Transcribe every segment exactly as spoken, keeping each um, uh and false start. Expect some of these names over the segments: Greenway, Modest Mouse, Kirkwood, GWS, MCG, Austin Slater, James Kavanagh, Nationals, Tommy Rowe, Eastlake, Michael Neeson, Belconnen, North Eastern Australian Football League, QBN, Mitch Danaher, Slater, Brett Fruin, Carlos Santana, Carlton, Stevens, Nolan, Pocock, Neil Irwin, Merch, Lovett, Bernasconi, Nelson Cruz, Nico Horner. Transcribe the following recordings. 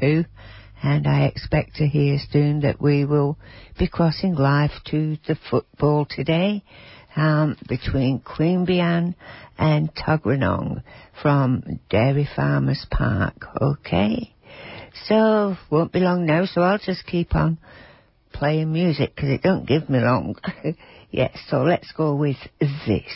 to, and I expect to hear soon that we will be crossing live to the football today um, between Queanbeyan and Tuggeranong from Dairy Farmers Park, okay? So, won't be long now, so I'll just keep on playing music because it don't give me long. Yes, yeah, so let's go with this.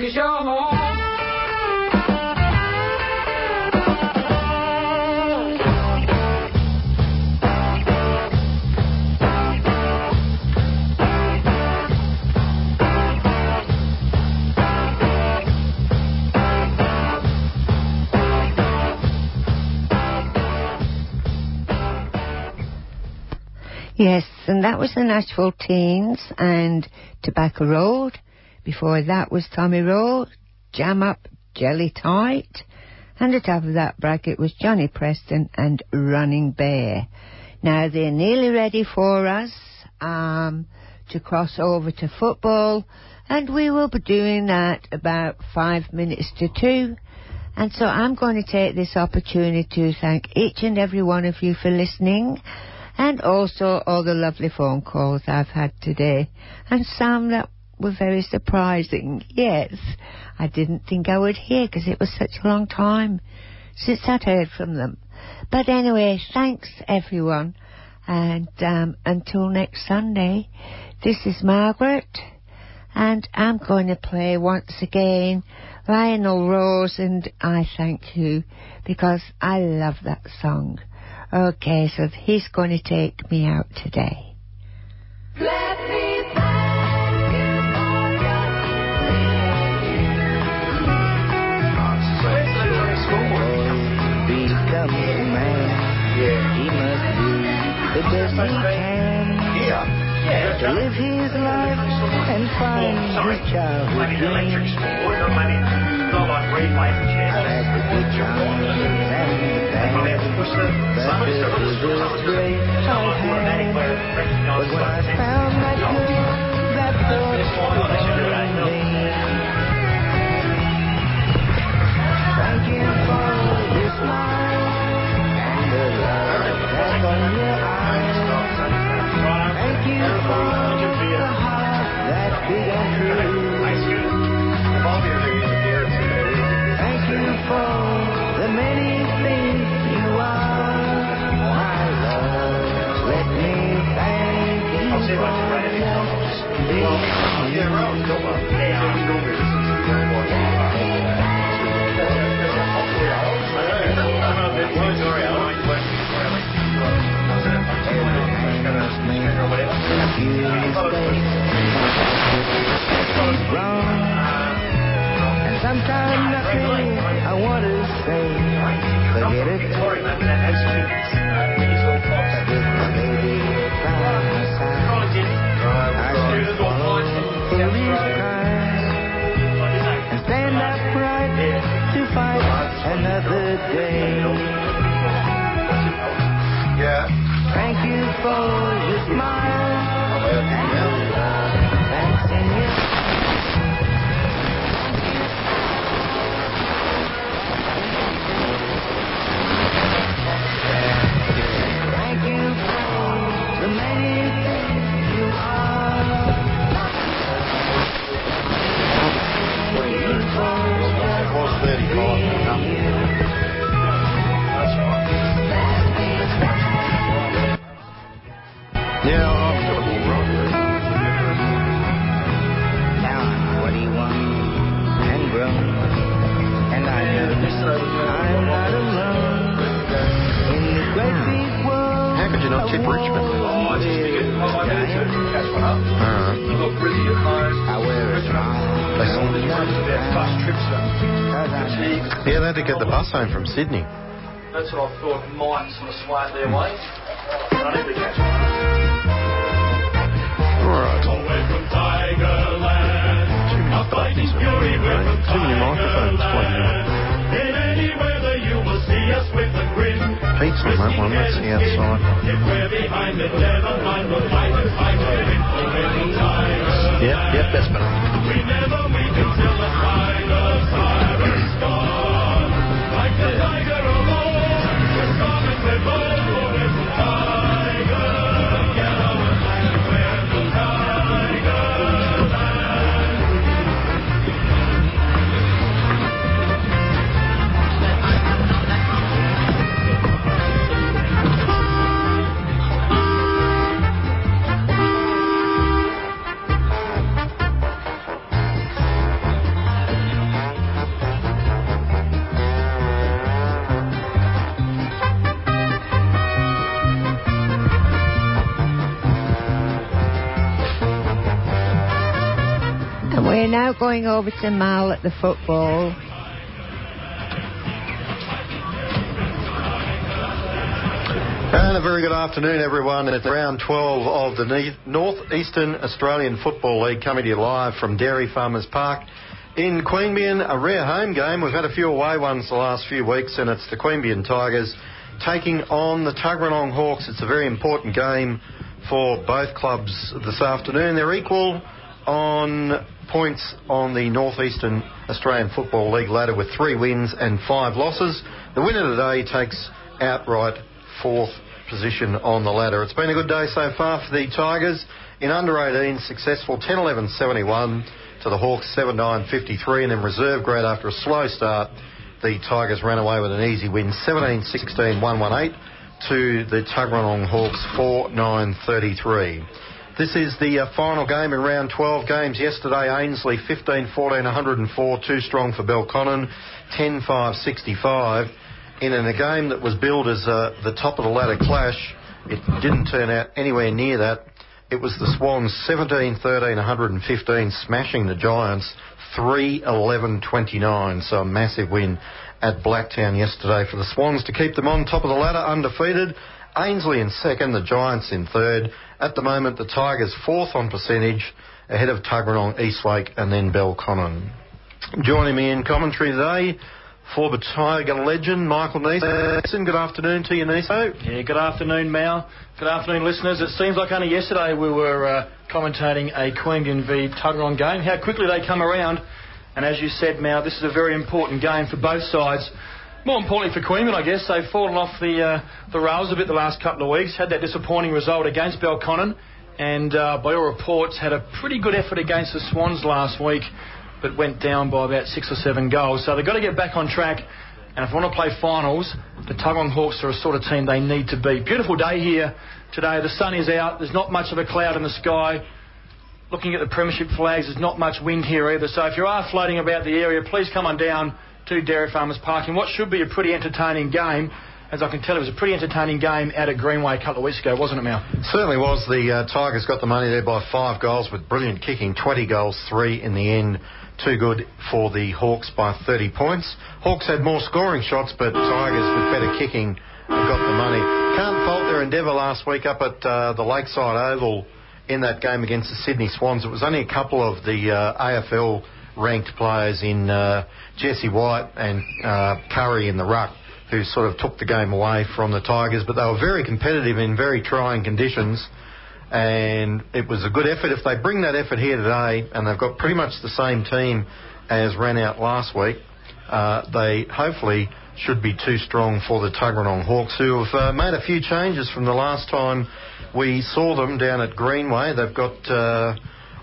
is your home. Yes, and that was the Nashville Teens and Tobacco Road. Before that was Tommy Rowe, Jam Up, Jelly Tight. And at the top of that bracket was Johnny Preston and Running Bear. Now, they're nearly ready for us um, to cross over to football. And we will be doing that about five minutes to two. And so I'm going to take this opportunity to thank each and every one of you for listening. And also all the lovely phone calls I've had today. And some that were very surprising. Yes, I didn't think I would hear because it was such a long time since I'd heard from them. But anyway, thanks everyone. And um, until next Sunday, this is Margaret. And I'm going to play once again Lionel Rose and I Thank You, because I love that song. Okay, so he's going to take me out today. Let me thank you for your love. Become a man. Yeah. He must do the best he can. Yeah. Yeah. To live his life and find oh, his childhood. Like an electric spoiler, my name is Nolan, great life and chance. Somebody started to do it. But when I found my dream, that thought was on me. Thank you for your smile and the love that's on your eyes. Thank you for the heart that beat on through. Thank you for the many things. Say what you write in the well, yeah, right. Don't worry. Hey, I'll be over this. And sometimes nothing I want to say. Forget it. That is and stand upright to fight another day. Yeah. Thank you for your smile and your love that's in your eyes. Thank you for the many things you are. Now I'm twenty-one and grown, and I know I'm not alone in the great big world. How could you not tip Richmond? I catch one up. You look brilliant, I wear a smile. They sold it to their bus trips. Yeah, they had to get the bus home from Sydney. That's what I thought might sort of sway their way. I need to catch one up. All right. Away from Tigerland. Too many buttons are playing, mate. Too many microphones playing. In any weather you will see us with a grin. Pizza on that one, that's the outside. Yep, yep, that's better. Remember we can tell the tiger, tiger's gone. Like the tiger alone, we're strong and we're bold, we're the tiger. Yellow and black, we're the tiger. We're now going over to Mal at the football. And a very good afternoon, everyone. It's round twelve of the North Eastern Australian Football League coming to you live from Dairy Farmers Park in Queanbeyan. A rare home game. We've had a few away ones the last few weeks, and it's the Queanbeyan Tigers taking on the Tuggeranong Hawks. It's a very important game for both clubs this afternoon. They're equal on points on the North Eastern Australian Football League ladder with three wins and five losses. The winner today takes outright fourth position on the ladder. It's been a good day so far for the Tigers. In under eighteens, successful ten eleven seventy-one to the Hawks seven nine fifty-three, and in reserve grade after a slow start, the Tigers ran away with an easy win seventeen sixteen one eighteen to the Tuggeranong Hawks four nine thirty-three. This is the uh, final game in round twelve. Games yesterday, Ainsley fifteen fourteen one oh four, too strong for Belconnen, ten five sixty-five. And in a game that was billed as uh, the top of the ladder clash, it didn't turn out anywhere near that. It was the Swans seventeen thirteen one fifteen, smashing the Giants three eleven twenty-nine. So a massive win at Blacktown yesterday for the Swans to keep them on top of the ladder undefeated. Ainsley in second, the Giants in third. At the moment, the Tigers fourth on percentage, ahead of Tuggeranong, Eastlake and then Belconnen. Joining me in commentary today, former Tiger legend Michael Neeson. Good afternoon to you, Neeson. Yeah, good afternoon, Mal. Good afternoon, listeners. It seems like only yesterday we were uh, commentating a Queanbeyan v Tuggeranong game. How quickly they come around. And as you said, Mal, this is a very important game for both sides. More importantly for Queanbeyan, I guess. They've fallen off the, uh, the rails a bit the last couple of weeks. Had that disappointing result against Belconnen. And uh, by all reports, had a pretty good effort against the Swans last week, but went down by about six or seven goals. So they've got to get back on track. And if they want to play finals, the Tuggeranong Hawks are a sort of team they need to be. Beautiful day here today. The sun is out. There's not much of a cloud in the sky. Looking at the premiership flags, there's not much wind here either. So if you are floating about the area, please come on down to Dairy Farmers Park in what should be a pretty entertaining game. As I can tell, it was a pretty entertaining game out at Greenway a couple of weeks ago, wasn't it, Mal? Certainly was. The uh, Tigers got the money there by five goals with brilliant kicking, twenty goals, three in the end. Too good for the Hawks by thirty points. Hawks had more scoring shots, but Tigers with better kicking got the money. Can't fault their endeavour last week up at uh, the Lakeside Oval in that game against the Sydney Swans. It was only a couple of the uh, A F L-ranked players in uh, Jesse White and uh, Curry in the ruck who sort of took the game away from the Tigers, but they were very competitive in very trying conditions. And it was a good effort. If they bring that effort here today, and they've got pretty much the same team as ran out last week, uh, they hopefully should be too strong for the Tuggeranong Hawks, who have uh, made a few changes from the last time we saw them down at Greenway. They've got, uh,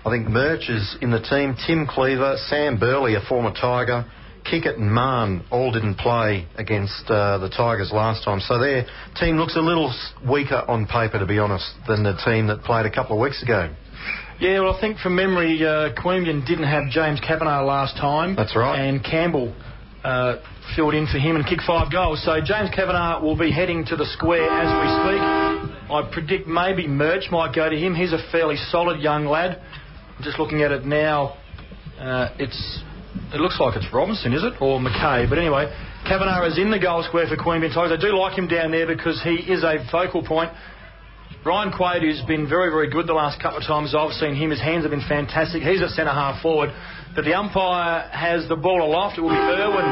I think, Murch is in the team, Tim Cleaver, Sam Burley, a former Tiger, Kickett and Mahn all didn't play against uh, the Tigers last time. So their team looks a little weaker on paper, to be honest, than the team that played a couple of weeks ago. Yeah, well, I think from memory, uh, Queanbeyan didn't have James Kavanagh last time. That's right. And Campbell uh, filled in for him and kicked five goals. So James Kavanagh will be heading to the square as we speak. I predict maybe Murch might go to him. He's a fairly solid young lad. Just looking at it now, uh, it's... It looks like it's Robinson, is it? Or McCabe. But anyway, Kavanagh is in the goal square for Queanbeyan Tigers. I do like him down there because he is a focal point. Brian Quaid, who's been very, very good the last couple of times I've seen him, his hands have been fantastic. He's a centre-half forward. But the umpire has the ball aloft. It will be Irwin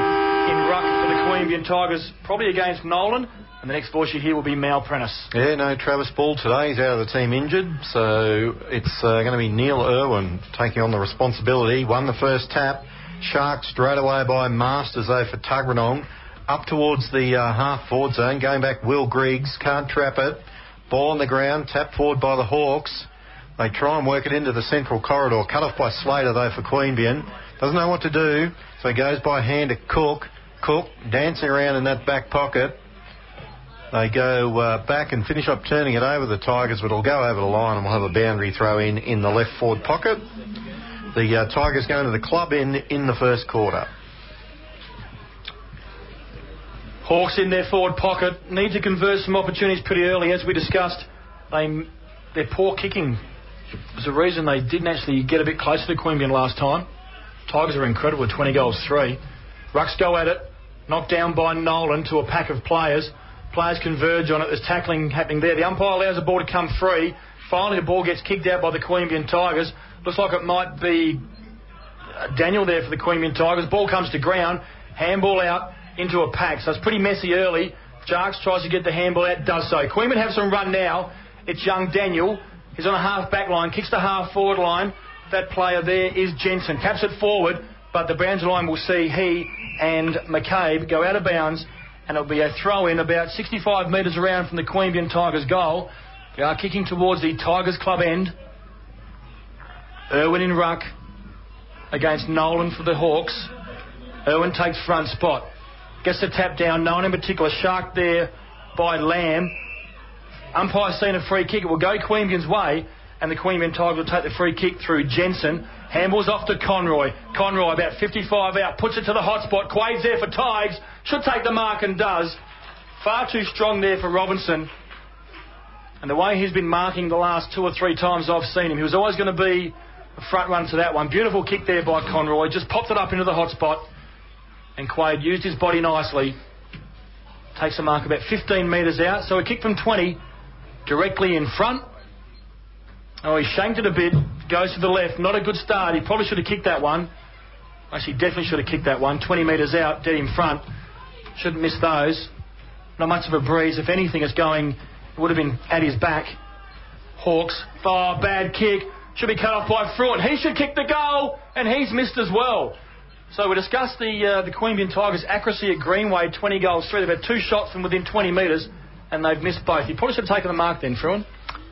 in ruck for the Queanbeyan Tigers, probably against Nolan. And the next voice you hear will be Mal Prentice. Yeah, no, Travis Ball today. He's out of the team injured. So it's uh, going to be Neil Irwin taking on the responsibility. He won the first tap. Shark straight away by Masters though for Tuggeranong, up towards the uh, half forward zone, going back Will Griggs, can't trap it, ball on the ground, tapped forward by the Hawks, they try and work it into the central corridor, cut off by Slater though for Queanbeyan, doesn't know what to do, so he goes by hand to Cook, Cook dancing around in that back pocket, they go uh, back and finish up turning it over the Tigers, but it'll go over the line and we'll have a boundary throw in in the left forward pocket. The uh, Tigers going to the club in in the first quarter. Hawks in their forward pocket. Need to convert some opportunities pretty early, as we discussed. They, their poor kicking was the reason they didn't actually get a bit closer to Queanbeyan last time. Tigers are incredible, twenty goals, three. Rucks go at it, knocked down by Nolan to a pack of players. Players converge on it. There's tackling happening there. The umpire allows the ball to come free. Finally, the ball gets kicked out by the Queanbeyan Tigers. Looks like it might be Daniel there for the Queanbeyan Tigers. Ball comes to ground. Handball out into a pack. So it's pretty messy early. Jarks tries to get the handball out, does so. Queanbeyan have some run now. It's young Daniel. He's on a half-back line, kicks the half-forward line. That player there is Jensen. Taps it forward, but the boundary line will see he and McCabe go out of bounds, and it'll be a throw-in about sixty-five metres around from the Queanbeyan Tigers goal. They are kicking towards the Tigers club end. Irwin in ruck against Nolan for the Hawks. Irwin takes front spot. Gets the tap down. No one in particular. Sharked there by Lamb. Umpire seen a free kick. It will go Queanbeyan's way, and the Queanbeyan Tigers will take the free kick through Jensen. Handball's off to Conroy. Conroy, about fifty-five out, puts it to the hot spot. Quaid's there for Tigers. Should take the mark and does. Far too strong there for Robinson. And the way he's been marking the last two or three times I've seen him, he was always going to be the front run to that one. Beautiful kick there by Conroy. Just popped it up into the hot spot. And Quaid used his body nicely. Takes a mark about fifteen metres out. So a kick from twenty, directly in front. Oh, he shanked it a bit. Goes to the left. Not a good start. He probably should have kicked that one. Actually, definitely should have kicked that one. twenty metres out, dead in front. Shouldn't miss those. Not much of a breeze. If anything, it's going... It would have been at his back. Hawks. Oh, bad kick. Should be cut off by Fraud. He should kick the goal, and he's missed as well. So we discussed the uh, the Queanbeyan Tigers' accuracy at Greenway, twenty goals, three. They've had two shots from within twenty metres, and they've missed both. He probably should have taken the mark then, Fruin.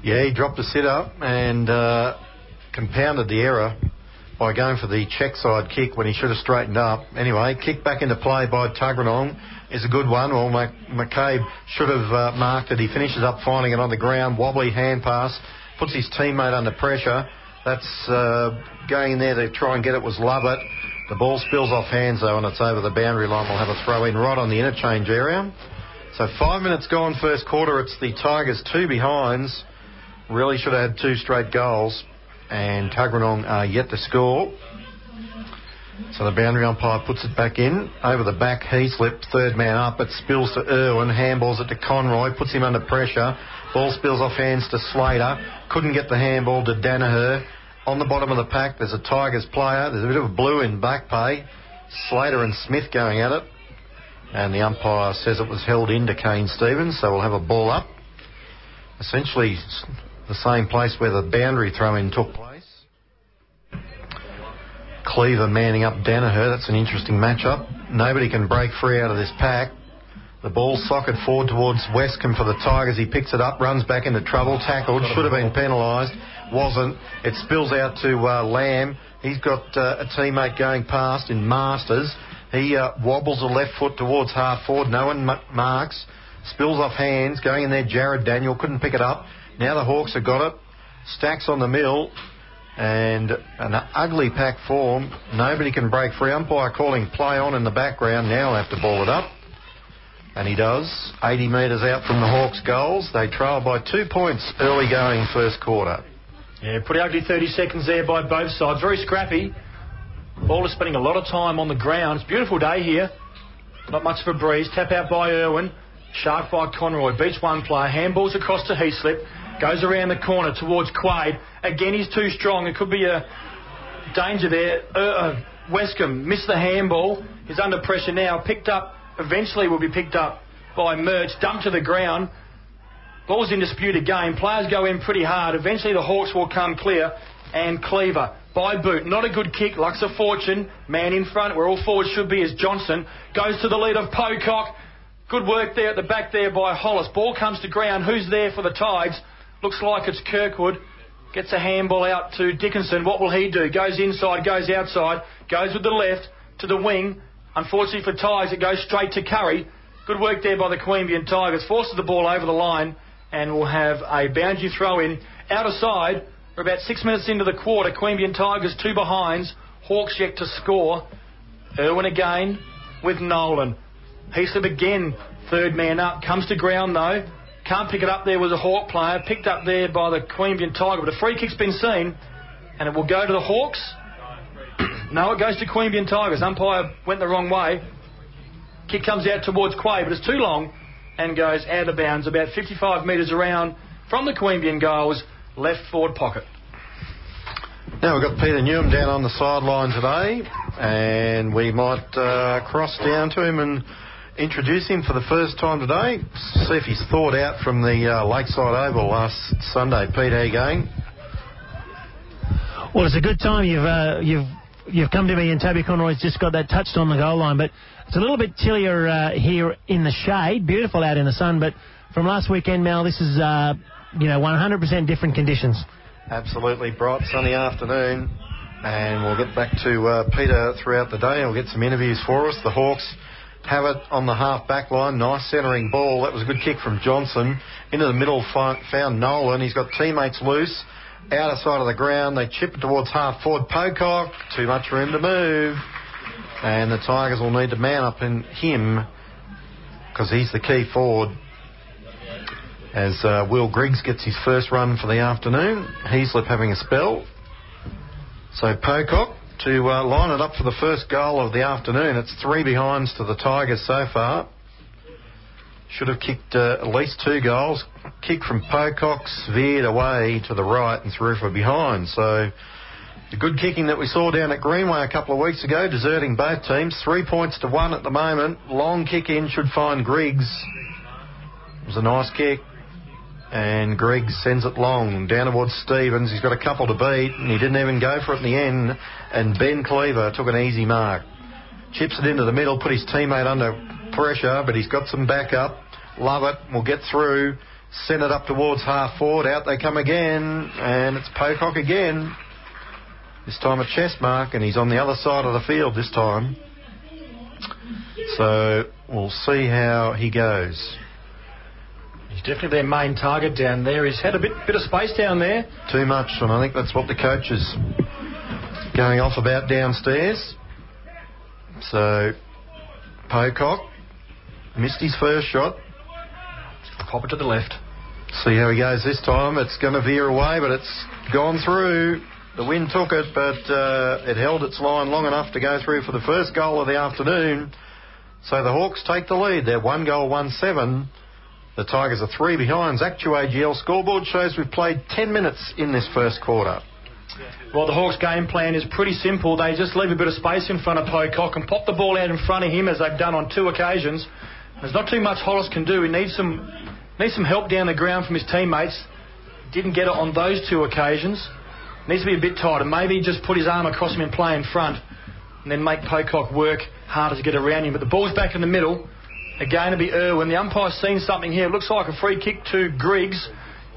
Yeah, he dropped a sit-up and uh, compounded the error by going for the check side kick when he should have straightened up. Anyway, kick back into play by Tuggeranong is a good one. Well, McCabe should have uh, marked it. He finishes up finding it on the ground. Wobbly hand pass. Puts his teammate under pressure. That's uh, going in there to try and get it was Lovett. The ball spills off hands, though, and it's over the boundary line. We'll have a throw-in right on the interchange area. So five minutes gone first quarter. It's the Tigers two behinds. Really should have had two straight goals. And Tuggeranong are yet to score. So the boundary umpire puts it back in. Over the back, Heaslip, third man up. It spills to Irwin. Handballs it to Conroy. Puts him under pressure. Ball spills off hands to Slater. Couldn't get the handball to Danaher. On the bottom of the pack, there's a Tigers player. There's a bit of blue in back pay. Slater and Smith going at it. And the umpire says it was held in to Kane Stevens, so we'll have a ball up. Essentially the same place where the boundary throw-in took place. Cleaver manning up Danaher. That's an interesting matchup. Nobody can break free out of this pack. The ball socket forward towards Westcombe for the Tigers. He picks it up, runs back into trouble, tackled, should have been penalised, wasn't. It spills out to uh, Lamb. He's got uh, a teammate going past in Masters. He uh, wobbles the left foot towards half forward. No one m- marks. Spills off hands. Going in there, Jared Daniel couldn't pick it up. Now the Hawks have got it. Stacks on the mill. And an ugly pack form. Nobody can break free. Umpire calling play on in the background. Now have to ball it up. And he does. eighty metres out from the Hawks' goals. They trail by two points early going first quarter. Yeah, pretty ugly thirty seconds there by both sides. Very scrappy. Ball is spending a lot of time on the ground. It's a beautiful day here. Not much of a breeze. Tap out by Irwin. Shark by Conroy. Beats one player. Handballs across to Heaslip. Goes around the corner towards Quaid. Again, he's too strong. It could be a danger there. Uh, uh, Westcombe missed the handball. He's under pressure now. Picked up. Eventually will be picked up by Murch, dumped to the ground. Ball's in dispute again. Players go in pretty hard. Eventually the Hawks will come clear. And Cleaver by boot. Not a good kick. Lucks of fortune. Man in front where all forwards should be is Johnson. Goes to the lead of Pocock. Good work there at the back there by Hollis. Ball comes to ground. Who's there for the Tigers? Looks like it's Kirkwood. Gets a handball out to Dickinson. What will he do? Goes inside, goes outside. Goes with the left to the wing. Unfortunately for Tigers, it goes straight to Curry. Good work there by the Queanbeyan Tigers. Forces the ball over the line and will have a boundary throw-in. Out of side, we're about six minutes into the quarter. Queanbeyan Tigers two behinds. Hawks yet to score. Irwin again with Nolan. Heaslip again, third man up. Comes to ground though. Can't pick it up there with a Hawk player. Picked up there by the Queanbeyan Tiger. But a free kick's been seen and it will go to the Hawks. No, it goes to Queanbeyan Tigers. Umpire went the wrong way. Kick comes out towards Quay, but it's too long and goes out of bounds about fifty-five metres around from the Queanbeyan goals, left forward pocket. Now we've got Peter Newham down on the sideline today, and we might uh, cross down to him and introduce him for the first time today. See if he's thawed out from the uh, Lakeside Oval last Sunday. Pete, how you going? Well, it's a good time. You've uh, you've you've come to me, and Toby Conroy's just got that touched on the goal line, but it's a little bit chillier uh, here in the shade. Beautiful out in the sun, but from last weekend, Mal, this is uh, you know one hundred percent different conditions. Absolutely bright, sunny afternoon, and we'll get back to uh, Peter throughout the day. We'll get some interviews for us. The Hawks have it on the half-back line. Nice centering ball. That was a good kick from Johnson. Into the middle, found Nolan. He's got teammates loose. Outer side of the ground. They chip it towards half-forward Pocock. Too much room to move. And the Tigers will need to man up in him because he's the key forward. As uh, Will Griggs gets his first run for the afternoon. Heaslip having a spell. So Pocock to uh, line it up for the first goal of the afternoon. It's three behinds to the Tigers so far. Should have kicked uh, at least two goals. Kick from Pocock, veered away to the right and through for behind. So the good kicking that we saw down at Greenway a couple of weeks ago, deserting both teams. Three points to one at the moment. Long kick in should find Griggs. It was a nice kick. And Griggs sends it long down towards Stevens. He's got a couple to beat, and he didn't even go for it in the end. And Ben Cleaver took an easy mark. Chips it into the middle, put his teammate under pressure, but he's got some backup. Love it. We'll get through. Send it up towards half forward. Out they come again, and it's Pocock again. This time a chest mark, and he's on the other side of the field this time. So we'll see how he goes. He's definitely their main target down there. He's had a bit bit of space down there. Too much, and I think that's what the coach is going off about downstairs. So, Pocock missed his first shot. Pop it to the left. See how he goes this time. It's going to veer away, but it's gone through. The wind took it, but uh, it held its line long enough to go through for the first goal of the afternoon. So the Hawks take the lead. They're one goal, one seven. The Tigers are three behind. Actual scoreboard shows we've played ten minutes in this first quarter. Well, the Hawks' game plan is pretty simple. They just leave a bit of space in front of Pocock and pop the ball out in front of him, as they've done on two occasions. There's not too much Hollis can do. He needs some needs some help down the ground from his teammates. Didn't get it on those two occasions. Needs to be a bit tighter. Maybe just put his arm across him and play in front, and then make Pocock work harder to get around him. But the ball's back in the middle. Again, it'll be Irwin. The umpire's seen something here. It looks like a free kick to Griggs.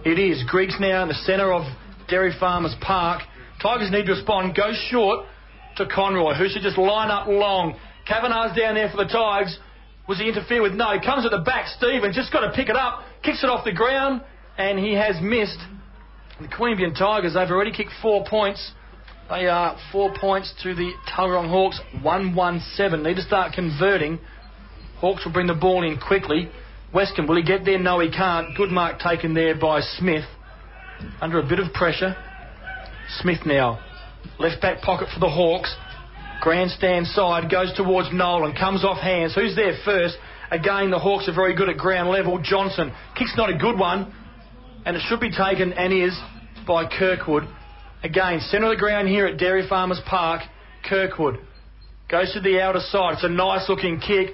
It is. Griggs now in the centre of Dairy Farmers Park. Tigers need to respond. Goes short to Conroy, who should just line up long. Kavanagh's down there for the Tigers. Was he interfered with? No. Comes at the back. Stevens just got to pick it up. Kicks it off the ground, and he has missed. The Queanbeyan Tigers, they've already kicked four points. They are four points to the Tuggeranong Hawks, one one seven. Need to start converting. Hawks will bring the ball in quickly. Westcombe, will he get there? No, he can't. Good mark taken there by Smith. Under a bit of pressure. Smith now. Left back pocket for the Hawks. Grandstand side goes towards Nolan. Comes off hands. Who's there first? Again, the Hawks are very good at ground level. Johnson. Kick's not a good one. And it should be taken, and is, by Kirkwood. Again, centre of the ground here at Dairy Farmers Park. Kirkwood goes to the outer side. It's a nice looking kick.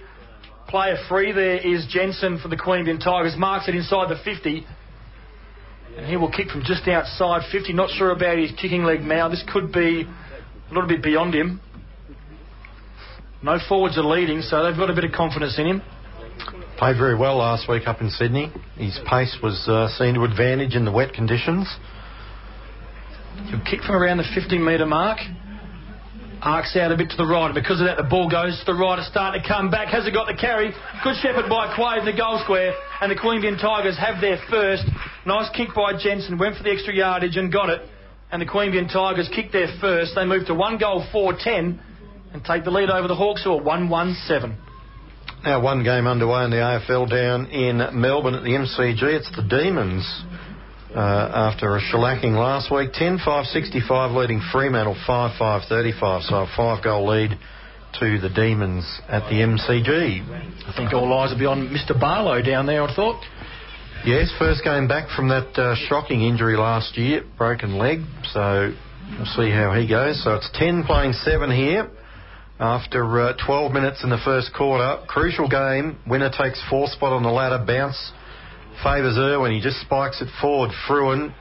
Player free there is Jensen for the Queanbeyan Tigers. Marks it inside the fifty. And he will kick from just outside fifty. Not sure about his kicking leg now. This could be a little bit beyond him. No forwards are leading, so they've got a bit of confidence in him. Played very well last week up in Sydney. His pace was uh, seen to advantage in the wet conditions. He'll kick from around the fifteen metre mark. Arcs out a bit to the right, and because of that the ball goes to the right. It's starting to come back. Has it got the carry? Good shepherd by Quaid in the goal square, and the Queanbeyan Tigers have their first. Nice kick by Jensen, went for the extra yardage and got it, and the Queanbeyan Tigers kick their first. They move to one goal, four ten, and take the lead over the Hawks, who are one one seven. Now one game underway in the A F L down in Melbourne at the M C G. It's the Demons uh, after a shellacking last week. ten five sixty-five leading Fremantle five five thirty-five, so a five-goal lead to the Demons at the M C G. I think all eyes will be on Mister Barlow down there, I thought. Yes, first game back from that uh, shocking injury last year, broken leg, so we'll see how he goes. So it's ten playing seven here after uh, twelve minutes in the first quarter. Crucial game, winner takes four spot on the ladder, bounce favours Irwin, he just spikes it forward. Fruin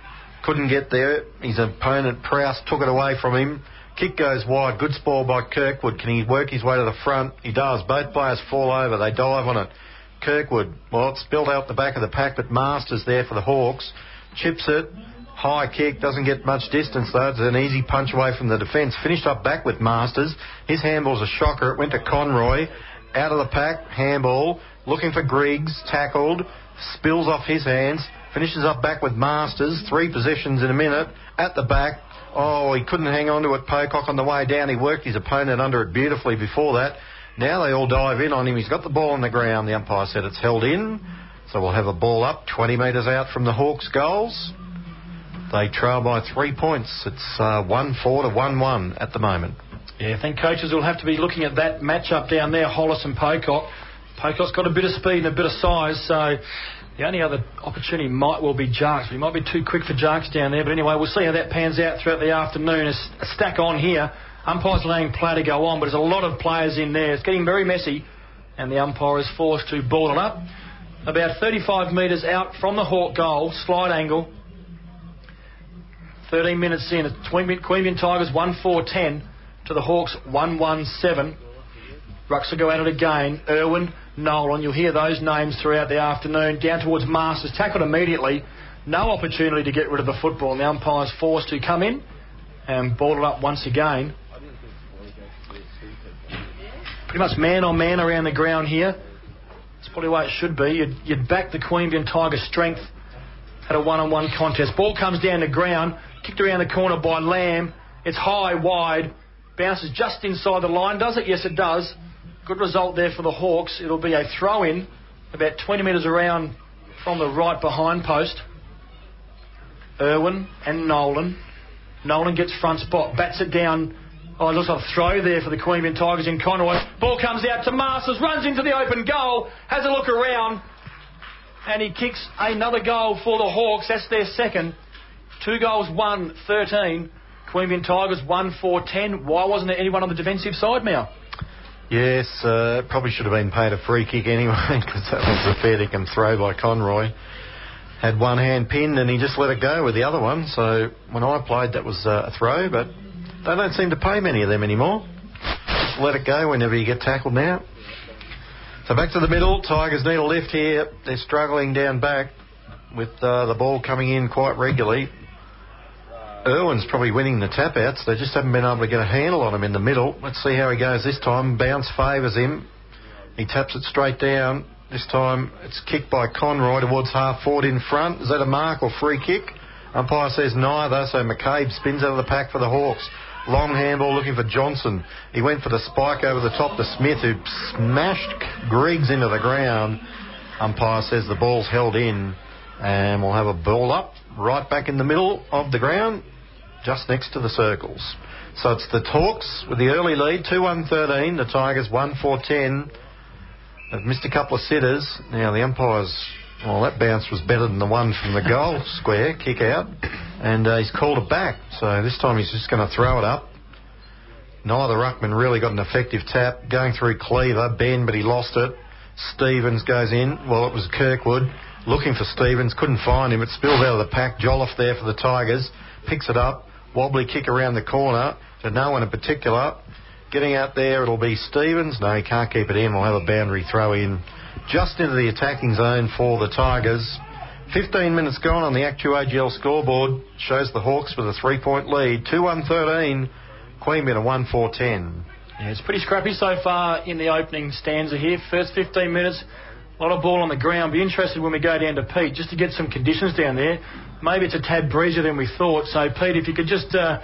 couldn't get there, his opponent Prowse took it away from him. Kick goes wide, good spoil by Kirkwood. Can he work his way to the front? He does. Both players fall over, they dive on it. Kirkwood, well, it's spilled out the back of the pack, but Masters there for the Hawks. Chips it, high kick, doesn't get much distance though. It's an easy punch away from the defence. Finished up back with Masters. His handball's a shocker. It went to Conroy. Out of the pack, handball. Looking for Griggs, tackled. Spills off his hands. Finishes up back with Masters. Three possessions in a minute. At the back. Oh, he couldn't hang on to it. Pocock on the way down. He worked his opponent under it beautifully before that. Now they all dive in on him. He's got the ball on the ground. The umpire said it's held in. So we'll have a ball up twenty metres out from the Hawks' goals. They trail by three points. It's uh, one four to one one at the moment. Yeah, I think coaches will have to be looking at that matchup down there, Hollis and Pocock. Pocock's got a bit of speed and a bit of size, so... The only other opportunity might well be Jarks. He might be too quick for Jarks down there. But anyway, we'll see how that pans out throughout the afternoon. It's a stack on here. Umpire's laying play to go on, but there's a lot of players in there. It's getting very messy, and the umpire is forced to ball it up. About thirty-five metres out from the Hawk goal, slide angle. thirteen minutes in. Queanbeyan Tigers one four ten to the Hawks one one seven. Rucks will go at it again. Irwin, Nolan, you'll hear those names throughout the afternoon. Down towards Masters, tackled immediately. No opportunity to get rid of the football. And the umpire's forced to come in and ball it up once again. Pretty much man on man around the ground here. That's probably the way it should be. You'd, you'd back the Queanbeyan Tigers' strength at a one-on-one contest. Ball comes down the ground, kicked around the corner by Lamb. It's high, wide, bounces just inside the line. Does it? Yes, it does. Good result there for the Hawks. It'll be a throw-in about twenty metres around from the right behind post. Irwin and Nolan. Nolan gets front spot, bats it down. Oh, it looks like a throw there for the Queanbeyan Tigers in Conroy. Ball comes out to Masters, runs into the open goal, has a look around, and he kicks another goal for the Hawks. That's their second. Two goals, one, thirteen. Queanbeyan Tigers, one, four, ten. Why wasn't there anyone on the defensive side now? Yes, uh, probably should have been paid a free kick anyway, because that was a fair dinkum throw by Conroy. Had one hand pinned and he just let it go with the other one. So when I played, that was uh, a throw, but they don't seem to pay many of them anymore. Just let it go whenever you get tackled now. So back to the middle. Tigers need a lift here. They're struggling down back with uh, the ball coming in quite regularly. Irwin's probably winning the tap-outs. They just haven't been able to get a handle on him in the middle. Let's see how he goes this time. Bounce favours him. He taps it straight down. This time it's kicked by Conroy towards half-forward in front. Is that a mark or free kick? Umpire says neither, so McCabe spins out of the pack for the Hawks. Long handball looking for Johnson. He went for the spike over the top to Smith, who smashed Griggs into the ground. Umpire says the ball's held in, and we'll have a ball up right back in the middle of the ground, just next to the circles. So it's the Hawks with the early lead, two one thirteen, the Tigers one four ten. They've missed a couple of sitters. Now the umpires, well, that bounce was better than the one from the goal square, kick out, and uh, he's called it back. So this time he's just going to throw it up. Neither ruckman really got an effective tap. Going through Cleaver, Ben, but he lost it. Stevens goes in. Well, it was Kirkwood. Looking for Stevens, couldn't find him. It spilled out of the pack. Jolliffe there for the Tigers. Picks it up. Wobbly kick around the corner to no one in particular. Getting out there, it'll be Stevens. No, he can't keep it in. We'll have a boundary throw in just into the attacking zone for the Tigers. fifteen minutes gone on the ActuAGL scoreboard. Shows the Hawks with a three-point lead. two one thirteen, Queanbeyan a one four ten. Yeah, it's pretty scrappy so far in the opening stanza here. First fifteen minutes. A lot of ball on the ground. Be interested when we go down to Pete just to get some conditions down there. Maybe it's a tad breezier than we thought. So, Pete, if you could just uh,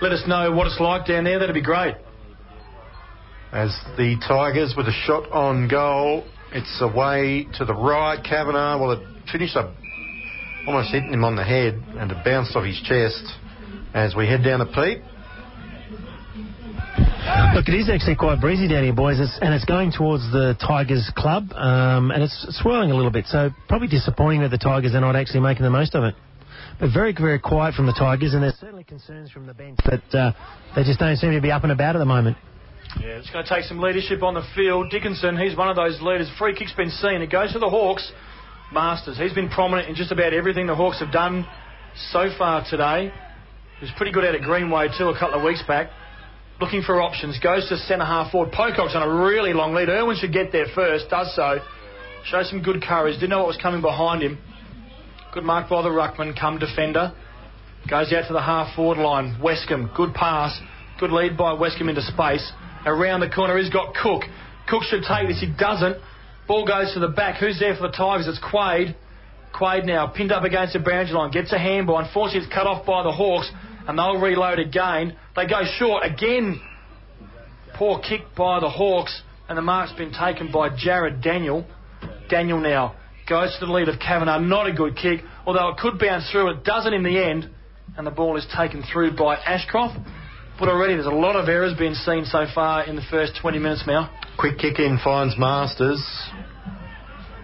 let us know what it's like down there, that'd be great. As the Tigers with a shot on goal, it's away to the right. Kavanagh, well, it finished up almost hitting him on the head, and it bounced off his chest as we head down to Pete. Look, it is actually quite breezy down here, boys, it's, and it's going towards the Tigers club, um, and it's swirling a little bit, so probably disappointing that the Tigers are not actually making the most of it. But very, very quiet from the Tigers, and there's certainly concerns from the bench that uh, they just don't seem to be up and about at the moment. Yeah, it's going to take some leadership on the field. Dickinson, he's one of those leaders. Free kick's been seen. It goes to the Hawks. Masters, he's been prominent in just about everything the Hawks have done so far today. He was pretty good out at Greenway too a couple of weeks back. Looking for options. Goes to centre half forward. Pocock's on a really long lead. Irwin should get there first. Does so. Shows some good courage. Didn't know what was coming behind him. Good mark by the ruckman. Come defender. Goes out to the half forward line. Westcombe. Good pass. Good lead by Westcombe into space. Around the corner, he's got Cook. Cook should take this. He doesn't. Ball goes to the back. Who's there for the Tigers? It's Quaid. Quaid now pinned up against the boundary line. Gets a handball. Unfortunately, it's cut off by the Hawks, and they'll reload again. They go short again. Poor kick by the Hawks, and the mark's been taken by Jared Daniel. Daniel now goes to the lead of Kavanagh. Not a good kick, although it could bounce through. It doesn't in the end, and the ball is taken through by Ashcroft. But already there's a lot of errors being seen so far in the first twenty minutes now. Quick kick in finds Masters.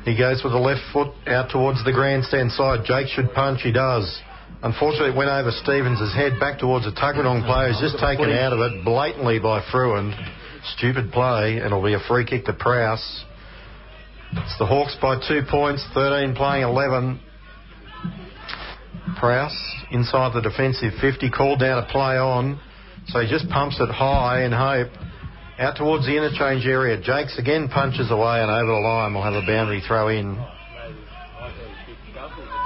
He goes with the left foot out towards the grandstand side. Jake should punch, he does. Unfortunately, it went over Stevens' head back towards the Tuggeranong player. He's just taken out of it blatantly by Fruin. Stupid play, and it'll be a free kick to Prowse. It's the Hawks by two points, thirteen playing eleven. Prowse inside the defensive fifty, called down to play on. So he just pumps it high in hope. Out towards the interchange area. Jakes again punches away and over the line. We'll have a boundary throw in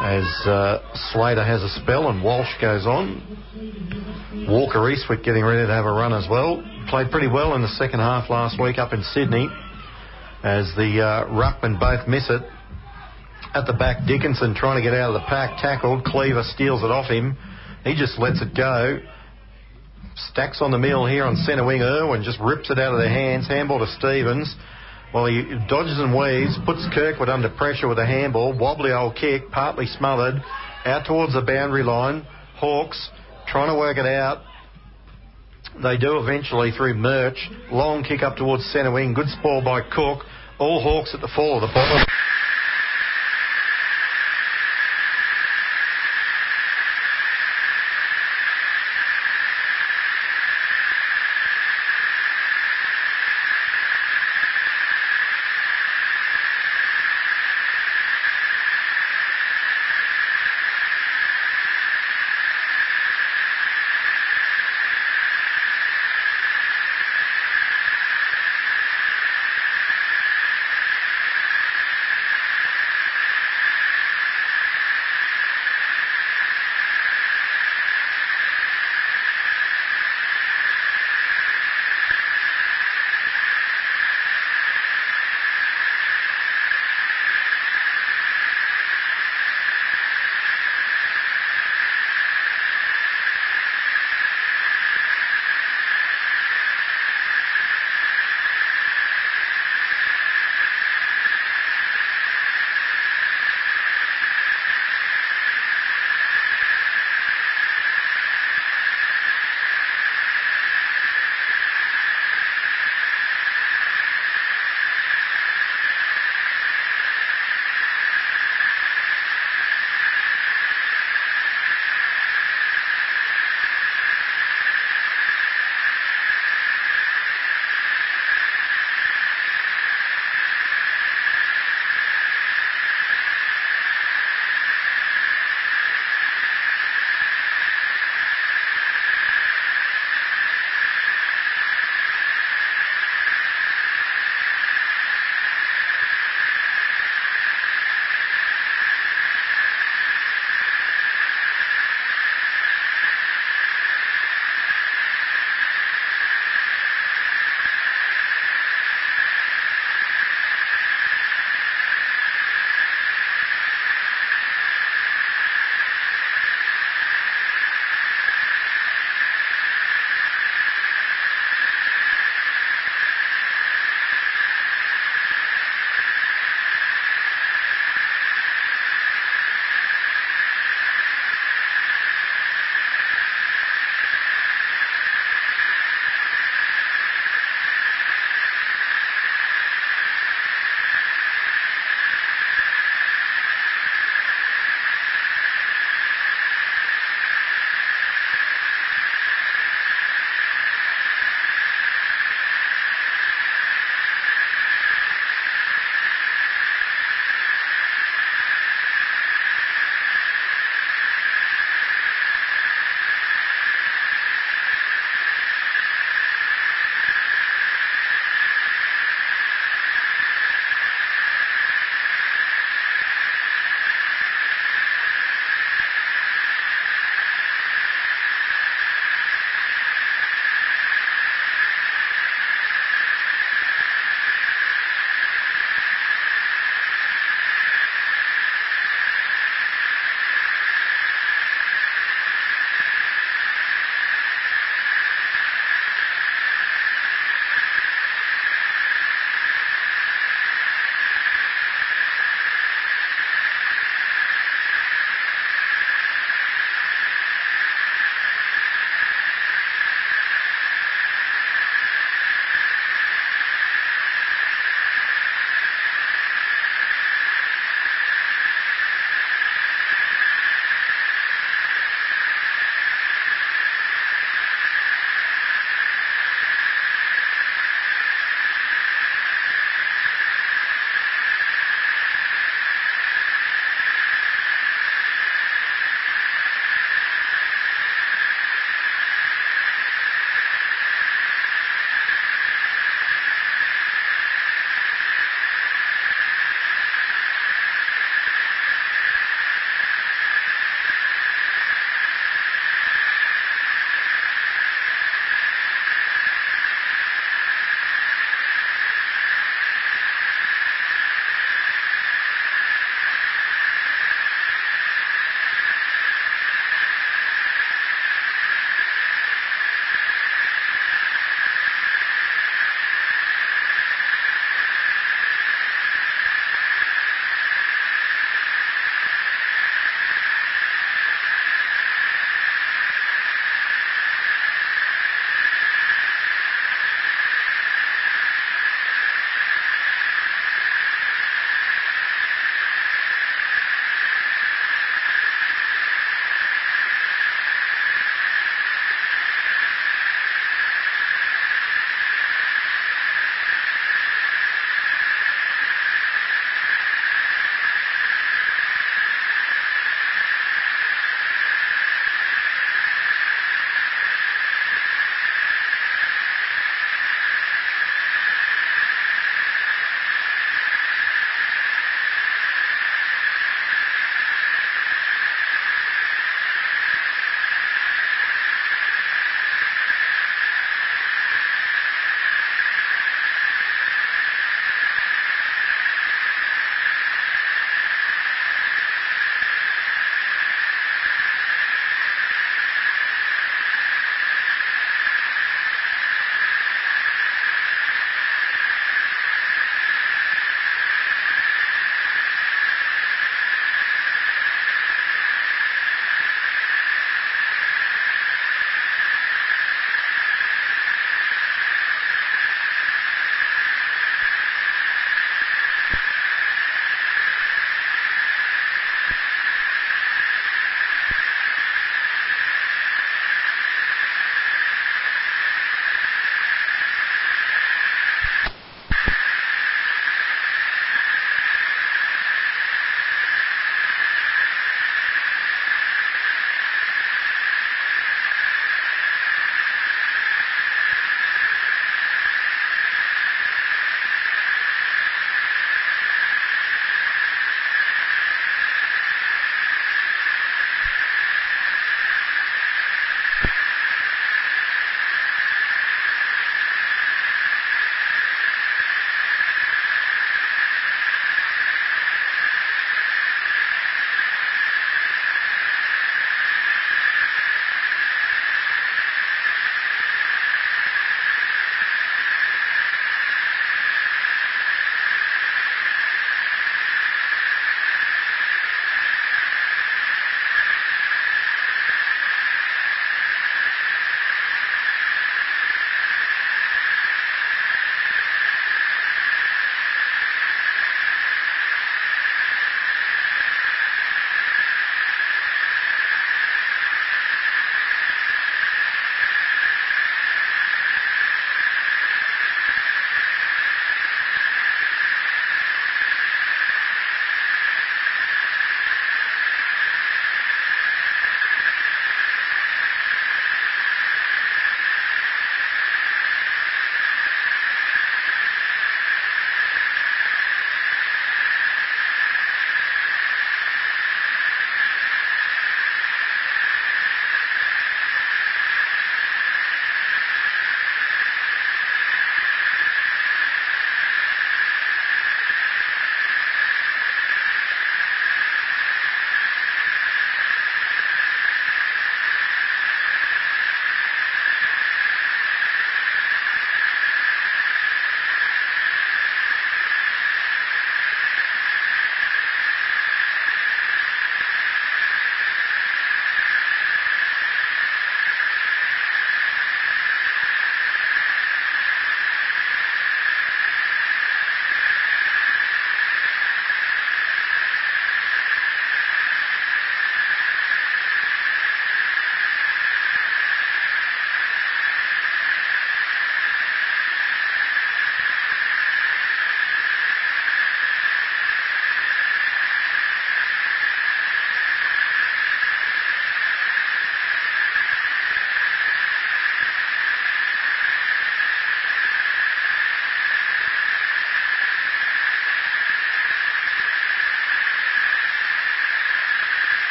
as uh, Slater has a spell and Walsh goes on. Walker Eastwick getting ready to have a run as well. Played pretty well in the second half last week up in Sydney as the uh, ruckman both miss it. At the back, Dickinson trying to get out of the pack. Tackled. Cleaver steals it off him. He just lets it go. Stacks on the mill here on centre wing. Irwin just rips it out of their hands. Handball to Stevens. Well, he dodges and weaves, puts Kirkwood under pressure with a handball. Wobbly old kick, partly smothered. Out towards the boundary line. Hawks trying to work it out. They do eventually through Murch. Long kick up towards centre wing. Good spoil by Cook. All Hawks at the fall of the bottom.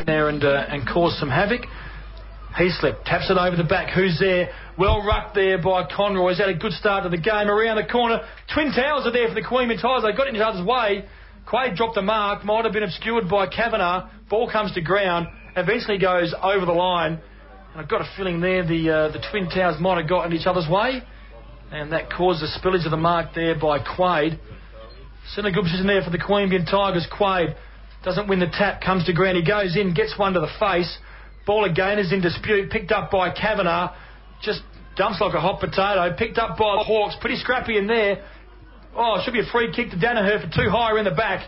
in there and uh, and cause some havoc. Heaslip taps it over the back. Who's there? Well rucked there by Conroy. He's had a good start to the game. Around the corner, Twin Towers are there for the Queanbeyan Tigers. They got in each other's way. Quaid dropped the mark. Might have been obscured by Kavanagh. Ball comes to ground. Eventually goes over the line. And I've got a feeling there the uh, the Twin Towers might have gotten each other's way. And that caused the spillage of the mark there by Quaid. It's in a good position there for the Queanbeyan Tigers. Quaid doesn't win the tap. Comes to ground. He goes in. Gets one to the face. Ball again is in dispute, picked up by Kavanagh, just dumps like a hot potato, picked up by Hawks, pretty scrappy in there. Oh, should be a free kick to Danaher for two higher in the back,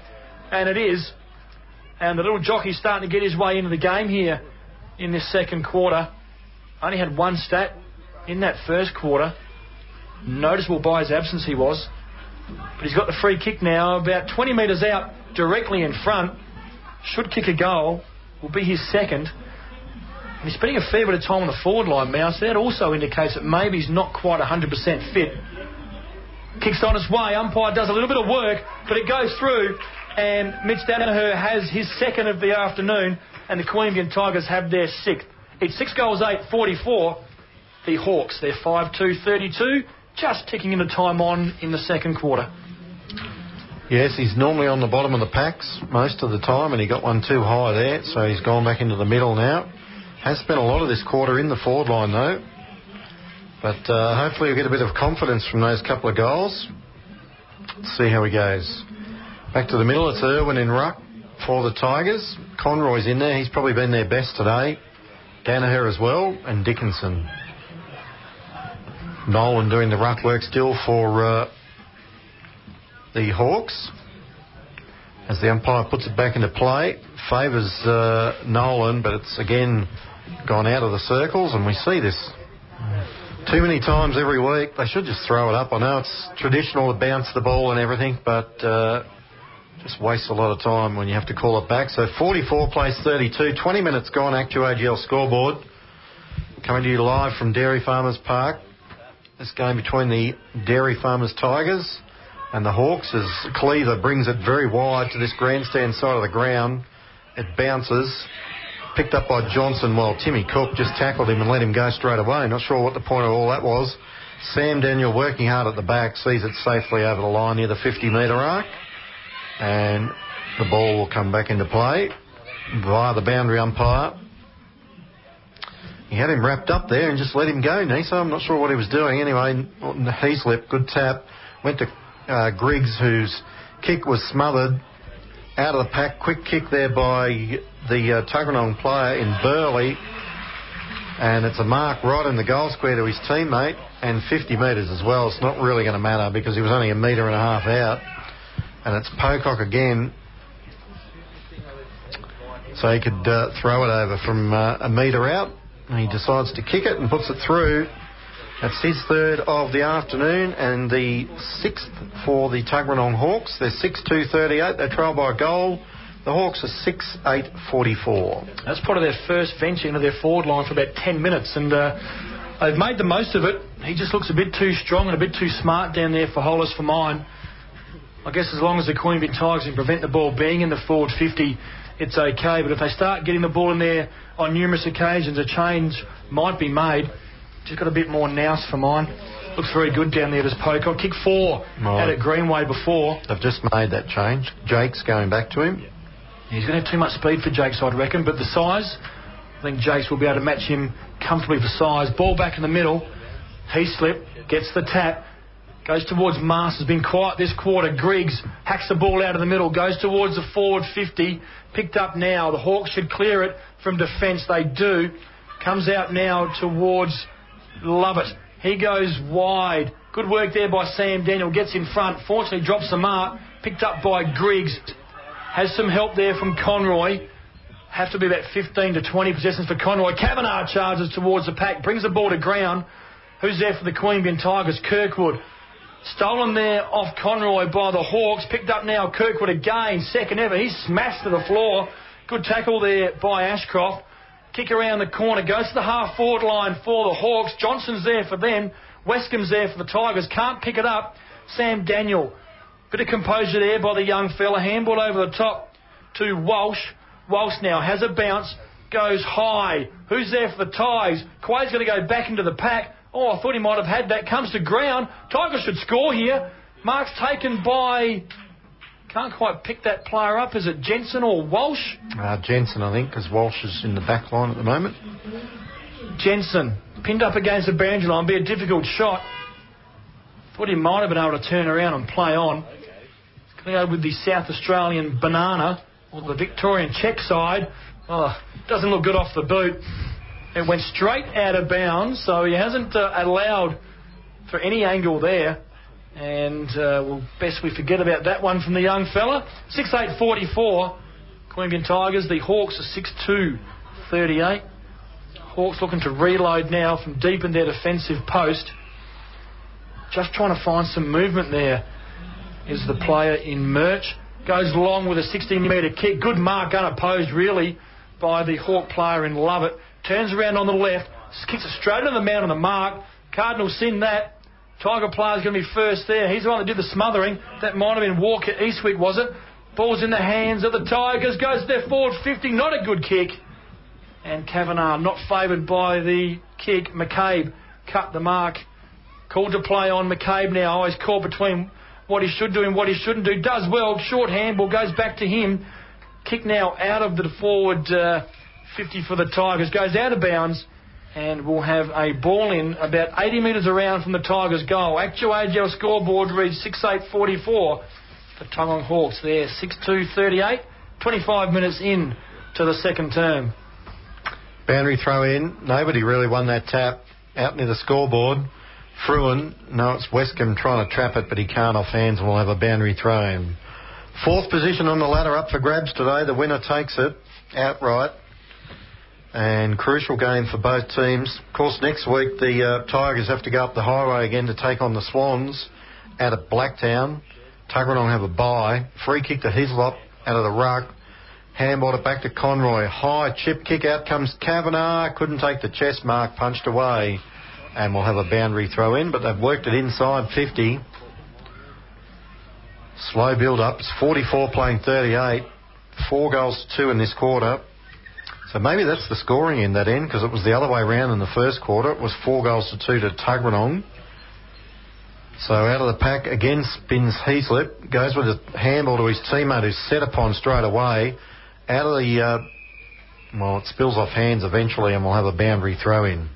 and it is. And the little jockey's starting to get his way into the game here in this second quarter. Only had one stat in that first quarter. Noticeable by his absence he was. But he's got the free kick now, about twenty metres out, directly in front. Should kick a goal, will be his second. He's spending a fair bit of time on the forward line, Mouse. That also indicates that maybe he's not quite one hundred percent fit. Kicks on his way. Umpire does a little bit of work, but it goes through. And Mitch Danaher has his second of the afternoon, and the Queanbeyan Tigers have their sixth. It's six goals, eight, forty-four. The Hawks, they're five two, thirty-two, just ticking into time on in the second quarter. Yes, he's normally on the bottom of the packs most of the time, and he got one too high there, so he's gone back into the middle now. Has spent a lot of this quarter in the forward line, though. But uh, hopefully we'll get a bit of confidence from those couple of goals. Let's see how he goes. Back to the middle. It's Irwin in ruck for the Tigers. Conroy's in there. He's probably been their best today. Danaher as well, and Dickinson. Nolan doing the ruck work still for uh, the Hawks. As the umpire puts it back into play, favours uh, Nolan, but it's again gone out of the circles, and we see this too many times every week. They should just throw it up. I know it's traditional to bounce the ball and everything, but uh, just wastes a lot of time when you have to call it back. So forty-four plays thirty-two, twenty minutes gone, ActuAGL scoreboard. Coming to you live from Dairy Farmers Park. This game between the Dairy Farmers Tigers and the Hawks, as Cleaver brings it very wide to this grandstand side of the ground. It bounces, picked up by Johnson, while Timmy Cook just tackled him and let him go straight away. Not sure what the point of all that was. Sam Daniel, working hard at the back, sees it safely over the line near the fifty metre arc. And the ball will come back into play via the boundary umpire. He had him wrapped up there and just let him go, Nisa. I'm not sure what he was doing. Anyway, Heaslip, good tap, went to uh, Griggs, whose kick was smothered. Out of the pack, quick kick there by the uh, Tuggeranong player in Burley. And it's a mark right in the goal square to his teammate, and fifty metres as well. It's not really going to matter because he was only a metre and a half out. And it's Pocock again. So he could uh, throw it over from uh, a metre out. And he decides to kick it and puts it through. That's his third of the afternoon and the sixth for the Tuggeranong Hawks. They're six two thirty-eight. They trail by a goal. The Hawks are six eight forty-four. That's part of their first venture into their forward line for about ten minutes, and uh, they've made the most of it. He just looks a bit too strong and a bit too smart down there for Hollis, for mine. I guess as long as the Queanbeyan Tigers can prevent the ball being in the forward fifty, it's okay. But if they start getting the ball in there on numerous occasions, a change might be made. Just got a bit more nous for mine. Looks very good down there, does Pocock. Kick four right out at Greenway before. They've just made that change. Jake's going back to him. He's going to have too much speed for Jake's, I'd reckon, but the size, I think Jake's will be able to match him comfortably for size. Ball back in the middle. Heaslip gets the tap. Goes towards Masters. Been quiet this quarter. Griggs hacks the ball out of the middle. Goes towards the forward fifty. Picked up now. The Hawks should clear it from defence. They do. Comes out now towards... Love it. He goes wide. Good work there by Sam Daniel. Gets in front. Fortunately drops the mark. Picked up by Griggs. Has some help there from Conroy. Have to be about fifteen to twenty possessions for Conroy. Kavanagh charges towards the pack. Brings the ball to ground. Who's there for the Queanbeyan Tigers? Kirkwood. Stolen there off Conroy by the Hawks. Picked up now Kirkwood again. Second ever. He's smashed to the floor. Good tackle there by Ashcroft. Kick around the corner, goes to the half-forward line for the Hawks. Johnson's there for them. Westcombe's there for the Tigers. Can't pick it up. Sam Daniel. Bit of composure there by the young fella. Handball over the top to Walsh. Walsh now has a bounce, goes high. Who's there for the Tigers? Quaid's going to go back into the pack. Oh, I thought he might have had that. Comes to ground. Tigers should score here. Mark's taken by... Can't quite pick that player up. Is it Jensen or Walsh? Uh, Jensen, I think, because Walsh is in the back line at the moment. Jensen, pinned up against the boundary line. Be a difficult shot. Thought he might have been able to turn around and play on. Going to go with the South Australian banana, or the Victorian check side. Oh, doesn't look good off the boot. It went straight out of bounds, so he hasn't uh, allowed for any angle there. And uh, well, best we forget about that one from the young fella. six eight forty-four, Queanbeyan Tigers. The Hawks are six two thirty-eight. Hawks looking to reload now from deep in their defensive post. Just trying to find some movement there is the player in Murch. Goes long with a sixteen-metre kick. Good mark, unopposed, really, by the Hawk player in Lovett. Turns around on the left, kicks it straight into the mound on the mark. Cardinals in that. Tiger player's going to be first there. He's the one that did the smothering. That might have been Walker Eastwick, was it? Ball's in the hands of the Tigers. Goes to their forward fifty. Not a good kick. And Kavanagh not favoured by the kick. McCabe cut the mark. Called to play on. McCabe now. Oh, he's caught between what he should do and what he shouldn't do. Does well. Short handball goes back to him. Kick now out of the forward uh, fifty for the Tigers. Goes out of bounds. And we'll have a ball in about eighty metres around from the Tigers' goal. Actual A G L scoreboard reads six eight forty-four for Tuggeranong Hawks there. six two thirty-eight, twenty-five minutes in to the second term. Boundary throw in. Nobody really won that tap out near the scoreboard. Fruin, no, it's Westcombe trying to trap it, but he can't off hands and we'll have a boundary throw in. Fourth position on the ladder up for grabs today. The winner takes it outright. And crucial game for both teams. Of course, next week the uh, Tigers have to go up the highway again to take on the Swans out at Blacktown. Tuggeranong have a bye. Free kick to Heaslip out of the ruck. Handballed it back to Conroy. High chip kick. Out comes Kavanagh. Couldn't take the chest mark. Punched away. And we'll have a boundary throw in, but they've worked it inside fifty. Slow build-up. It's forty-four playing thirty-eight. Four goals to two in this quarter. So maybe that's the scoring in that end, because it was the other way round in the first quarter. It was four goals to two to Tuggeranong. So out of the pack again spins Heaslip. Goes with a handball to his teammate who's set upon straight away. Out of the... Uh, well, it spills off hands eventually and we'll have a boundary throw in.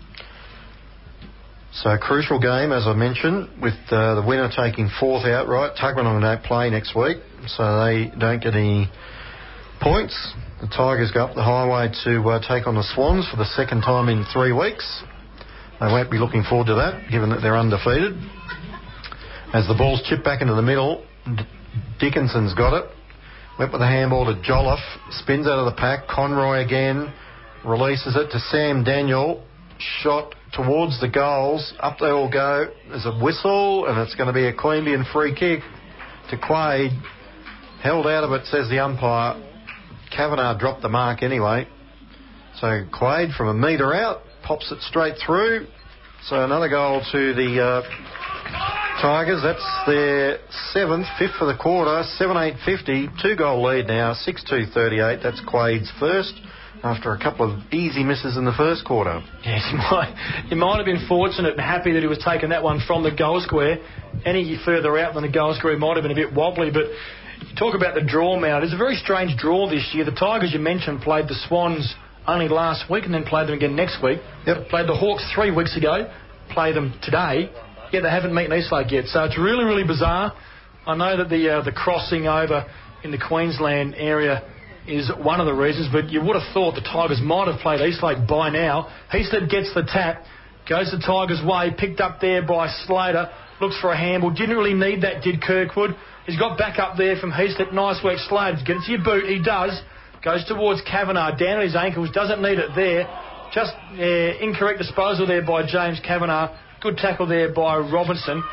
So crucial game, as I mentioned, with uh, the winner taking fourth outright. Tuggeranong don't play next week, so they don't get any points. The Tigers go up the highway to uh, take on the Swans for the second time in three weeks. They won't be looking forward to that, given that they're undefeated. As the ball's chipped back into the middle, D- Dickinson's got it. Went with a handball to Jolliffe. Spins out of the pack. Conroy again. Releases it to Sam Daniel. Shot towards the goals. Up they all go. There's a whistle, and it's going to be a Queanbeyan free kick to Quaid. Held out of it, says the umpire. Kavanagh dropped the mark anyway. So Quaid from a metre out, pops it straight through. So another goal to the uh, Tigers. That's their seventh, fifth for the quarter, seven eight fifty. Two-goal lead now, six two thirty-eight. That's Quaid's first after a couple of easy misses in the first quarter. Yes, he might, he might have been fortunate and happy that he was taking that one from the goal square. Any further out than the goal square might have been a bit wobbly, but... You talk about the draw, Mount. It's a very strange draw this year. The Tigers, you mentioned, played the Swans only last week and then played them again next week. Yep. Played the Hawks three weeks ago, play them today, yet they haven't met Eastlake yet. So it's really, really bizarre. I know that the uh, the crossing over in the Queensland area is one of the reasons, but you would have thought the Tigers might have played Eastlake by now. Heaslip gets the tap, goes the Tigers' way, picked up there by Slater, looks for a handball. Didn't really need that, did Kirkwood. He's got back up there from Heaslip. Nice work, Slater. Gets your boot. He does. Goes towards Kavanagh. Down at his ankles. Doesn't need it there. Just uh, incorrect disposal there by James Kavanagh. Good tackle there by Robinson.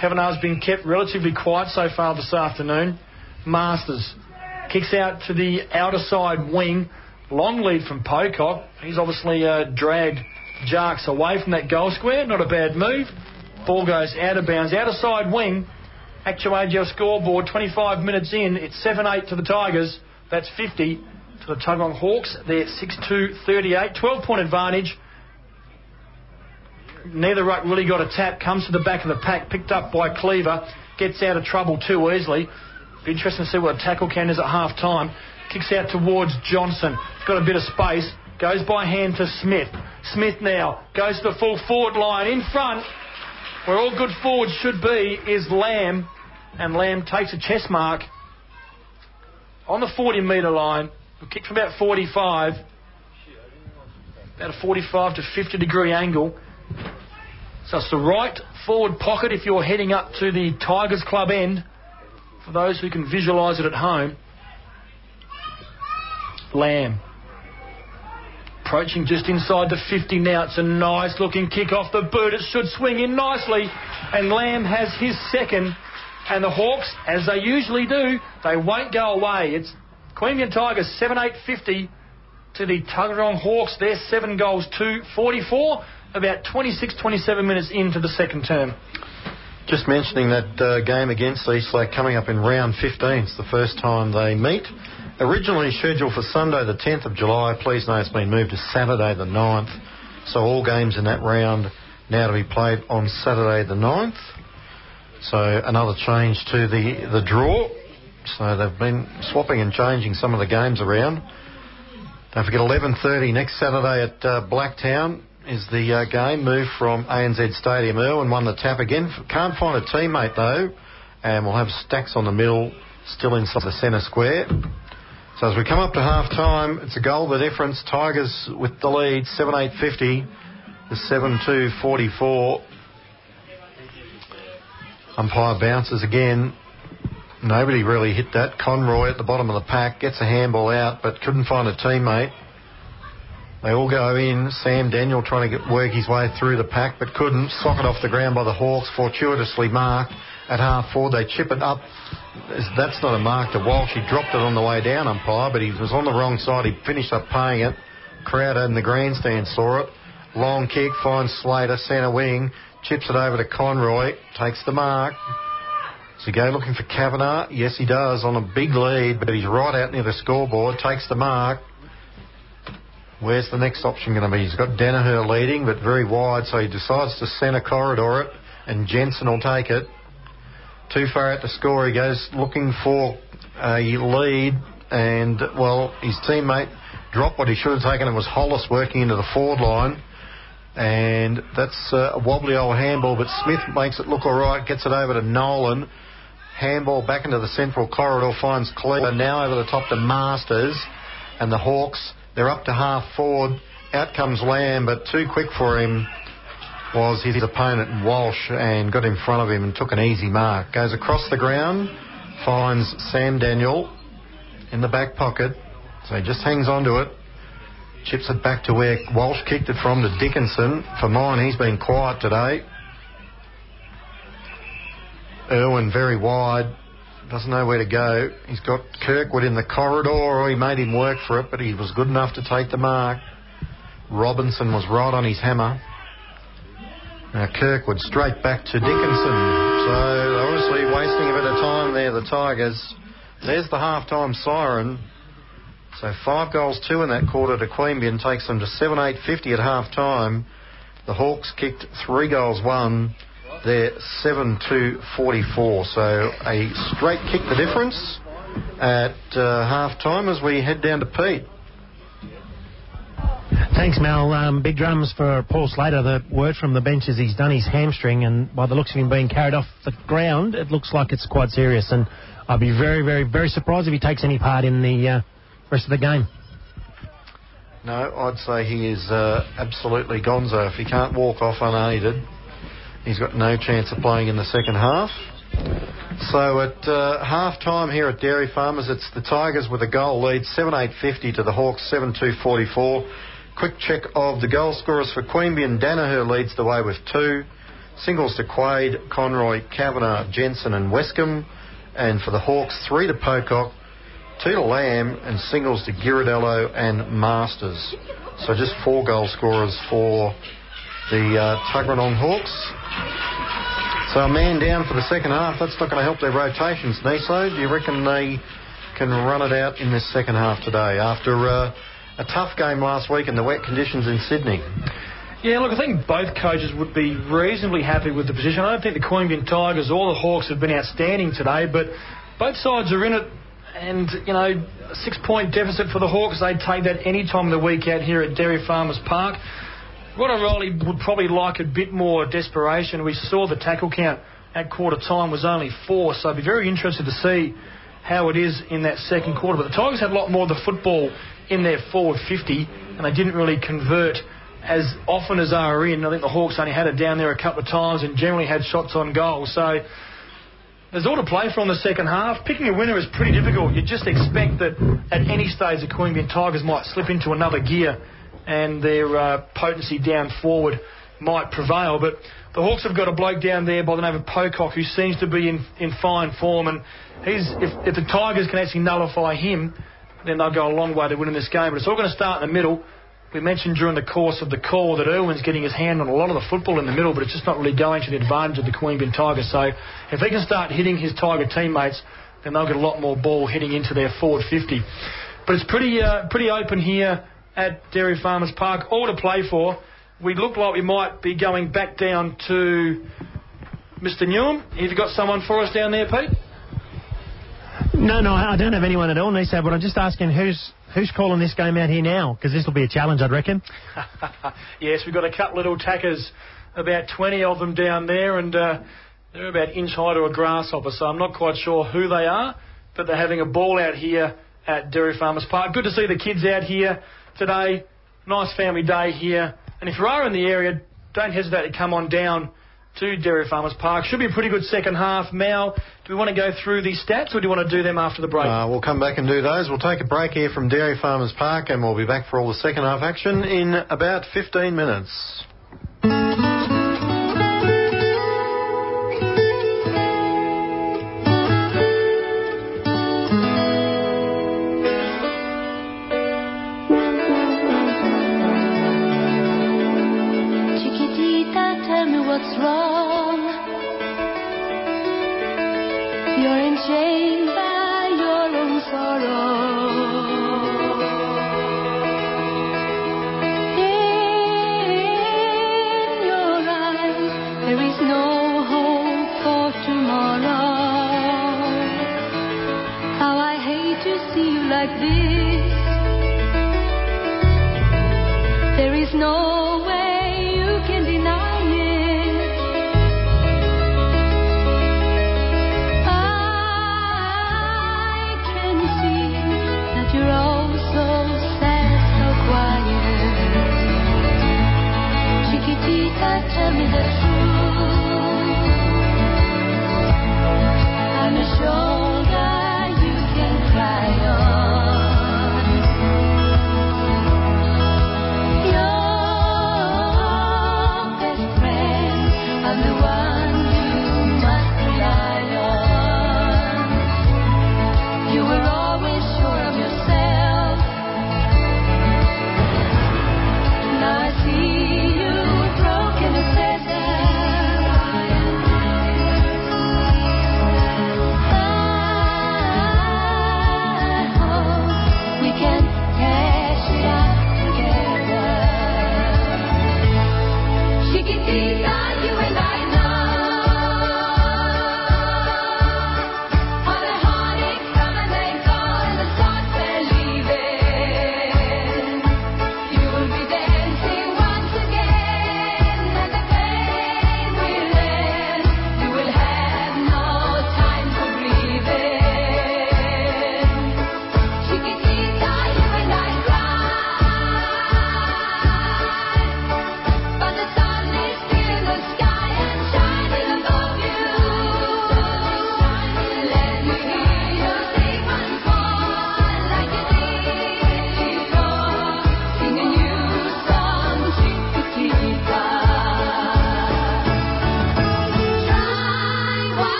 Kavanagh's been kept relatively quiet so far this afternoon. Masters kicks out to the outer side wing. Long lead from Pocock. He's obviously uh, dragged Jarks away from that goal square. Not a bad move. Ball goes out of bounds. Outer side wing. Actual A G L scoreboard, twenty-five minutes in. It's seven eight to the Tigers. That's fifty to the Tuggeranong Hawks. They're six two thirty-eight, twelve-point advantage. Neither ruck really got a tap. Comes to the back of the pack, picked up by Cleaver. Gets out of trouble too easily. Be interesting to see what a tackle can is at half-time. Kicks out towards Johnson. Got a bit of space. Goes by hand to Smith. Smith now goes to the full forward line. In front, where all good forwards should be, is Lamb. And Lamb takes a chest mark on the forty-metre line. We'll kick from about forty-five. About a forty-five to fifty degree angle. So it's the right forward pocket if you're heading up to the Tigers club end, for those who can visualise it at home. Lamb approaching just inside the fifty now. It's a nice looking kick off the boot. It should swing in nicely, and Lamb has his second. And the Hawks, as they usually do, they won't go away. It's Queanbeyan Tigers seven eight fifty to the Tuggeranong Hawks. They're seven goals to forty-four. About twenty-six, twenty-seven minutes into the second term. Just mentioning that uh, game against Eastlake coming up in round fifteen. It's the first time they meet. Originally scheduled for Sunday the tenth of July. Please know it's been moved to Saturday the ninth. So all games in that round now to be played on Saturday the ninth. So another change to the, the draw. So they've been swapping and changing some of the games around. Don't forget eleven thirty next Saturday at uh, Blacktown is the uh, game, moved from A N Z Stadium. Irwin won the tap again. Can't find a teammate though, and we'll have Stacks on the middle still inside the centre square. So as we come up to half time, it's a goal the difference. Tigers with the lead, seven eight fifty to seven two forty-four. Umpire bounces again. Nobody really hit that. Conroy at the bottom of the pack gets a handball out but couldn't find a teammate. They all go in. Sam Daniel trying to get, work his way through the pack but couldn't. Sock it off the ground by the Hawks. Fortuitously marked at half forward. They chip it up. That's not a mark to Walsh. He dropped it on the way down, umpire, but he was on the wrong side. He finished up paying it. Crowder in the grandstand saw it. Long kick. Finds Slater. Centre wing. Chips it over to Conroy. Takes the mark. Does he go looking for Kavanagh? Yes, he does, on a big lead, but he's right out near the scoreboard. Takes the mark. Where's the next option going to be? He's got Danaher leading, but very wide, so he decides to centre corridor it, and Jensen will take it. Too far out to score. He goes looking for a lead, and, well, his teammate dropped what he should have taken. It was Hollis working into the forward line, and that's a wobbly old handball, but Smith makes it look all right, gets it over to Nolan. Handball back into the central corridor, finds Cleaver. Now over the top to Masters, and the Hawks, they're up to half forward. Out comes Lamb, but too quick for him was his opponent Walsh, and got in front of him and took an easy mark. Goes across the ground, finds Sam Daniel in the back pocket, so he just hangs on to it. Chips it back to where Walsh kicked it from, to Dickinson. For mine, he's been quiet today. Irwin very wide. Doesn't know where to go. He's got Kirkwood in the corridor, or he made him work for it, but he was good enough to take the mark. Robinson was right on his hammer. Now Kirkwood straight back to Dickinson. So obviously wasting a bit of time there, the Tigers. There's the half-time siren. So five goals, two in that quarter to Queanbeyan, takes them to seven eight fifty at half-time. The Hawks kicked three goals, one. They're seven two forty-four. So a straight kick the difference at uh, half-time as we head down to Pete. Thanks, Mal. Um, big drums for Paul Slater. The word from the bench is he's done his hamstring, and by the looks of him being carried off the ground, it looks like it's quite serious. And I'd be very, very, very surprised if he takes any part in the... Uh, rest of the game. No, I'd say he is uh, absolutely gonzo. If he can't walk off unaided, he's got no chance of playing in the second half. So at uh, half time here at Dairy Farmers, it's the Tigers with a goal lead, seven eight fifty to the Hawks, seven two forty-four. Quick check of the goal scorers for Queanbeyan. Danaher leads the way with two. Singles to Quaid, Conroy, Kavanagh, Jensen and Westcombe. And for the Hawks, three to Pocock, two to Lamb, and singles to Ghirardello and Masters. So just four goal scorers for the uh, Tuggeranong Hawks. So a man down for the second half. That's not going to help their rotations, Niso. Do you reckon they can run it out in this second half today after uh, a tough game last week and the wet conditions in Sydney. Yeah, look, I think both coaches would be reasonably happy with the position. I don't think the Queanbeyan Tigers or the Hawks have been outstanding today, but both sides are in it. And, you know, a six-point deficit for the Hawks, they'd take that any time of the week out here at Dairy Farmers Park. Ghirardello would probably like a bit more desperation. We saw the tackle count at quarter time was only four, so I'd be very interested to see how it is in that second quarter. But the Tigers had a lot more of the football in their forward fifty, and they didn't really convert as often as they were in. I think the Hawks only had it down there a couple of times and generally had shots on goal. So there's all to play for in the second half. Picking a winner is pretty difficult. You just expect that at any stage the Queanbeyan Tigers might slip into another gear and their uh, potency down forward might prevail. But the Hawks have got a bloke down there by the name of Pocock who seems to be in, in fine form, and he's if, if the Tigers can actually nullify him, then they'll go a long way to winning this game. But it's all going to start in the middle. We mentioned during the course of the call that Irwin's getting his hand on a lot of the football in the middle, but it's just not really going to the advantage of the Queanbeyan Tigers. So if he can start hitting his Tiger teammates, then they'll get a lot more ball heading into their forward fifty. But it's pretty uh, pretty open here at Dairy Farmers Park. All to play for. We look like we might be going back down to Mister Newham. Have you got someone for us down there, Pete? No, no, I don't have anyone at all, Nisa, but I'm just asking who's... Who's calling this game out here now? Because this will be a challenge, I'd reckon. Yes, we've got a couple of little tackers, about twenty of them down there, and uh, they're about inch high to a grasshopper, so I'm not quite sure who they are, but they're having a ball out here at Dairy Farmers Park. Good to see the kids out here today. Nice family day here. And if you are in the area, don't hesitate to come on down to Dairy Farmers Park. Should be a pretty good second half. Mal, do we want to go through the stats or do you want to do them after the break? Uh, we'll come back and do those. We'll take a break here from Dairy Farmers Park and we'll be back for all the second half action in about fifteen minutes. Shoulder you can cry on.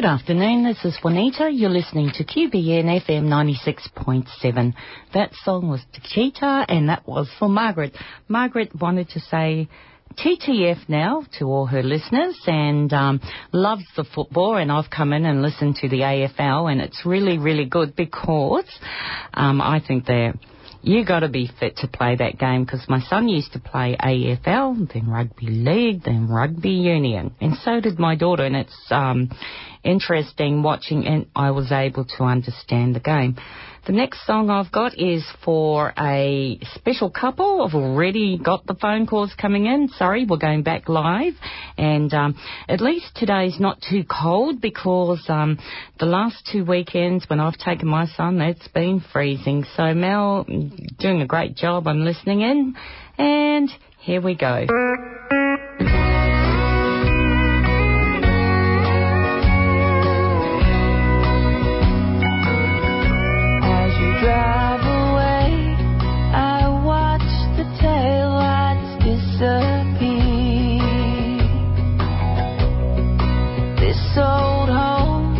Good afternoon, this is Juanita. You're listening to Q B N F M ninety-six point seven. That song was Chiquita, and that was for Margaret. Margaret wanted to say T T F now to all her listeners, and um, loves the football, and I've come in and listened to the A F L, and it's really, really good because um, I think they're... You got to be fit to play that game, because my son used to play A F L, then rugby league, then rugby union, and so did my daughter. And it's um, interesting watching, and I was able to understand the game. The next song I've got is for a special couple. I've already got the phone calls coming in. Sorry, we're going back live, and um, at least today's not too cold, because um, the last two weekends when I've taken my son, it's been freezing. So Mel, doing a great job. I'm listening in, and here we go. As you drive away, I watch the taillights disappear. This old home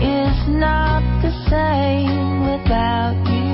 is not the same without you.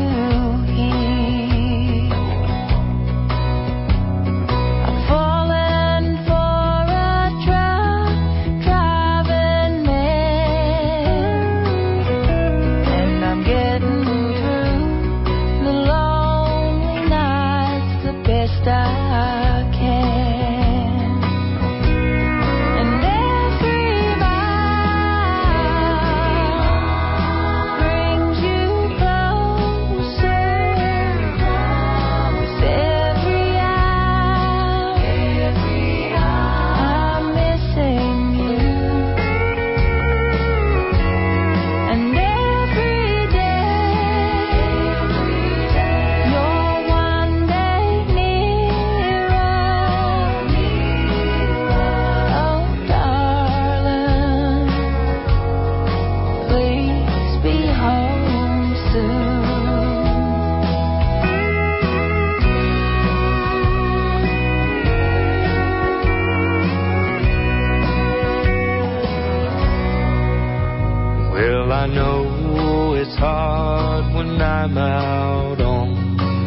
I know it's hard when I'm out on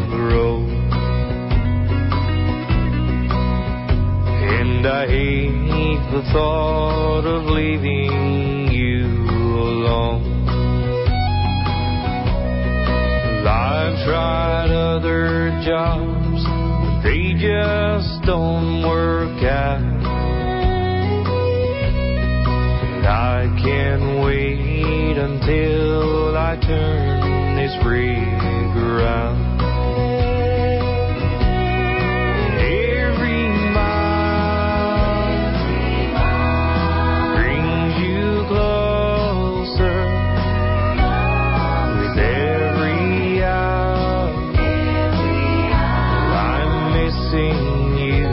the road, and I hate the thought of leaving you alone. Well, I've tried other jobs, but they just don't work out. I can't wait until I turn this rig around. Sing you.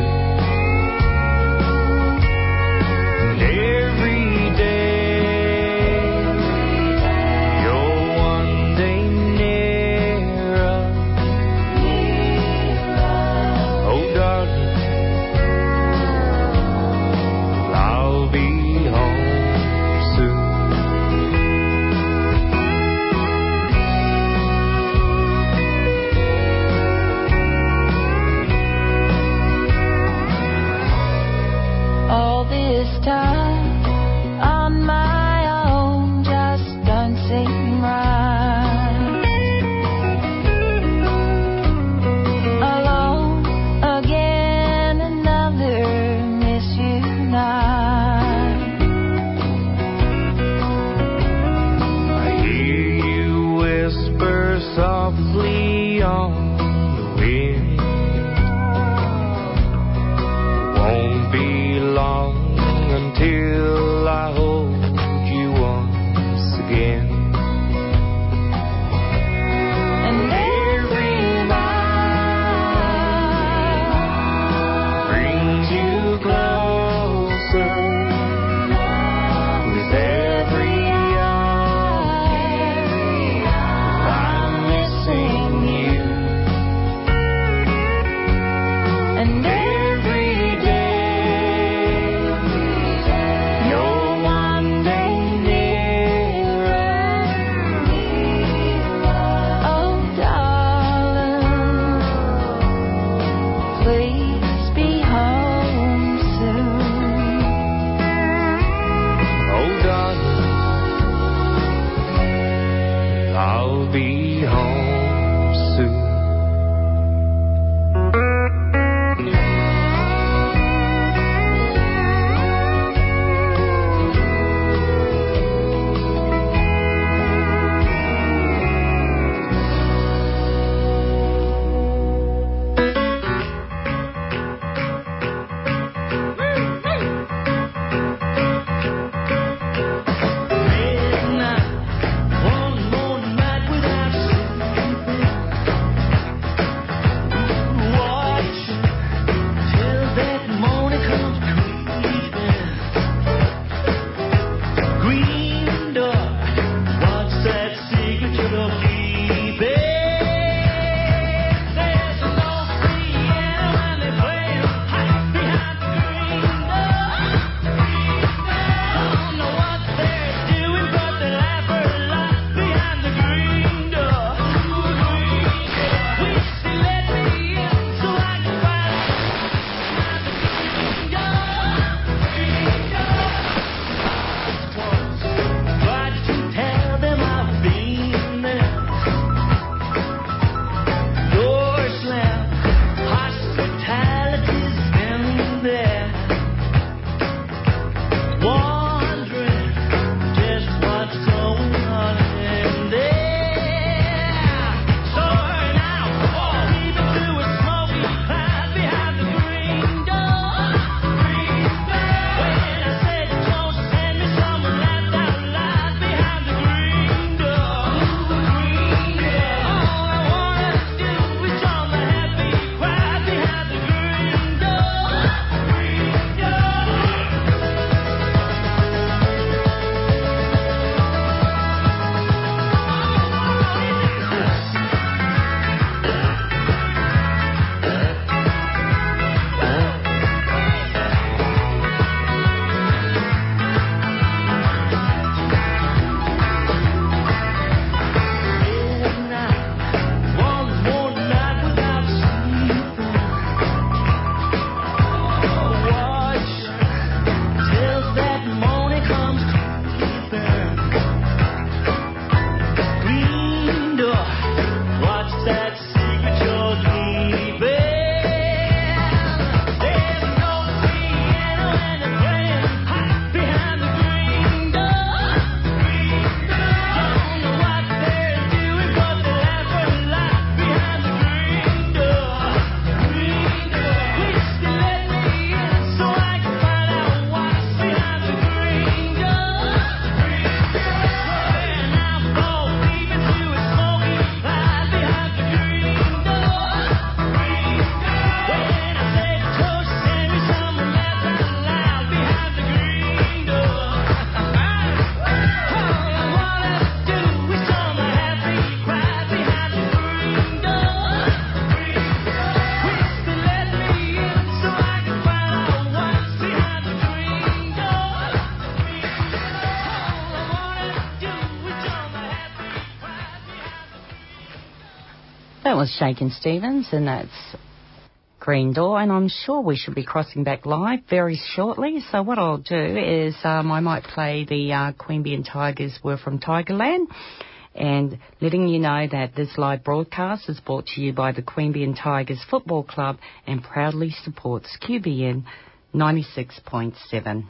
That was Shakin' Stevens, and that's Green Door, and I'm sure we should be crossing back live very shortly. So what I'll do is um, I might play the uh, Queanbeyan Tigers Were From Tigerland, and letting you know that this live broadcast is brought to you by the Queanbeyan Tigers Football Club and proudly supports Q B N ninety-six point seven.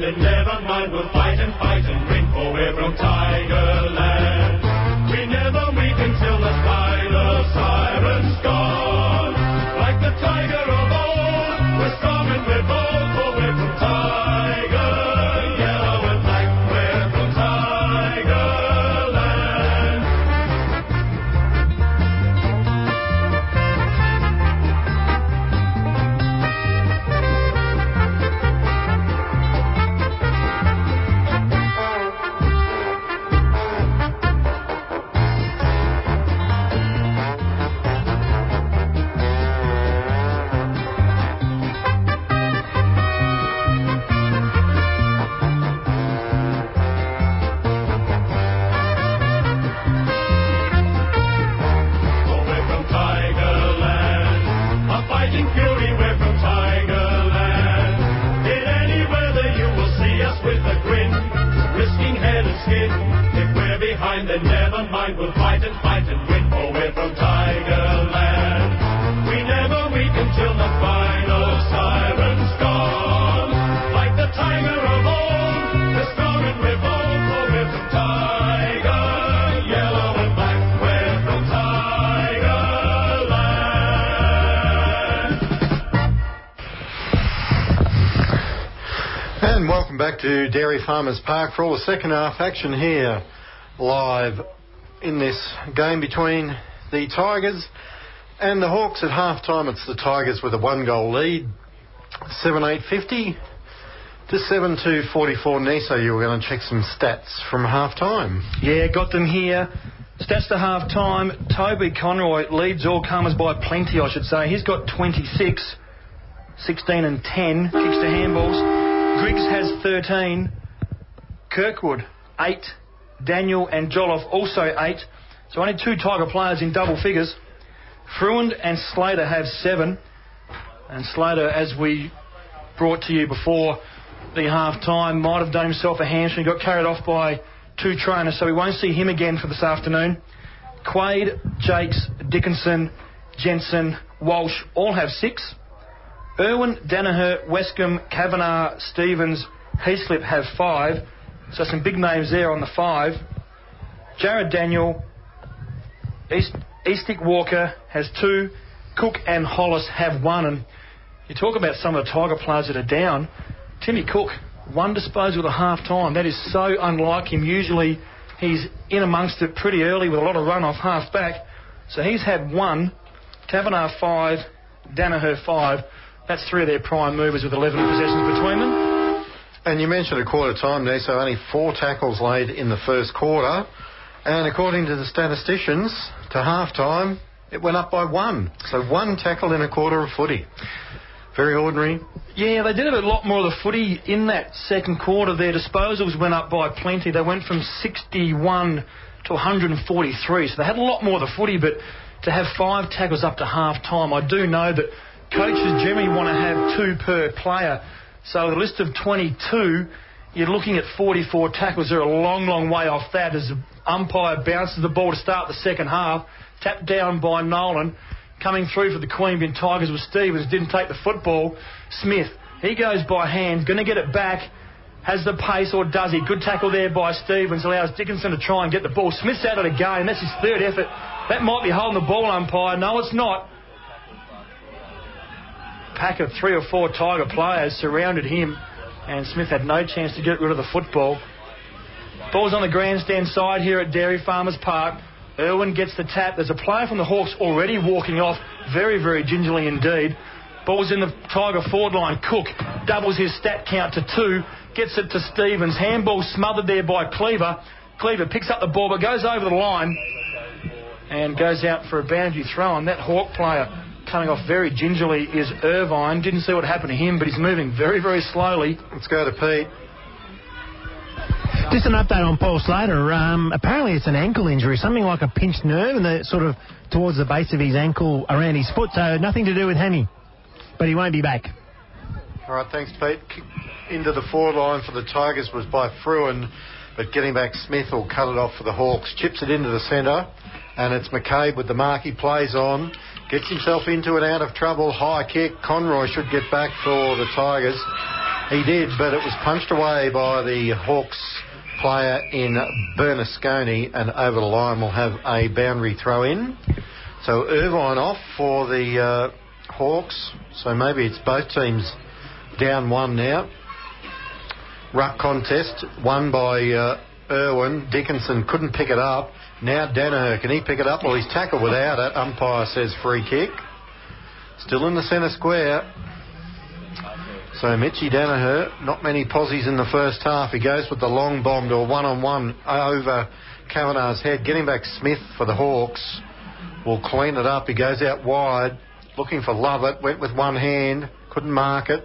Then never mind, we'll fight and fight and win, for we're from Tigerland. We never weaken till the spider siren's gone. Like the tiger of old, we're strong and we're bold, for we're from Tiger, yellow and black, we're from to Dairy Farmers Park for all the second half action here live in this game between the Tigers and the Hawks. At half time it's the Tigers with a one goal lead, seven eight fifty to seven two forty-four. Niso, you were going to check some stats from half time. Yeah, got them here. Stats to half time, Toby Conroy leads all comers by plenty, I should say. He's got twenty-six, sixteen and ten, kicks to handballs. Griggs has thirteen, Kirkwood eight, Daniel and Jolliffe also eight. So only two Tiger players in double figures. Fruin and Slater have seven. And Slater, as we brought to you before the half-time, might have done himself a hamstring. Got carried off by two trainers, so we won't see him again for this afternoon. Quaid, Jakes, Dickinson, Jensen, Walsh all have six. Irwin, Danaher, Westcombe, Kavanagh, Stevens, Heaslip have five. So some big names there on the five. Jared Daniel, East, Eastick Walker has two. Cook and Hollis have one. And you talk about some of the Tiger players that are down. Timmy Cook, one disposal at the half-time. That is so unlike him. Usually he's in amongst it pretty early with a lot of run off half-back. So he's had one. Kavanagh, five. Danaher, five. That's three of their prime movers with eleven possessions between them. And you mentioned a quarter time there, so only four tackles laid in the first quarter. And according to the statisticians, to half-time, it went up by one. So one tackle in a quarter of footy. Very ordinary. Yeah, they did have a lot more of the footy in that second quarter. Their disposals went up by plenty. They went from sixty-one to one hundred forty-three. So they had a lot more of the footy, but to have five tackles up to half-time, I do know that coaches generally want to have two per player. So the list of twenty-two, you're looking at forty-four tackles. They're a long, long way off that as the umpire bounces the ball to start the second half. Tapped down by Nolan. Coming through for the Queanbeyan Tigers was Stevens. Didn't take the football. Smith, he goes by hand. Going to get it back. Has the pace, or does he? Good tackle there by Stevens. Allows Dickinson to try and get the ball. Smith's out of the game. That's his third effort. That might be holding the ball, umpire. No, it's not. Pack of three or four Tiger players surrounded him, and Smith had no chance to get rid of the football. Ball's on the grandstand side here at Dairy Farmers Park. Irwin gets the tap. There's a player from the Hawks already walking off, very, very gingerly indeed. Ball's in the Tiger forward line. Cook doubles his stat count to two, gets it to Stevens. Handball smothered there by Cleaver. Cleaver picks up the ball but goes over the line. and goes out for a boundary throw, and that Hawk player coming off very gingerly is Irvine. Didn't see what happened to him, but he's moving very, very slowly. Let's go to Pete. Just an update on Paul Slater. Um, apparently it's an ankle injury, something like a pinched nerve, and the sort of towards the base of his ankle around his foot, so nothing to do with hammy. But he won't be back. All right, thanks, Pete. Into the forward line for the Tigers was by Fruin, but getting back Smith will cut it off for the Hawks. Chips it into the centre, and it's McCabe with the mark. He plays on, gets himself into and out of trouble. High kick. Conroy should get back for the Tigers. He did, but it was punched away by the Hawks player in Bernasconi, and over the line will have a boundary throw in. So Irvine off for the uh, Hawks. So maybe it's both teams down one now. Ruck contest won by uh, Irwin. Dickinson couldn't pick it up. Now Danaher, can he pick it up? Well, he's tackled without it. Umpire says free kick. Still in the centre square. So Mitchie Danaher, not many posies in the first half. He goes with the long bomb to a one-on-one over Kavanagh's head. Getting back Smith for the Hawks. Will clean it up. He goes out wide, looking for Lovett. Went with one hand. Couldn't mark it.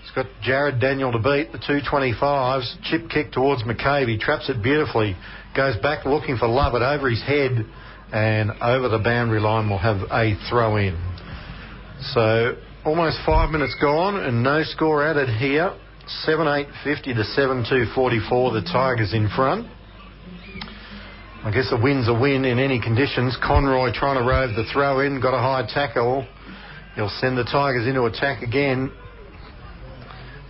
He's got Jared Daniel to beat, the two twenty-fives. Chip kick towards McCabe. He traps it beautifully. Goes back looking for Lovett over his head. And over the boundary line will have a throw in. So almost five minutes gone and no score added here. seven eight fifty to seven two forty-four. The Tigers in front. I guess a win's a win in any conditions. Conroy trying to rove the throw in. Got a high tackle. He'll send the Tigers into attack again.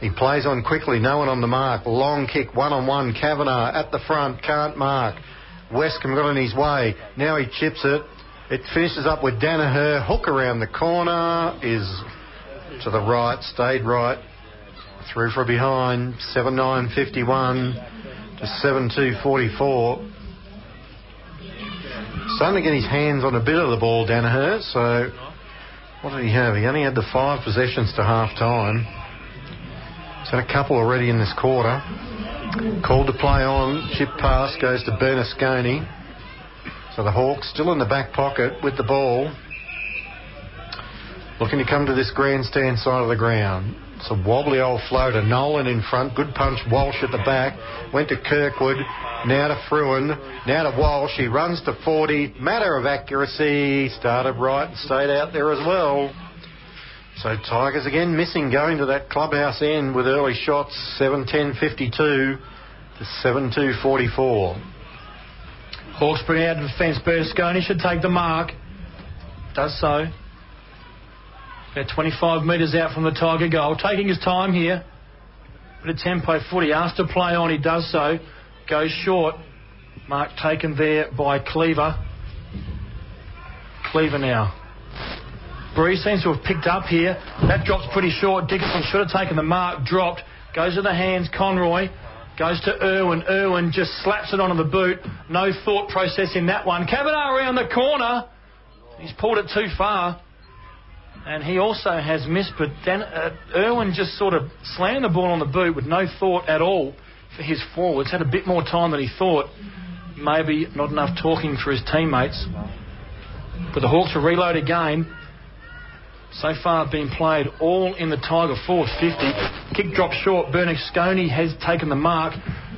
He plays on quickly, no one on the mark. Long kick, one-on-one, Kavanagh at the front, can't mark. Westcombe got in his way, now he chips it. It finishes up with Danaher, hook around the corner, is to the right, stayed right. Through for behind, seven nine fifty-one to seven two forty-four. Starting to get his hands on a bit of the ball, Danaher, so what did he have? He only had the five possessions to half-time. He's had a couple already in this quarter. Called to play on. Chip pass goes to Bernasconi. So the Hawks still in the back pocket with the ball. Looking to come to this grandstand side of the ground. It's a wobbly old floater. Nolan in front. Good punch. Walsh at the back. Went to Kirkwood. Now to Fruin. Now to Walsh. He runs to forty. Matter of accuracy. Started right and stayed out there as well. So Tigers again missing going to that clubhouse end with early shots. Seven ten fifty-two to seven two forty-four. Hawks pretty out of defence. Bernasconi should take the mark. Does so. About twenty-five metres out from the Tiger goal. Taking his time here. Bit of tempo footy. Asked to play on. He does so. Goes short. Mark taken there by Cleaver. Cleaver now. Breeze seems to have picked up here. That drops pretty short. Dickinson should have taken the mark. Dropped. Goes to the hands. Conroy. Goes to Irwin. Irwin just slaps it onto the boot. No thought process in that one. Kavanagh around the corner. He's pulled it too far. And he also has missed. But then uh, Irwin just sort of slammed the ball on the boot with no thought at all for his forwards. Had a bit more time than he thought. Maybe not enough talking for his teammates. But the Hawks will reload again. So far been played all in the Tiger four fifty. Kick drop short. Bernasconi has taken the mark.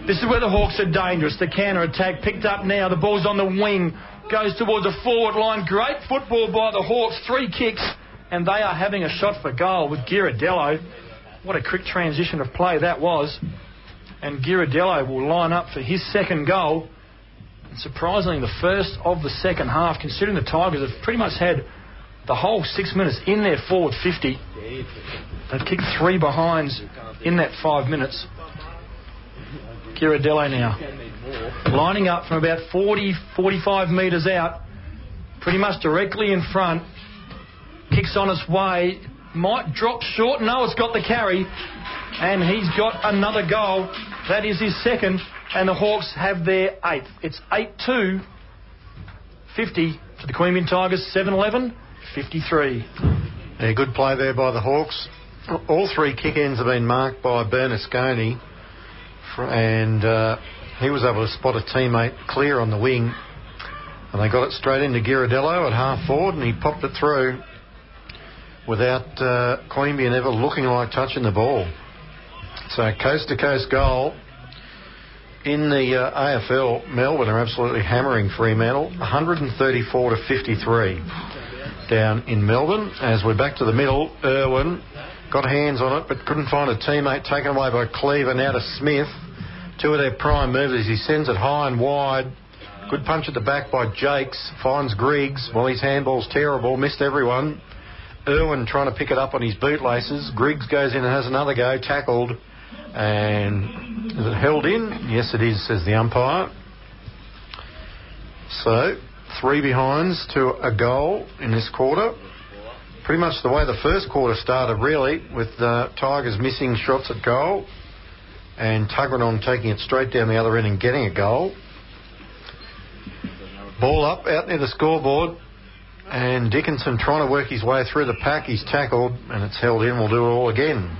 This is where the Hawks are dangerous. The counter attack picked up now. The ball's on the wing. Goes towards the forward line. Great football by the Hawks. Three kicks and they are having a shot for goal with Ghirardello. What a quick transition of play that was. And Ghirardello will line up for his second goal. And surprisingly the first of the second half, considering the Tigers have pretty much had the whole six minutes in their forward fifty. They've kicked three behinds in that five minutes. Ghirardello now. Lining up from about forty, forty-five metres out. Pretty much directly in front. Kicks on its way. Might drop short. No, it's got the carry. And he's got another goal. That is his second. And the Hawks have their eighth. It's eight two fifty to the Queanbeyan Tigers. seven eleven. fifty-three. Yeah, good play there by the Hawks. All three kick-ends have been marked by Bernasconi, and uh, he was able to spot a teammate clear on the wing. And they got it straight into Ghirardello at half forward, and he popped it through without uh, Queanbeyan ever looking like touching the ball. So coast-to-coast goal in the uh, A F L. Melbourne are absolutely hammering Fremantle, one thirty-four to fifty-three down in Melbourne. As we're back to the middle, Irwin got hands on it but couldn't find a teammate, taken away by Cleaver, now to Smith. Two of their prime movers, he sends it high and wide. Good punch at the back by Jakes, finds Griggs. Well, his handball's terrible, missed everyone. Irwin trying to pick it up on his bootlaces. Griggs goes in and has another go, tackled, and is it held in? Yes, it is, says the umpire. So, three behinds to a goal in this quarter. Pretty much the way the first quarter started, really, with the Tigers missing shots at goal and Tuggeranong taking it straight down the other end and getting a goal. Ball up, out near the scoreboard. And Dickinson trying to work his way through the pack. He's tackled and it's held in. We'll do it all again.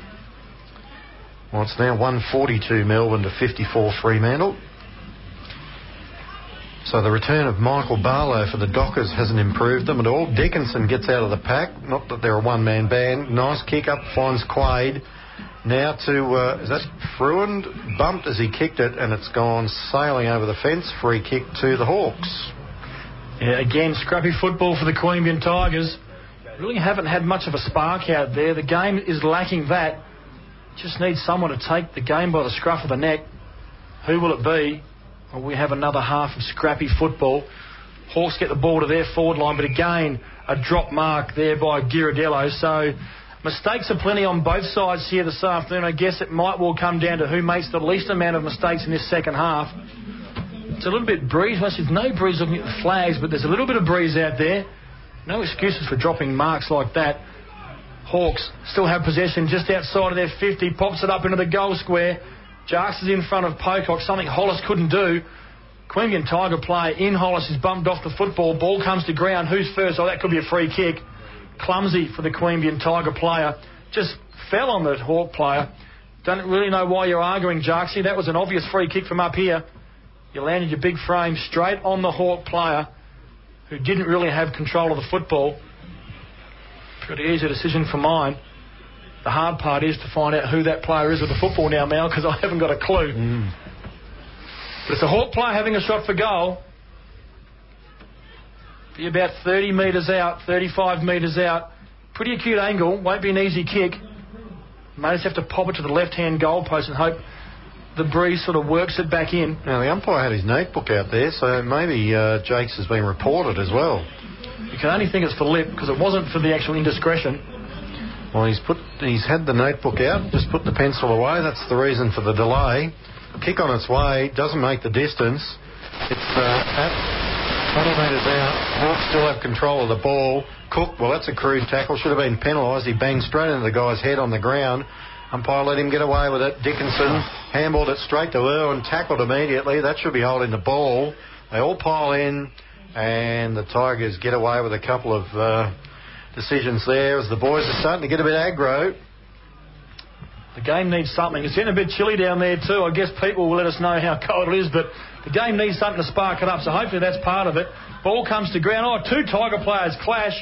Well, it's now one forty-two Melbourne to fifty-four Fremantle. So the return of Michael Barlow for the Dockers hasn't improved them at all. Dickinson gets out of the pack. Not that they're a one-man band. Nice kick up, finds Quaid. Now to, uh, is that Fruin? Bumped as he kicked it and it's gone sailing over the fence. Free kick to the Hawks. Yeah, again, scrappy football for the Queanbeyan Tigers. Really haven't had much of a spark out there. The game is lacking that. Just needs someone to take the game by the scruff of the neck. Who will it be? Well, we have another half of scrappy football. Hawks get the ball to their forward line, but again, a drop mark there by Ghirardello. So mistakes are plenty on both sides here this afternoon. I guess it might well come down to who makes the least amount of mistakes in this second half. It's a little bit breeze. Well, there's no breeze looking at the flags, but there's a little bit of breeze out there. No excuses for dropping marks like that. Hawks still have possession just outside of their fifty. Pops it up into the goal square. Jarks is in front of Pocock, something Hollis couldn't do. Queanbeyan Tiger player in Hollis is bumped off the football. Ball comes to ground. Who's first? Oh, that could be a free kick. Clumsy for the Queanbeyan Tiger player. Just fell on the Hawk player. Don't really know why you're arguing, Jarksy. That was an obvious free kick from up here. You landed your big frame straight on the Hawk player who didn't really have control of the football. Pretty easy decision for mine. The hard part is to find out who that player is with the football now, Mal, because I haven't got a clue. Mm. But it's a Hawk player having a shot for goal. Be about thirty metres out, thirty-five metres out. Pretty acute angle, won't be an easy kick. May just have to pop it to the left-hand goalpost and hope the breeze sort of works it back in. Now, the umpire had his notebook out there, so maybe uh, Jakes has been reported as well. You can only think it's for lip, because it wasn't for the actual indiscretion. Well, he's put, he's had the notebook out, just put the pencil away. That's the reason for the delay. Kick on its way, doesn't make the distance. It's uh, at one hundred metres out. Hawks still have control of the ball. Cook, well, that's a crude tackle. Should have been penalised. He banged straight into the guy's head on the ground. Umpire let him get away with it. Dickinson handballed it straight to Irwin, tackled immediately. That should be holding the ball. They all pile in, and the Tigers get away with a couple of uh, decisions there as the boys are starting to get a bit aggro. The game needs something. It's getting a bit chilly down there too. I guess people will let us know how cold it is, but the game needs something to spark it up, so hopefully that's part of it. Ball comes to ground. Oh, two Tiger players clash.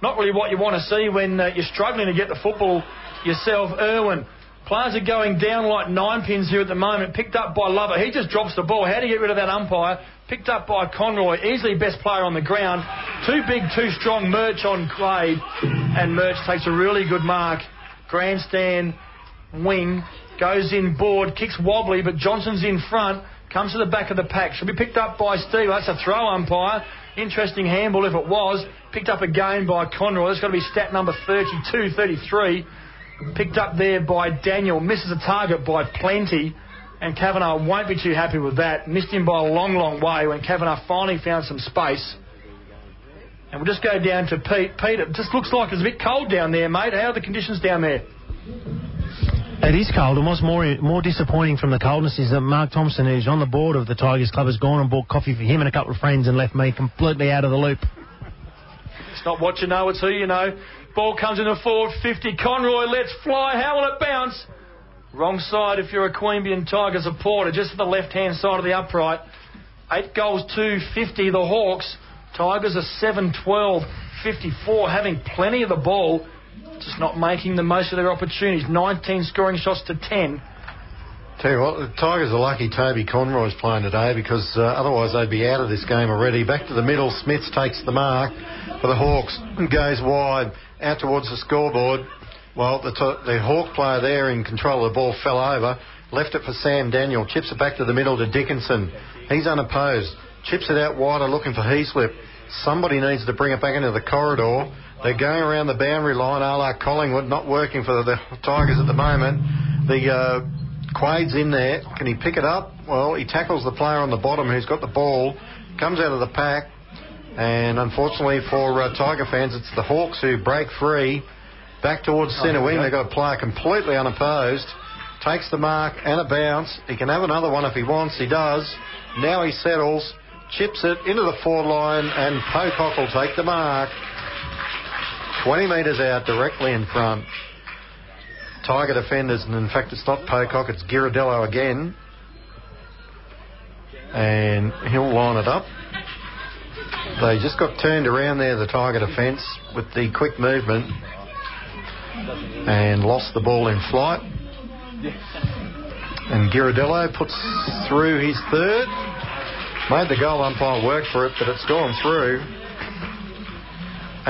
Not really what you want to see when uh, you're struggling to get the football yourself. Irwin, players are going down like nine pins here at the moment. Picked up by Lover, he just drops the ball. How do you get rid of that umpire? Picked up by Conroy, easily best player on the ground. Too big, too strong, Murch on Quaid, and Murch takes a really good mark. Grandstand wing, goes in board, kicks wobbly, but Johnson's in front, comes to the back of the pack, should be picked up by Steve. That's a throw umpire. Interesting handball if it was. Picked up again by Conroy. That's got to be stat number thirty-two, thirty-three. Picked up there by Daniel. Misses a target by plenty. And Kavanagh won't be too happy with that. Missed him by a long, long way when Kavanagh finally found some space. And we'll just go down to Pete. Pete, it just looks like it's a bit cold down there, mate. How are the conditions down there? It is cold, and what's more more disappointing from the coldness is that Mark Thompson, who's on the board of the Tigers Club, has gone and bought coffee for him and a couple of friends and left me completely out of the loop. It's not what you know, it's who you know. Ball comes in the forward fifty. Conroy lets fly. How will it bounce? Wrong side if you're a Queanbeyan Tiger supporter, just to the left-hand side of the upright. Eight goals, two fifty, the Hawks. Tigers are seven twelve fifty-four, having plenty of the ball, just not making the most of their opportunities. nineteen scoring shots to ten. Tell you what, the Tigers are lucky Toby Conroy's playing today, because uh, otherwise they'd be out of this game already. Back to the middle, Smiths takes the mark for the Hawks, goes wide, out towards the scoreboard. Well, the, t- the Hawk player there in control of the ball fell over, left it for Sam Daniel, chips it back to the middle to Dickinson. He's unopposed, chips it out wider looking for Heaslip. Somebody needs to bring it back into the corridor. They're going around the boundary line, a la Collingwood, not working for the, the Tigers at the moment. The uh, Quaid's in there. Can he pick it up? Well, he tackles the player on the bottom who's got the ball, comes out of the pack, and unfortunately for uh, Tiger fans, it's the Hawks who break free. Back towards centre wing, they've got a player completely unopposed. Takes the mark and a bounce. He can have another one if he wants. He does. Now he settles, chips it into the forward line, and Pocock will take the mark. twenty metres out, directly in front. Tiger defenders, and in fact it's not Pocock, it's Ghirardello again. And he'll line it up. They just got turned around there, the Tiger defence, with the quick movement, and lost the ball in flight. And Ghirardello puts through his third. Made the goal umpire work for it, but it's gone through.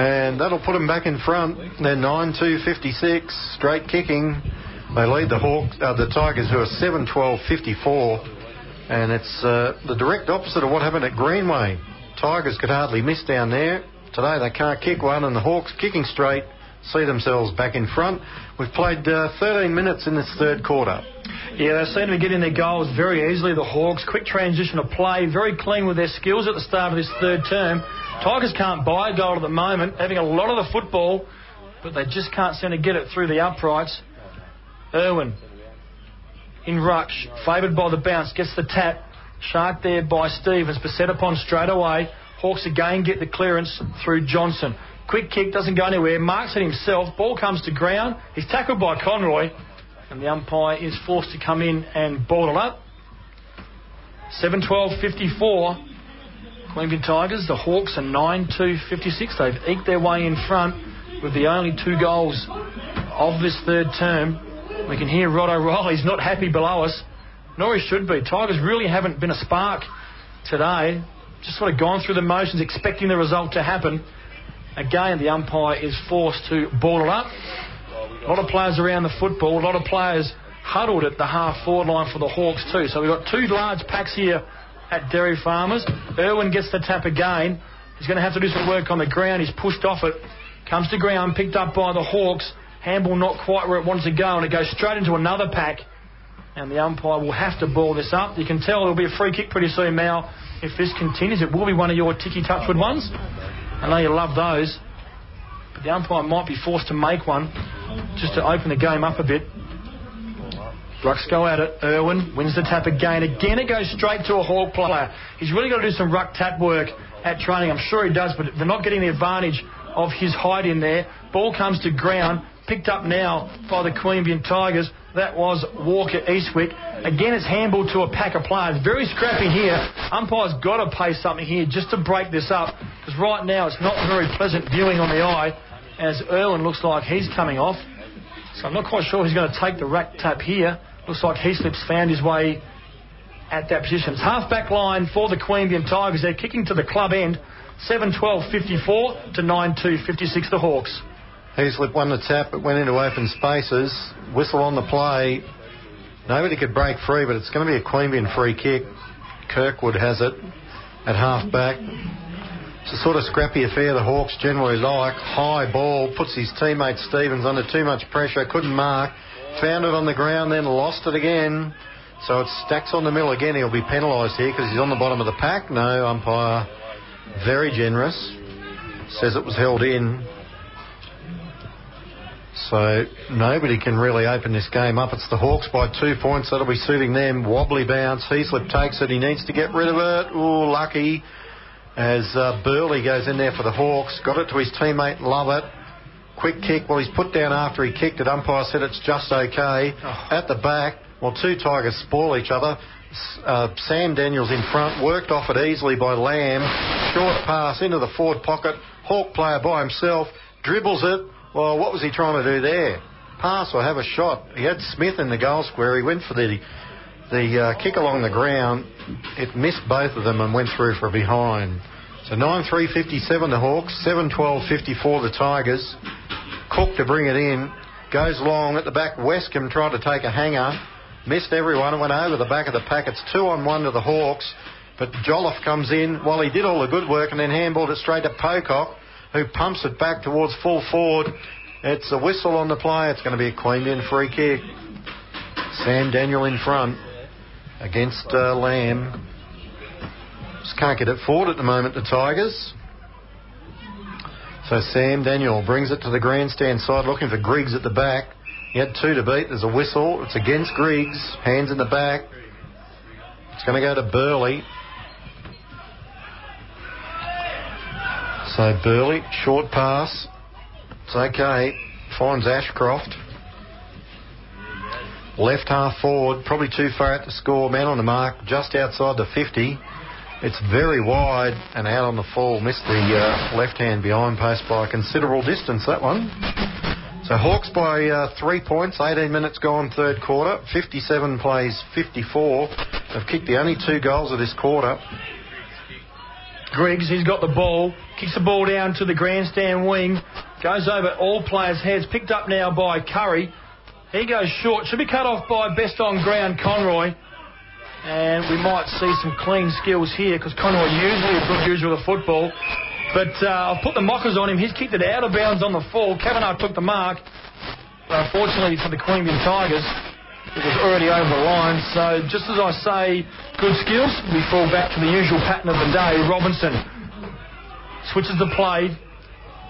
And that'll put them back in front. They're nine two fifty-six, straight kicking. They lead the Hawks, uh, the Tigers, who are seven twelve fifty-four. And it's uh, the direct opposite of what happened at Greenway. Tigers could hardly miss down there. Today they can't kick one, and the Hawks, kicking straight, see themselves back in front. We've played uh, thirteen minutes in this third quarter. Yeah, they seem to be getting their goals very easily, the Hawks. Quick transition of play, very clean with their skills at the start of this third term. Tigers can't buy a goal at the moment, having a lot of the football, but they just can't seem to get it through the uprights. Irwin in ruck, favoured by the bounce, gets the tap. Shark there by Stevens, beset upon straight away. Hawks again get the clearance through Johnson. Quick kick, doesn't go anywhere, marks it himself, ball comes to ground, he's tackled by Conroy, and the umpire is forced to come in and ball it up. seven twelve fifty-four, Queanbeyan Tigers. The Hawks are nine two fifty-six. They've eked their way in front with the only two goals of this third term. We can hear Rod O'Reilly's not happy below us, nor he should be. Tigers really haven't been a spark today, just sort of gone through the motions expecting the result to happen. Again, the umpire is forced to ball it up. A lot of players around the football, a lot of players huddled at the half-forward line for the Hawks too. So we've got two large packs here at Dairy Farmers. Irwin gets the tap again. He's going to have to do some work on the ground. He's pushed off it. Comes to ground, picked up by the Hawks. Handball not quite where it wants to go, and it goes straight into another pack. And the umpire will have to ball this up. You can tell it'll be a free kick pretty soon now. If this continues, it will be one of your ticky touchwood ones. I know you love those, but the umpire might be forced to make one just to open the game up a bit. Rucks go at it. Irwin wins the tap again. Again, it goes straight to a Hawk player. He's really got to do some ruck tap work at training. I'm sure he does, but they're not getting the advantage of his height in there. Ball comes to ground, picked up now by the Queanbeyan Tigers. That was Walker Eastwick. Again, it's handball to a pack of players. Very scrappy here. Umpire's got to pay something here just to break this up, because right now it's not very pleasant viewing on the eye, as Irwin looks like he's coming off. So I'm not quite sure who's going to take the rack tap here. Looks like Heaslip's found his way at that position. It's half-back line for the Queanbeyan Tigers. They're kicking to the club end. seven twelve fifty-four to nine two fifty-six, the Hawks. Heaslip won the tap. It went into open spaces. Whistle on the play. Nobody could break free, but it's going to be a Queanbeyan free kick. Kirkwood has it at half-back. It's a sort of scrappy affair the Hawks generally like. High ball, puts his teammate Stevens under too much pressure. Couldn't mark. Found it on the ground, then lost it again. So it stacks on the middle again. He'll be penalised here because he's on the bottom of the pack. No, umpire, very generous. Says it was held in. So nobody can really open this game up. It's the Hawks by two points. That'll be suiting them. Wobbly bounce. Heaslip takes it. He needs to get rid of it. Ooh, lucky. As uh, Burley goes in there for the Hawks. Got it to his teammate. Love it. Quick kick. Well, he's put down after he kicked it. Umpire said it's just okay. Oh. At the back, well, two Tigers spoil each other. Uh, Sam Daniels in front, worked off it easily by Lamb. Short pass into the forward pocket. Hawk player by himself, dribbles it. Well, what was he trying to do there? Pass or have a shot? He had Smith in the goal square. He went for the the uh, kick along the ground. It missed both of them and went through for a behind. So nine three fifty-seven the Hawks, seven twelve fifty-four the Tigers. Cook to bring it in. Goes long at the back. Westcombe tried to take a hanger. Missed everyone. Went over the back of the pack. It's two on one to the Hawks. But Jolliffe comes in. Well, he did all the good work and then handballed it straight to Pocock, who pumps it back towards full forward. It's a whistle on the play. It's going to be a Queanbeyan free kick. Sam Daniel in front against uh, Lamb. Just can't get it forward at the moment, the Tigers. So Sam Daniel brings it to the grandstand side, looking for Griggs at the back. He had two to beat. There's a whistle. It's against Griggs. Hands in the back. It's going to go to Burley. So Burley, short pass. It's okay. Finds Ashcroft. Left half forward, probably too far out to score. Man on the mark, just outside the fifty. It's very wide and out on the full. Missed the uh, left-hand behind post by a considerable distance, that one. So Hawks by uh, three points, eighteen minutes gone third quarter. fifty-seven plays fifty-four. They've kicked the only two goals of this quarter. Griggs, he's got the ball, kicks the ball down to the grandstand wing, goes over all players' heads, picked up now by Curry. He goes short, should be cut off by best on ground Conroy, and we might see some clean skills here because Conroy usually is a good user of the football, but uh, I've put the mockers on him. He's kicked it out of bounds on the full. Kavanagh took the mark, but unfortunately for the Queanbeyan Tigers it was already over the line. So just as I say, good skills, we fall back to the usual pattern of the day. Robinson switches the play.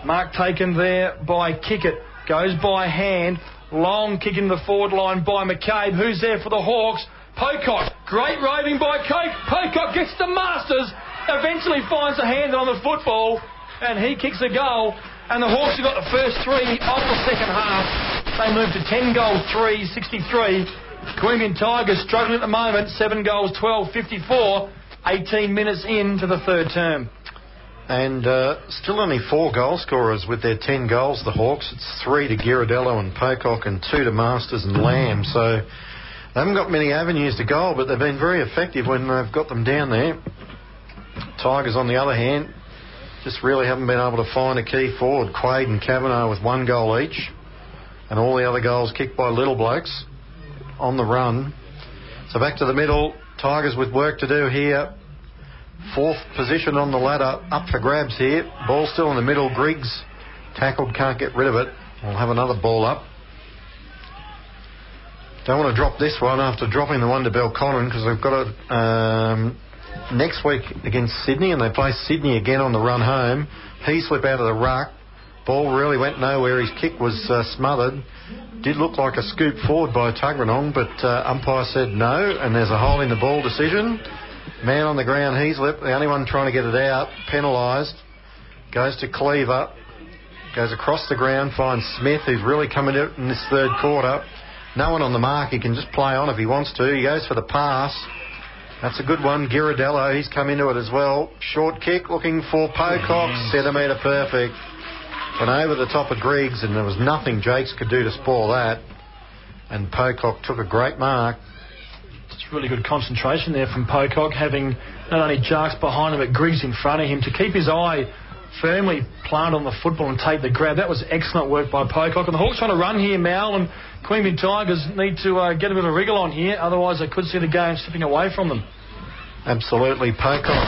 Mark taken there by Kickett. Goes by hand. Long kick into the forward line by McCabe. Who's there for the Hawks? Pocock. Great roving by Coke. Pocock gets the Masters. Eventually finds a hand on the football. And he kicks a goal. And the Hawks have got the first three of the second half. They move to ten goals, three sixty-three. Queanbeyan Tigers struggling at the moment, seven goals, twelve fifty-four, eighteen minutes into the third term. And uh, still only four goal scorers with their ten goals, the Hawks. It's three to Ghirardello and Pocock and two to Masters and Lamb. So they haven't got many avenues to goal, but they've been very effective when they've got them down there. Tigers, on the other hand, just really haven't been able to find a key forward. Quaid and Kavanagh with one goal each. And all the other goals kicked by little blokes on the run. So back to the middle. Tigers with work to do here. Fourth position on the ladder. Up for grabs here. Ball still in the middle. Griggs tackled. Can't get rid of it. We'll have another ball up. Don't want to drop this one after dropping the one to Belconnen, because they've got it um, next week against Sydney, and they play Sydney again on the run home. Heaslip out of the ruck. Ball really went nowhere. His kick was uh, smothered. Did look like a scoop forward by Tuggeranong, but uh, umpire said no, and there's a hole in the ball decision. Man on the ground, Heaslip, the only one trying to get it out, penalised. Goes to Cleaver. Goes across the ground, finds Smith, who's really coming out in this third quarter. No one on the mark. He can just play on if he wants to. He goes for the pass. That's a good one. Ghirardello, he's come into it as well. Short kick, looking for Pocock. Centimetre perfect. And over the top of Griggs, and there was nothing Jakes could do to spoil that. And Pocock took a great mark. It's really good concentration there from Pocock, having not only Jarks behind him but Griggs in front of him to keep his eye firmly planted on the football and take the grab. That was excellent work by Pocock. And the Hawks trying to run here, Mal, and Queanbeyan Tigers need to uh, get a bit of wriggle on here, otherwise they could see the game slipping away from them. Absolutely. Pocock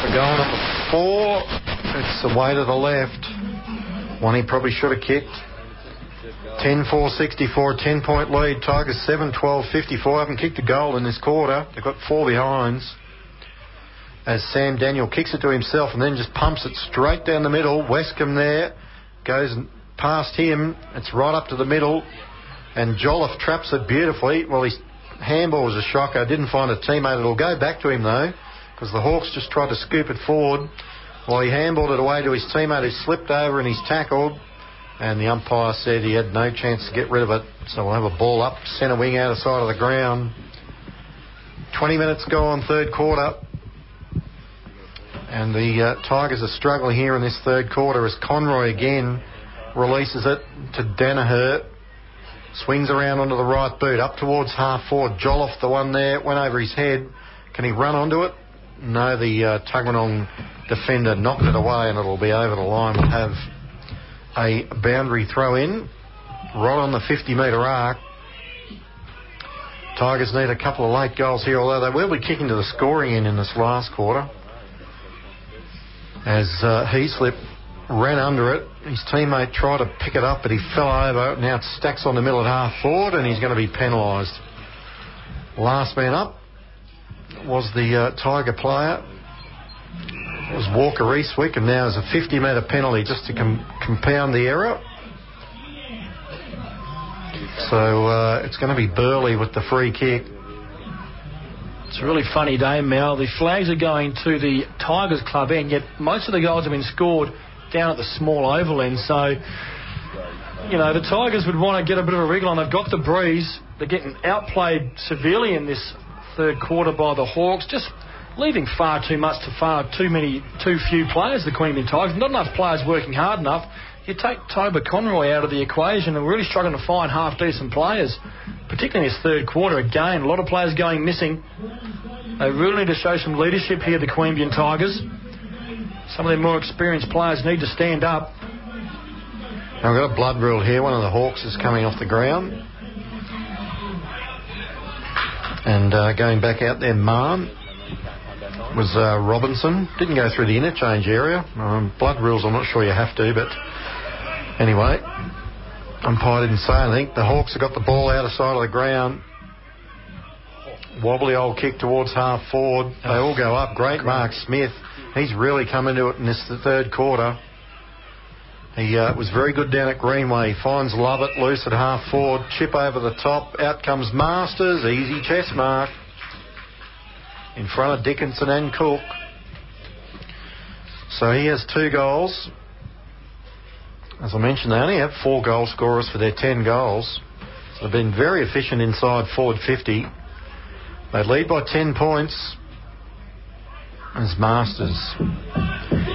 for goal number four. It's away to the left. One he probably should have kicked. ten four sixty-four, ten-point lead. Tigers seven twelve fifty-four. Haven't kicked a goal in this quarter. They've got four behinds. As Sam Daniel kicks it to himself and then just pumps it straight down the middle. Westcombe there. Goes past him. It's right up to the middle. And Jolliffe traps it beautifully. Well, his handball was a shocker. Didn't find a teammate. It'll go back to him, though, because the Hawks just tried to scoop it forward. Well, he handballed it away to his teammate, who slipped over and he's tackled. And the umpire said he had no chance to get rid of it. So we'll have a ball up, centre wing out of the side of the ground. twenty minutes gone, third quarter. And the uh, Tigers are struggling here in this third quarter as Conroy again releases it to Danaher. Swings around onto the right boot, up towards half forward. Jolliffe, the one there, went over his head. Can he run onto it? No, the uh, Tuggeranong defender knocked it away and it'll be over the line. We'll have a boundary throw in right on the fifty metre arc. Tigers need a couple of late goals here, although they will be kicking to the scoring end in this last quarter. As uh, Heaslip ran under it, his teammate tried to pick it up, but he fell over. Now it stacks on the middle at half forward, and he's going to be penalised. Last man up was the uh, Tiger player. It was Walker Eastwick, and now there's a fifty metre penalty just to com- compound the error. So uh, it's going to be Burley with the free kick. It's a really funny day, Mel. The flags are going to the Tigers club end, yet most of the goals have been scored down at the small oval end. So, you know, the Tigers would want to get a bit of a wriggle on. They've got the breeze. They're getting outplayed severely in this third quarter by the Hawks. Just leaving far too much to far too many, too few players, the Queanbeyan Tigers. Not enough players working hard enough. You take Toby Conroy out of the equation, and we're really struggling to find half-decent players, particularly in this third quarter. Again, a lot of players going missing. They really need to show some leadership here, the Queanbeyan Tigers. Some of their more experienced players need to stand up. Now we've got a blood rule here. One of the Hawks is coming off the ground. And uh, going back out there, Marn was uh, Robinson. Didn't go through the interchange area. Um, blood rules, I'm not sure you have to, but... Anyway, umpire didn't say anything. The Hawks have got the ball out of sight of the ground. Wobbly old kick towards half forward. They all go up. Great Mark Smith. He's really come into it in this third quarter. He uh, was very good down at Greenway. He finds Lovett loose at half forward. Chip over the top. Out comes Masters. Easy chest mark. In front of Dickinson and Cook. So he has two goals. As I mentioned, they only have four goal scorers for their ten goals. So they've been very efficient inside forward fifty. They lead by ten points. As Masters,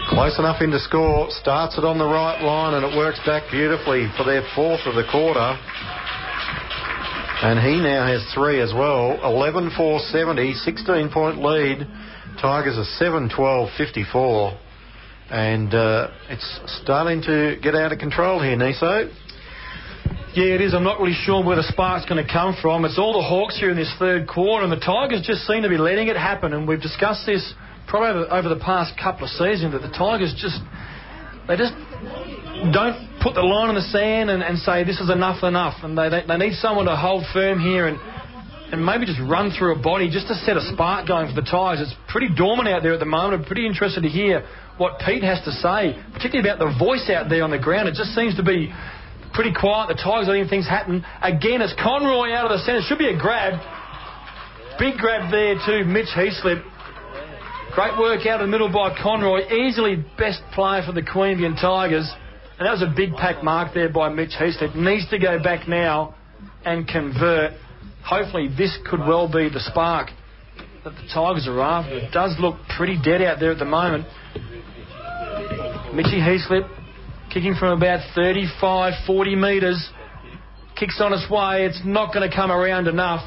close enough in to score, starts it on the right line and it works back beautifully for their fourth of the quarter. And he now has three as well. eleven four seventy, sixteen point lead. Tigers are seven twelve fifty-four. And uh, it's starting to get out of control here, Niso. Yeah, it is. I'm not really sure where the spark's going to come from. It's all the Hawks here in this third quarter, and the Tigers just seem to be letting it happen. And we've discussed this probably over, over the past couple of seasons, that the Tigers just, they just don't put the line in the sand and, and say this is enough, enough. And they, they, they need someone to hold firm here and, and maybe just run through a body just to set a spark going for the Tigers. It's pretty dormant out there at the moment. I'm pretty interested to hear what Pete has to say, particularly about the voice out there on the ground. It just seems to be pretty quiet. The Tigers letting things happen. Again, it's Conroy out of the centre. Should be a grab. Big grab there to Mitch Heaslip. Great work out of the middle by Conroy. Easily best player for the Queanbeyan Tigers. And that was a big pack mark there by Mitch Heaslip. Needs to go back now and convert. Hopefully this could well be the spark that the Tigers are after. It does look pretty dead out there at the moment. Mitchie Heaslip kicking from about thirty-five, forty metres. Kicks on its way. It's not going to come around enough.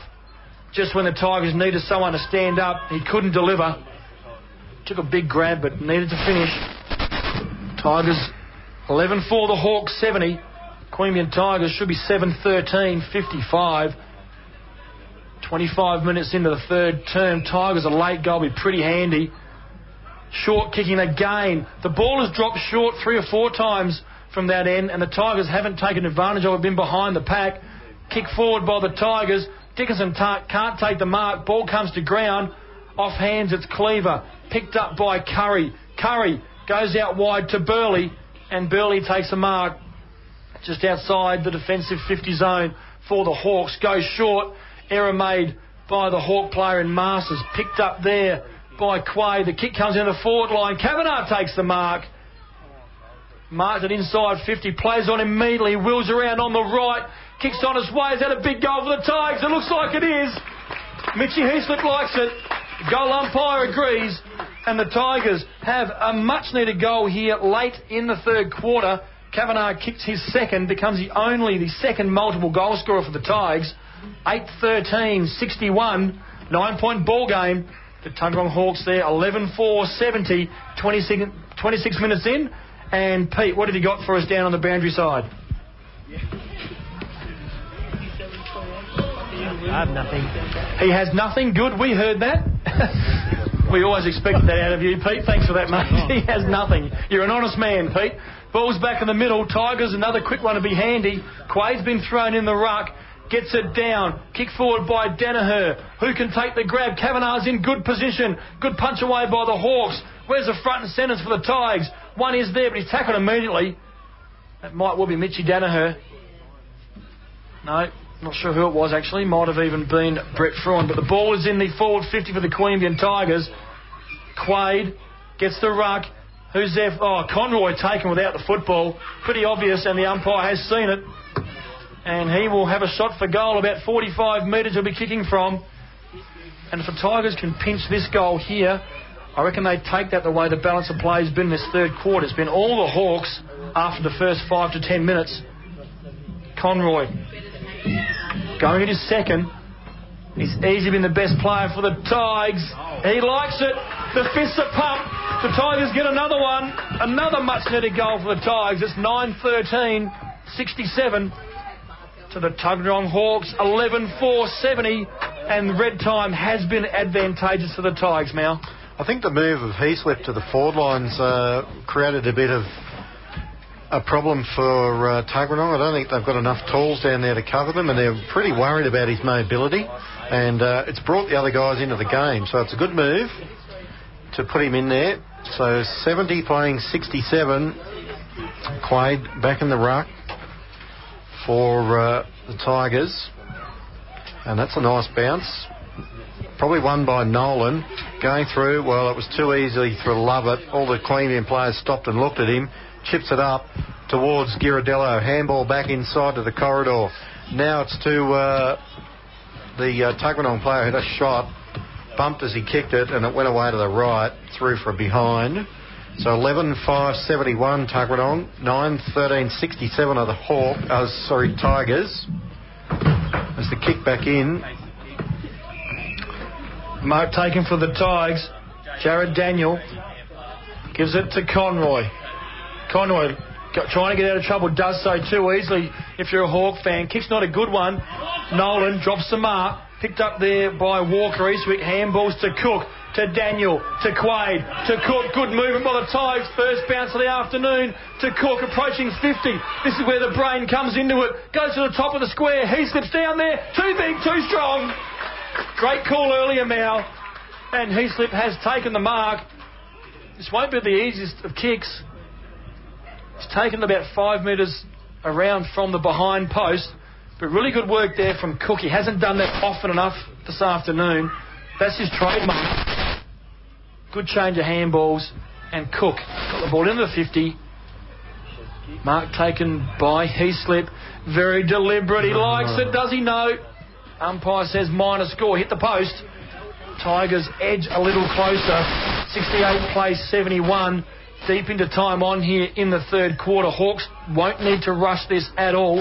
Just when the Tigers needed someone to stand up, he couldn't deliver. Took a big grab but needed to finish. Tigers eleven four, the Hawks seventy. Queanbeyan Tigers should be seven thirteen fifty-five. twenty-five minutes into the third term. Tigers a late goal will be pretty handy. Short kicking again. The ball has dropped short three or four times from that end, and the Tigers haven't taken advantage of it, been behind the pack. Kick forward by the Tigers. Dickinson ta- can't take the mark. Ball comes to ground. Off hands, it's Cleaver. Picked up by Curry. Curry goes out wide to Burley, and Burley takes a mark just outside the defensive fifty zone for the Hawks. Goes short. Error made by the Hawk player in Masters. Picked up there by Quay. The kick comes in the forward line. Kavanagh takes the mark. Marked it inside fifty. Plays on immediately. Wheels around on the right. Kicks on his way. Is that a big goal for the Tigers? It looks like it is. Mitchie Heaslip likes it. Goal umpire agrees. And the Tigers have a much-needed goal here late in the third quarter. Kavanagh kicks his second, becomes the only, the second multiple goal scorer for the Tigers. eight thirteen sixty-one, nine-point ball game. The Tuggeranong Hawks there, eleven four seventy, twenty-six, twenty-six minutes in. And Pete, what have you got for us down on the boundary side? I have nothing. He has nothing. Good, we heard that. We always expected that out of you, Pete. Thanks for that, mate. He has nothing. You're an honest man, Pete. Ball's back in the middle. Tigers, another quick one to be handy. Quaid's been thrown in the ruck. Gets it down. Kick forward by Danaher. Who can take the grab? Kavanagh's in good position. Good punch away by the Hawks. Where's the front and centres for the Tigers? One is there, but he's tackled immediately. That might well be Mitchie Danaher. No. Not sure who it was, actually. Might have even been Brett Freund. But the ball is in the forward fifty for the Queanbeyan Tigers. Quaid gets the ruck. Who's there? Oh, Conroy taken without the football. Pretty obvious, and the umpire has seen it. And he will have a shot for goal about forty-five metres he'll be kicking from. And if the Tigers can pinch this goal here, I reckon they take that the way the balance of play has been in this third quarter. It's been all the Hawks after the first five to ten minutes. Conroy going in his second. He's easily been the best player for the Tigers. He likes it. The fists are pumped. The Tigers get another one. Another much-needed goal for the Tigers. It's nine thirteen sixty-seven to the Tuggeranong Hawks. eleven four seventy. And red time has been advantageous for the Tigers, Mal. I think the move of Heaslip to the forward lines uh, created a bit of a problem for uh, Tuggeranong. I don't think they've got enough tools down there to cover them, and they're pretty worried about his mobility, and uh, it's brought the other guys into the game, so it's a good move to put him in there. So seventy playing sixty-seven. Quaid back in the ruck for uh, the Tigers, and that's a nice bounce, probably won by Nolan. Going through, well, it was too easy for Lovett. All the Queanbeyan players stopped and looked at him. Chips it up towards Ghirardello. Handball back inside to the corridor. Now it's to uh, the uh, Tuggeranong player who had a shot. Bumped as he kicked it, and it went away to the right, through for behind. So eleven five seventy-one Tuggeranong, nine thirteen sixty-seven are the Hawk, uh, sorry, Tigers. As the kick back in. Mark taken for the Tigers. Jared Daniel gives it to Conroy. Conroy trying to get out of trouble, does so too easily if you're a Hawk fan. Kick's not a good one. Nolan drops the mark. Picked up there by Walker Eastwick. Handballs to Cook, to Daniel, to Quaid, to Cook. Good movement by the Tigers. First bounce of the afternoon to Cook, approaching fifty. This is where the brain comes into it. Goes to the top of the square. He slips down there. Too big, too strong. Great call earlier, Mal. And Heaslip has taken the mark. This won't be the easiest of kicks. It's taken about five metres around from the behind post. But really good work there from Cook. He hasn't done that often enough this afternoon. That's his trademark. Good change of handballs. And Cook got the ball into the fifty. Mark taken by Heaslip. Very deliberate. He likes it, does he? No. Umpire says minor score. Hit the post. Tigers edge a little closer. sixty-eight plays seventy-one. Deep into time on here in the third quarter. Hawks won't need to rush this at all.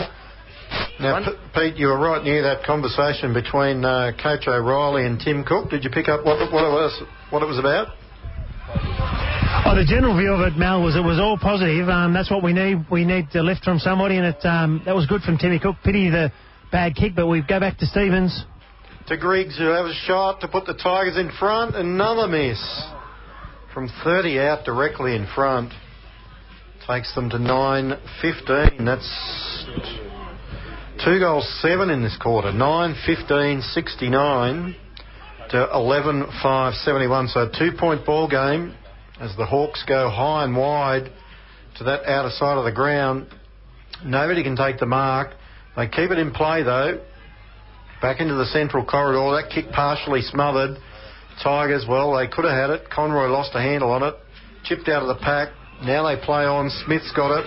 Now, P- Pete, you were right near that conversation between uh, Coach O'Reilly and Tim Cook. Did you pick up what, what, it was, what it was about? Oh, the general view of it, Mal, was it was all positive. Um, that's what we need. We need the lift from somebody, and it um, that was good from Timmy Cook. Pity the bad kick, but we go back to Stevens. To Griggs, who have a shot to put the Tigers in front. Another miss. From thirty out directly in front. Takes them to nine fifteen. That's two goals, seven in this quarter. nine fifteen sixty-nine to eleven five seventy-one. So a two-point ball game as the Hawks go high and wide to that outer side of the ground. Nobody can take the mark. They keep it in play, though. Back into the central corridor. That kick partially smothered. Tigers, well, they could have had it. Conroy lost a handle on it. Chipped out of the pack. Now they play on. Smith's got it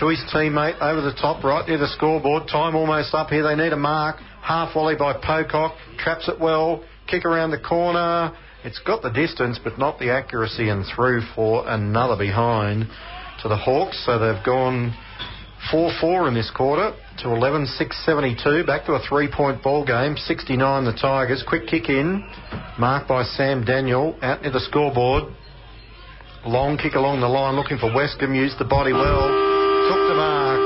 to his teammate over the top right near the scoreboard. Time almost up here. They need a mark. Half volley by Pocock, traps it well, kick around the corner. It's got the distance but not the accuracy, and through for another behind to the Hawks. So they've gone four four in this quarter to eleven six seventy-two, back to a three-point ball game, sixty-nine the Tigers. Quick kick in, marked by Sam Daniel, out near the scoreboard. Long kick along the line, looking for Westcombe, used the body well, took the mark.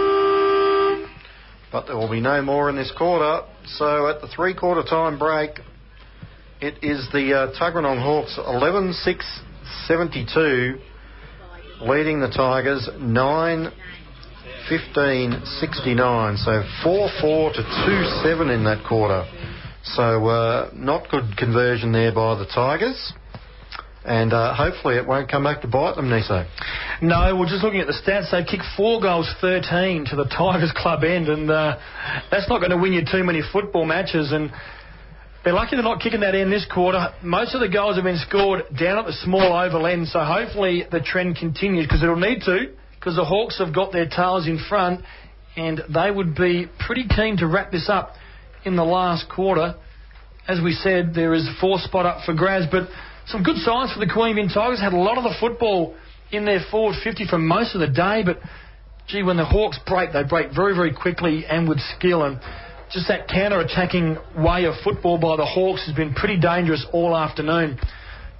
But there will be no more in this quarter. So at the three-quarter time break, it is the uh, Tuggeranong Hawks eleven six seventy-two leading the Tigers nine fifteen sixty-nine. So four four to two seven in that quarter. So uh, not good conversion there by the Tigers. And uh, hopefully it won't come back to bite them, Niso. No, we're just looking at the stats. They've kicked four goals, thirteen to the Tigers club end, and uh, that's not going to win you too many football matches. And they're lucky they're not kicking that end this quarter. Most of the goals have been scored down at the small oval end, so hopefully the trend continues, because it'll need to, because the Hawks have got their tails in front, and they would be pretty keen to wrap this up in the last quarter. As we said, there is four spot up for grabs, but some good signs for the Queanbeyan Tigers. Had a lot of the football in their forward fifty for most of the day, but, gee, when the Hawks break, they break very, very quickly and with skill. And just that counter-attacking way of football by the Hawks has been pretty dangerous all afternoon.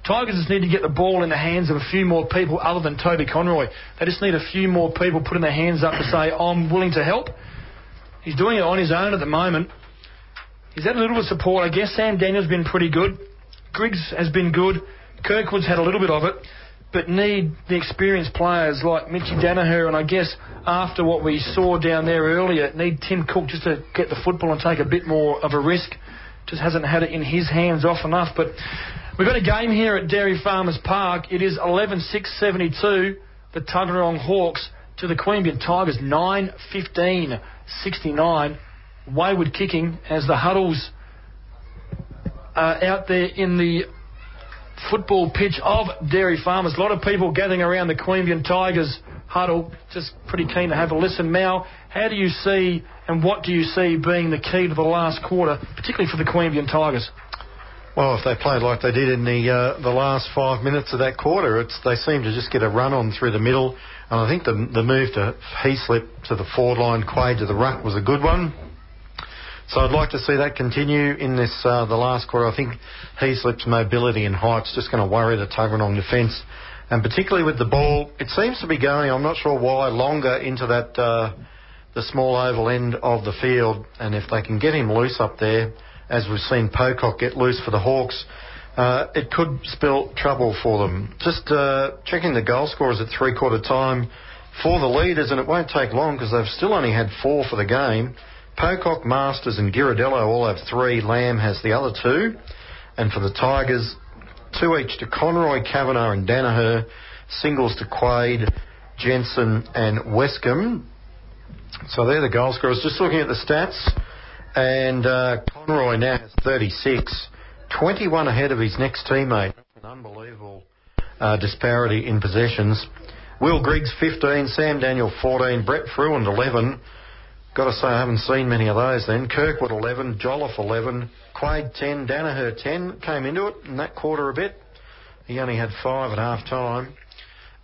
Tigers just need to get the ball in the hands of a few more people other than Toby Conroy. They just need a few more people putting their hands up to say, I'm willing to help. He's doing it on his own at the moment. He's had a little bit of support, I guess. Sam Daniel's been pretty good. Griggs has been good. Kirkwood's had a little bit of it, but need the experienced players like Mitchie Danaher, and I guess after what we saw down there earlier, need Tim Cook just to get the football and take a bit more of a risk. Just hasn't had it in his hands off enough. But we've got a game here at Dairy Farmers Park. It is eleven six seventy-two, the Tuggeranong Hawks to the Queanbeyan Tigers nine fifteen sixty-nine. Wayward kicking as the huddles Uh, out there in the football pitch of Dairy Farmers. A lot of people gathering around the Queanbeyan Tigers huddle, just pretty keen to have a listen. Mal, how do you see and what do you see being the key to the last quarter, particularly for the Queanbeyan Tigers? Well, if they played like they did in the uh, the last five minutes of that quarter, it's, they seem to just get a run on through the middle, and I think the, the move to Heaslip to the forward line, Quaid to the ruck, was a good one. So I'd like to see that continue in this uh, the last quarter. I think Heaslip's mobility and height's just going to worry the Tuggeranong defence, and particularly with the ball, it seems to be going, I'm not sure why, longer into that uh, the small oval end of the field, and if they can get him loose up there, as we've seen Pocock get loose for the Hawks, uh, it could spell trouble for them. Just uh, checking the goal scorers at three-quarter time for the leaders, and it won't take long because they've still only had four for the game. Pocock, Masters and Ghirardello all have three. Lamb has the other two. And for the Tigers, two each to Conroy, Kavanagh and Danaher. Singles to Quaid, Jensen and Westcombe. So they're the goal scorers. Just looking at the stats. And uh, Conroy now has thirty-six. twenty-one ahead of his next teammate. An unbelievable uh, disparity in possessions. Will Griggs, fifteen. Sam Daniel, fourteen. Brett Fruin, eleven. Got to say, I haven't seen many of those then. Kirkwood, eleven. Jolliffe, eleven. Quaid, ten. Danaher, ten. Came into it in that quarter a bit. He only had five at half-time.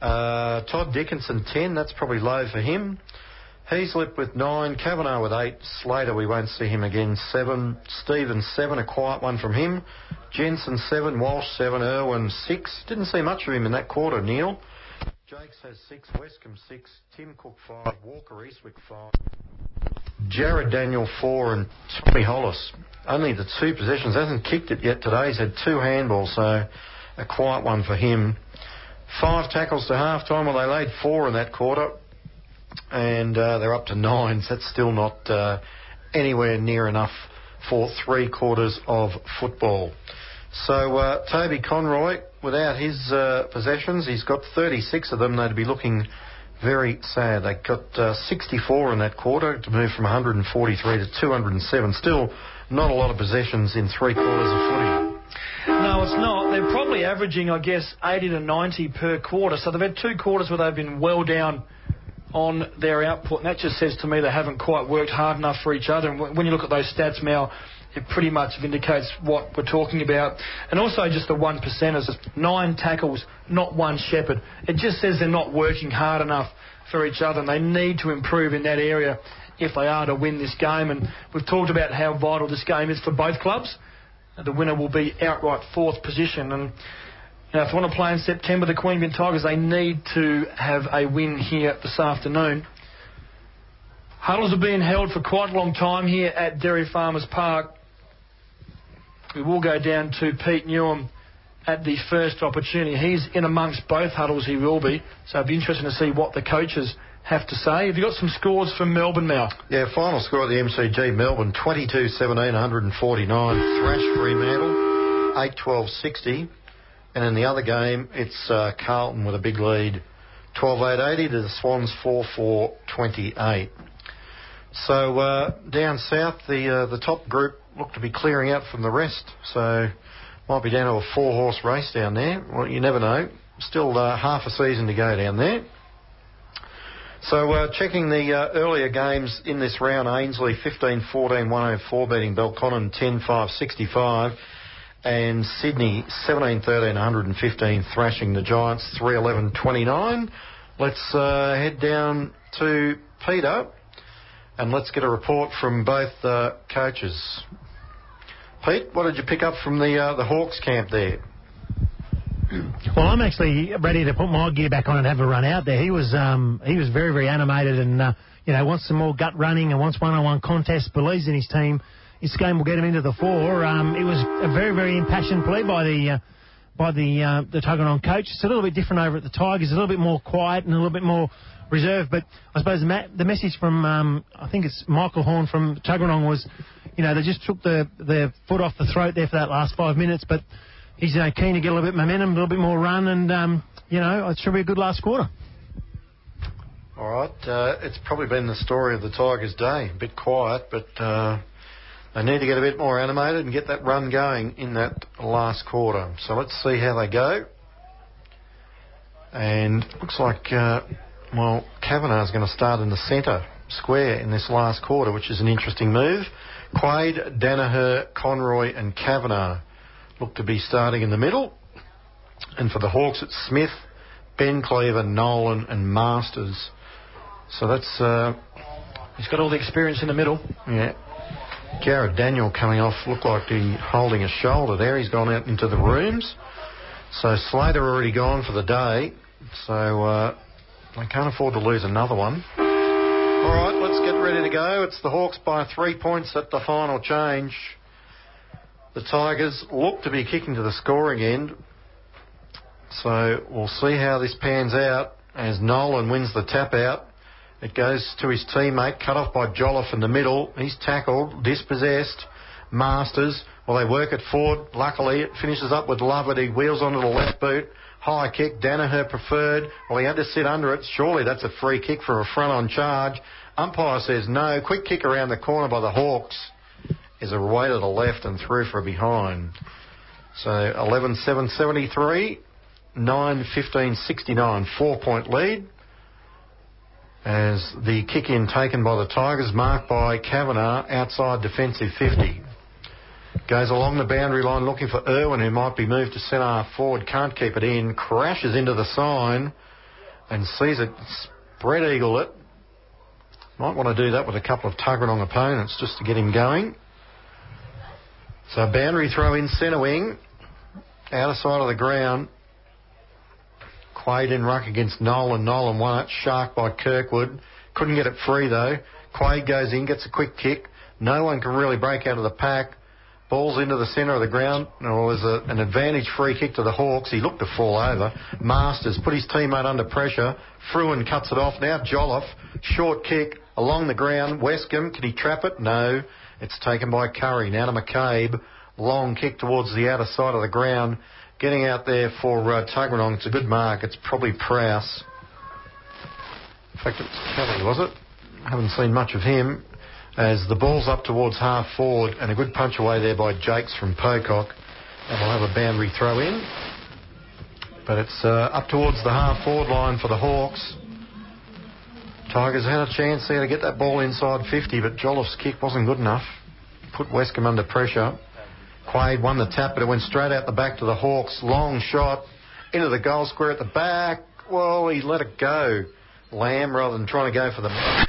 Uh, Todd Dickinson, ten. That's probably low for him. Heaslip with nine. Kavanagh with eight. Slater, we won't see him again, seven. Stevens, seven. A quiet one from him. Jensen, seven. Walsh, seven. Irwin, six. Didn't see much of him in that quarter, Neil. Jakes has six. Westcombe, six. Tim Cook, five. Walker, Eastwick, five. Jared Daniel, four, and Tommy Hollis. Only the two possessions. Hasn't kicked it yet today. He's had two handballs, so a quiet one for him. Five tackles to half-time. Well, they laid four in that quarter, and uh, they're up to nine, so that's still not uh, anywhere near enough for three quarters of football. So uh, Toby Conroy, without his uh, possessions, he's got thirty-six of them. They'd be looking very sad. They got uh, sixty-four in that quarter to move from one forty-three to two oh seven. Still not a lot of possessions in three quarters of footy. No, it's not. They're probably averaging, I guess, eighty to ninety per quarter. So they've had two quarters where they've been well down on their output, and that just says to me they haven't quite worked hard enough for each other. And when you look at those stats, Mal, it pretty much vindicates what we're talking about. And also just the one percenters, nine tackles, not one shepherd. It just says they're not working hard enough for each other, and they need to improve in that area if they are to win this game. And we've talked about how vital this game is for both clubs. The winner will be outright fourth position, and now, if they want to play in September, the Queanbeyan Tigers, they need to have a win here this afternoon. Huddles are being held for quite a long time here at Dairy Farmers Park. We will go down to Pete Newham at the first opportunity. He's in amongst both huddles, he will be, so it'll be interesting to see what the coaches have to say. Have you got some scores from Melbourne now? Yeah, final score at the M C G, Melbourne twenty-two seventeen, one forty-nine, Thrash Fremantle, eight twelve sixty. And in the other game, it's uh, Carlton with a big lead, twelve eight eighty to the Swans, four four twenty-eight. So uh, down south, the uh, the top group look to be clearing out from the rest. So might be down to a four-horse race down there. Well, you never know. Still uh, half a season to go down there. So uh, checking the uh, earlier games in this round, Ainsley fifteen fourteen one oh four beating Belconnen ten five sixty-five. And Sydney seventeen thirteen one fifteen thrashing the Giants three eleven twenty-nine. Let's uh, head down to Peter and let's get a report from both uh, coaches. Pete, what did you pick up from the uh, the Hawks camp there? Well, I'm actually ready to put my gear back on and have a run out there. He was um, he was very very animated and uh, you know wants some more gut running and wants one-on-one contests. Believes in his team. This game will get him into the four. Um, it was a very, very impassioned play by the uh, by the uh, the Tuggeranong coach. It's a little bit different over at the Tigers. A little bit more quiet and a little bit more reserved. But I suppose the, ma- the message from um, I think it's Michael Horn from Tuggeranong was, you know, they just took the their foot off the throat there for that last five minutes. But he's you know, keen to get a little bit of momentum, a little bit more run, and um, you know, it should be a good last quarter. All right, uh, it's probably been the story of the Tigers' day. A bit quiet, but. Uh... They need to get a bit more animated and get that run going in that last quarter. So let's see how they go. And looks like, uh, well, Kavanagh's going to start in the centre square in this last quarter, which is an interesting move. Quaid, Danaher, Conroy and Kavanagh look to be starting in the middle. And for the Hawks, it's Smith, Ben Cleaver, Nolan and Masters. So that's... Uh, he's got all the experience in the middle. Yeah. Jared Daniel coming off, looked like he holding a shoulder there. He's gone out into the rooms. So Slater already gone for the day. So uh, they can't afford to lose another one. All right, let's get ready to go. It's the Hawks by three points at the final change. The Tigers look to be kicking to the scoring end. So we'll see how this pans out as Nolan wins the tap out. It goes to his teammate, cut off by Jolliffe in the middle. He's tackled, dispossessed. Masters, well, they work it forward. Luckily, it finishes up with Lovett. He wheels onto the left boot. High kick, Danaher preferred. Well, he had to sit under it. Surely that's a free kick for a front-on charge. Umpire says no. Quick kick around the corner by the Hawks is a way to the left and through for a behind. So eleven seven seventy-three, nine fifteen sixty-nine, four-point lead. As the kick-in taken by the Tigers, marked by Kavanagh, outside defensive fifty. Goes along the boundary line looking for Irwin, who might be moved to centre forward. Can't keep it in. Crashes into the sign and sees it spread eagle it. Might want to do that with a couple of Tuggeranong opponents just to get him going. So boundary throw in centre wing. Outer side of the ground. Quaid in ruck against Nolan. Nolan won it. Shark by Kirkwood. Couldn't get it free, though. Quaid goes in, gets a quick kick. No one can really break out of the pack. Ball's into the centre of the ground. Well, there's a, an advantage free kick to the Hawks. He looked to fall over. Masters put his teammate under pressure. Fruin cuts it off. Now Jolliffe. Short kick along the ground. Westcombe, can he trap it? No. It's taken by Curry. Now to McCabe. Long kick towards the outer side of the ground. Getting out there for uh, Tuggeranong, it's a good mark. It's probably Prowse. In fact, it's Kelly, was it? I haven't seen much of him. As the ball's up towards half forward and a good punch away there by Jakes from Pocock. And we'll have a boundary throw in. But it's uh, up towards the half forward line for the Hawks. Tigers had a chance there to get that ball inside fifty, but Jolliffe's kick wasn't good enough. Put Westcombe under pressure. Quaid won the tap, but it went straight out the back to the Hawks. Long shot into the goal square at the back. Well, he let it go, Lamb, rather than trying to go for the...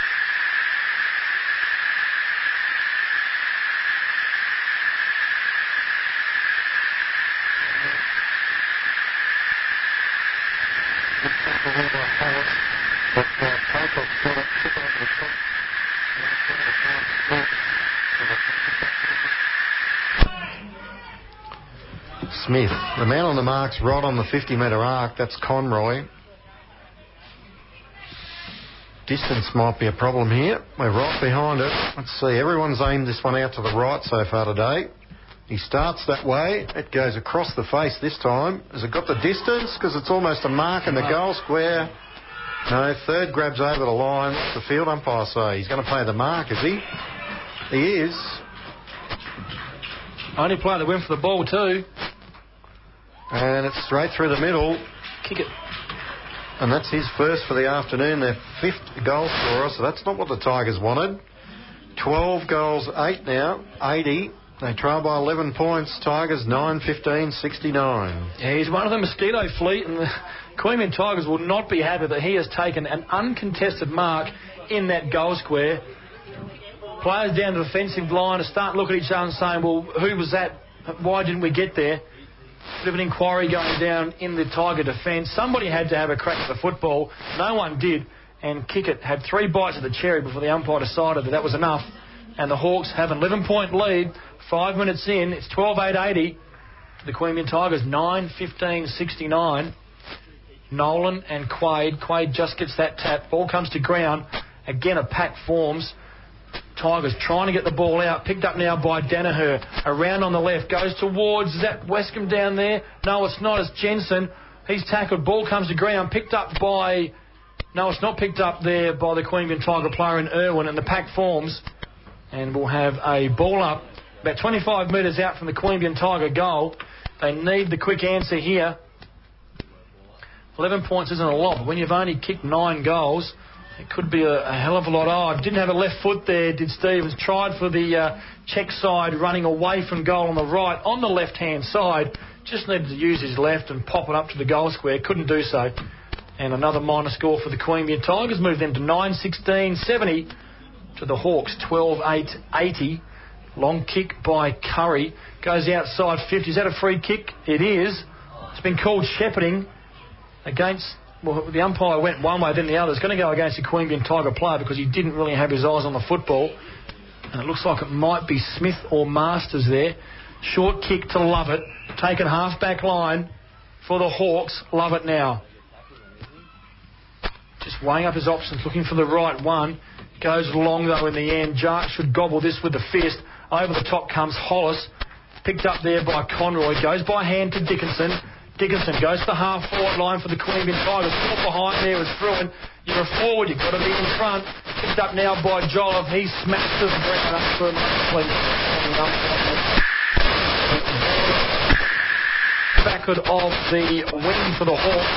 Smith, the man on the mark's right on the fifty metre arc, that's Conroy. Distance might be a problem here. We're right behind it. Let's see, everyone's aimed this one out to the right so far today. He starts that way. It goes across the face this time. Has it got the distance? Because it's almost a mark in the goal square. No, third grabs over the line. The field umpire say he's going to pay the mark, is he? He is. Only player that went for the ball too. And it's straight through the middle. Kick it. And that's his first for the afternoon, their fifth goal scorer, so that's not what the Tigers wanted. twelve goals, eight now, eighty. They trail by eleven points, Tigers nine fifteen sixty-nine. Yeah, he's one of the mosquito fleet, and the Queanbeyan Tigers will not be happy that he has taken an uncontested mark in that goal square. Players down the defensive line start looking at each other and saying, well, who was that? Why didn't we get there? Bit of an inquiry going down in the Tiger defence. Somebody had to have a crack at the football. No one did, and kick it had three bites of the cherry before the umpire decided that that was enough. And the Hawks have an eleven-point lead. Five minutes in, it's twelve eight eighty. The Queanbeyan Tigers nine fifteen sixty-nine. Nolan and Quaid. Quaid just gets that tap. Ball comes to ground. Again, a pack forms. Tigers trying to get the ball out. Picked up now by Danaher. Around on the left. Goes towards that Westcombe down there. No, it's not. It's Jensen. He's tackled. Ball comes to ground. Picked up by... No, it's not picked up there by the Queanbeyan Tiger player in Irwin. And the pack forms. And we'll have a ball up about twenty-five metres out from the Queanbeyan Tiger goal. They need the quick answer here. eleven points isn't a lot, but when you've only kicked nine goals... It could be a, a hell of a lot. Oh, didn't have a left foot there, did Stevens. Tried for the uh, check side, running away from goal on the right, on the left-hand side. Just needed to use his left and pop it up to the goal square. Couldn't do so. And another minor score for the Queanbeyan Tigers. Moved them to nine sixteen seventy to the Hawks, twelve eight eighty. Long kick by Curry. Goes outside fifty. Is that a free kick? It is. It's been called shepherding against... Well, the umpire went one way, then the other. It's going to go against the Queanbeyan Tiger player because he didn't really have his eyes on the football. And it looks like it might be Smith or Masters there. Short kick to Lovett. Taken half-back line for the Hawks. Lovett now. Just weighing up his options, looking for the right one. Goes long, though, in the end. Jarks should gobble this with the fist. Over the top comes Hollis. Picked up there by Conroy. Goes by hand to Dickinson. Dickinson goes to the half-forward line for the Queanbeyan Tigers. Caught behind there was Fruin. You're a forward, you've got to be in front. Picked up now by Jolliffe. He smacks his ground up for him. Backward of the wing for the Hawks.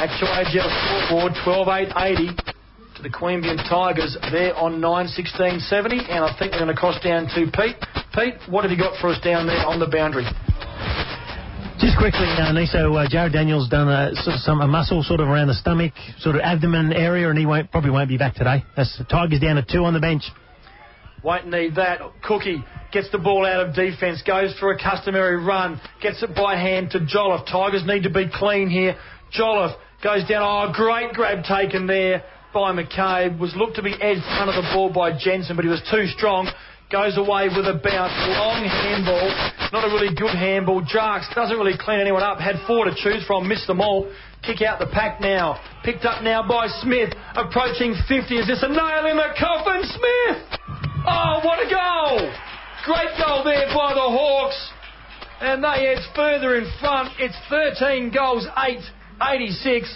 Actuated out scoreboard, twelve eight eighty to the Queanbeyan Tigers there on nine sixteen seventy. And I think we're going to cross down to Pete. Pete, what have you got for us down there on the boundary? Just quickly, uh, Niso, uh, Jared Daniel's done a, sort of some, a muscle sort of around the stomach, sort of abdomen area, and he won't probably won't be back today. That's the Tigers down to two on the bench. Won't need that. Cookie gets the ball out of defence, goes for a customary run, gets it by hand to Jolliffe. Tigers need to be clean here. Jolliffe goes down. Oh, great grab taken there by McCabe. Was looked to be edged under the ball by Jensen, but he was too strong. Goes away with a bounce. Long handball. Not a really good handball. Jarks doesn't really clean anyone up. Had four to choose from. Missed them all. Kick out the pack now. Picked up now by Smith. Approaching fifty. Is this a nail in the coffin? Smith! Oh, what a goal! Great goal there by the Hawks. And they edge further in front. It's thirteen goals, eight eighty-six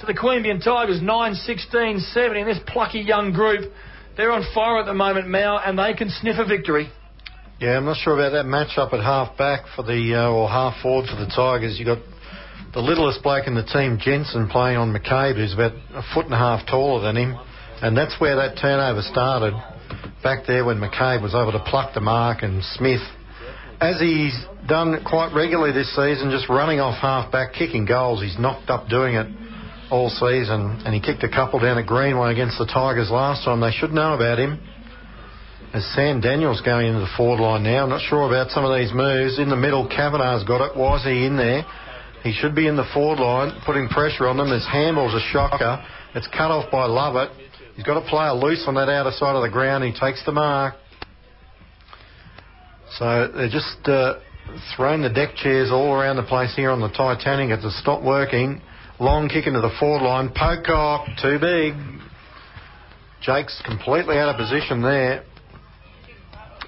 to the Queanbeyan Tigers, nine sixteen seventy. And this plucky young group, they're on fire at the moment, Mal, and they can sniff a victory. Yeah, I'm not sure about that match-up at half-back for the, uh, or half-forward for the Tigers. You've got the littlest bloke in the team, Jensen, playing on McCabe, who's about a foot and a half taller than him. And that's where that turnover started, back there when McCabe was able to pluck the mark, and Smith, as he's done quite regularly this season, just running off half-back, kicking goals. He's knocked up doing it all season, and he kicked a couple down at Greenway against the Tigers last time. They should know about him. As Sam Daniels going into the forward line now, I'm not sure about some of these moves. In the middle, Kavanagh's got it. Why is he in there? He should be in the forward line, putting pressure on them. His handball's a shocker. It's cut off by Lovett. He's got a player loose on that outer side of the ground. He takes the mark. So they're just uh, throwing the deck chairs all around the place here on the Titanic. It's stopped working. Long kick into the forward line. Pocock, too big. Jake's completely out of position there.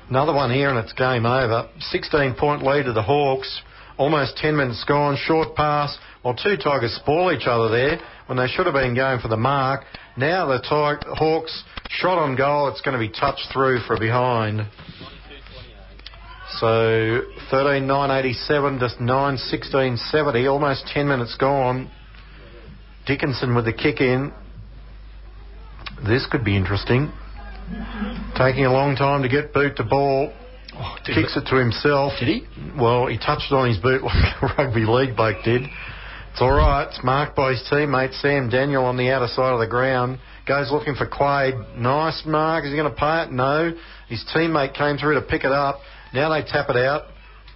Another one here and it's game over. sixteen-point lead to the Hawks. Almost ten minutes gone. Short pass. Well, two Tigers spoil each other there when they should have been going for the mark. Now the Tig- Hawks shot on goal. It's going to be touched through for behind. So thirteen nine eighty-seven to nine sixteen seventy, almost ten minutes gone. Dickinson with the kick in. This could be interesting. Taking a long time to get boot to ball. Oh, kicks it to himself. Did he? Well, he touched on his boot like a rugby league bloke did. It's all right. It's marked by his teammate Sam Daniel on the outer side of the ground. Goes looking for Quaid. Nice mark. Is he going to pay it? No. His teammate came through to pick it up. Now they tap it out.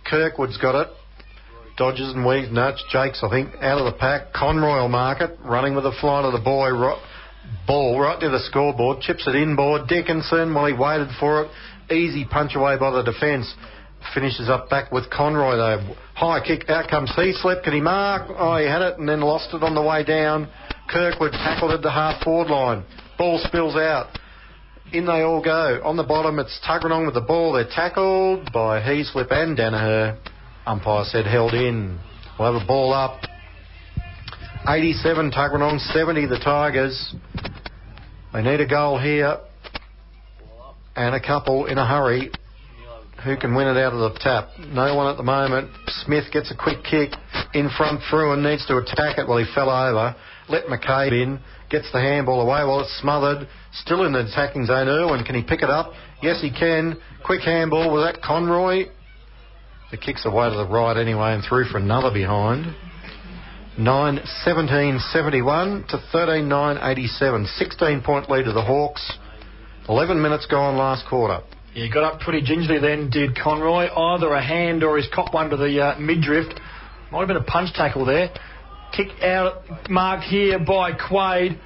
Kirkwood's got it. Dodges and weaves. No, it's Jake's, I think. Out of the pack. Conroy will mark it. Running with the fly to the boy. Ro- ball right near the scoreboard. Chips it inboard. Dickinson, well, he waited for it. Easy punch away by the defence. Finishes up back with Conroy, though. High kick. Out comes Heaslip. Can he mark? Oh, he had it and then lost it on the way down. Kirkwood tackled at the half-forward line. Ball spills out. In they all go. On the bottom, it's Tuggeranong with the ball. They're tackled by Heaslip and Danaher. Umpire said held in. We'll have a ball up. eighty-seven Tuggeranong, seventy the Tigers. They need a goal here. And a couple in a hurry. Who can win it out of the tap? No one at the moment. Smith gets a quick kick in front through and needs to attack it. Well, he fell over. Let McCabe in. Gets the handball away while it's smothered. Still in the attacking zone. Irwin, can he pick it up? Yes, he can. Quick handball. Was that Conroy? The kick's away to the right anyway and through for another behind. nine seventeen seventy-one to thirteen nine eighty-seven. sixteen-point lead to the Hawks. eleven minutes gone last quarter. He got up pretty gingerly then, did Conroy. Either a hand or he's copped one to the uh, mid-drift. Might have been a punch tackle there. Kick out, marked here by Quaid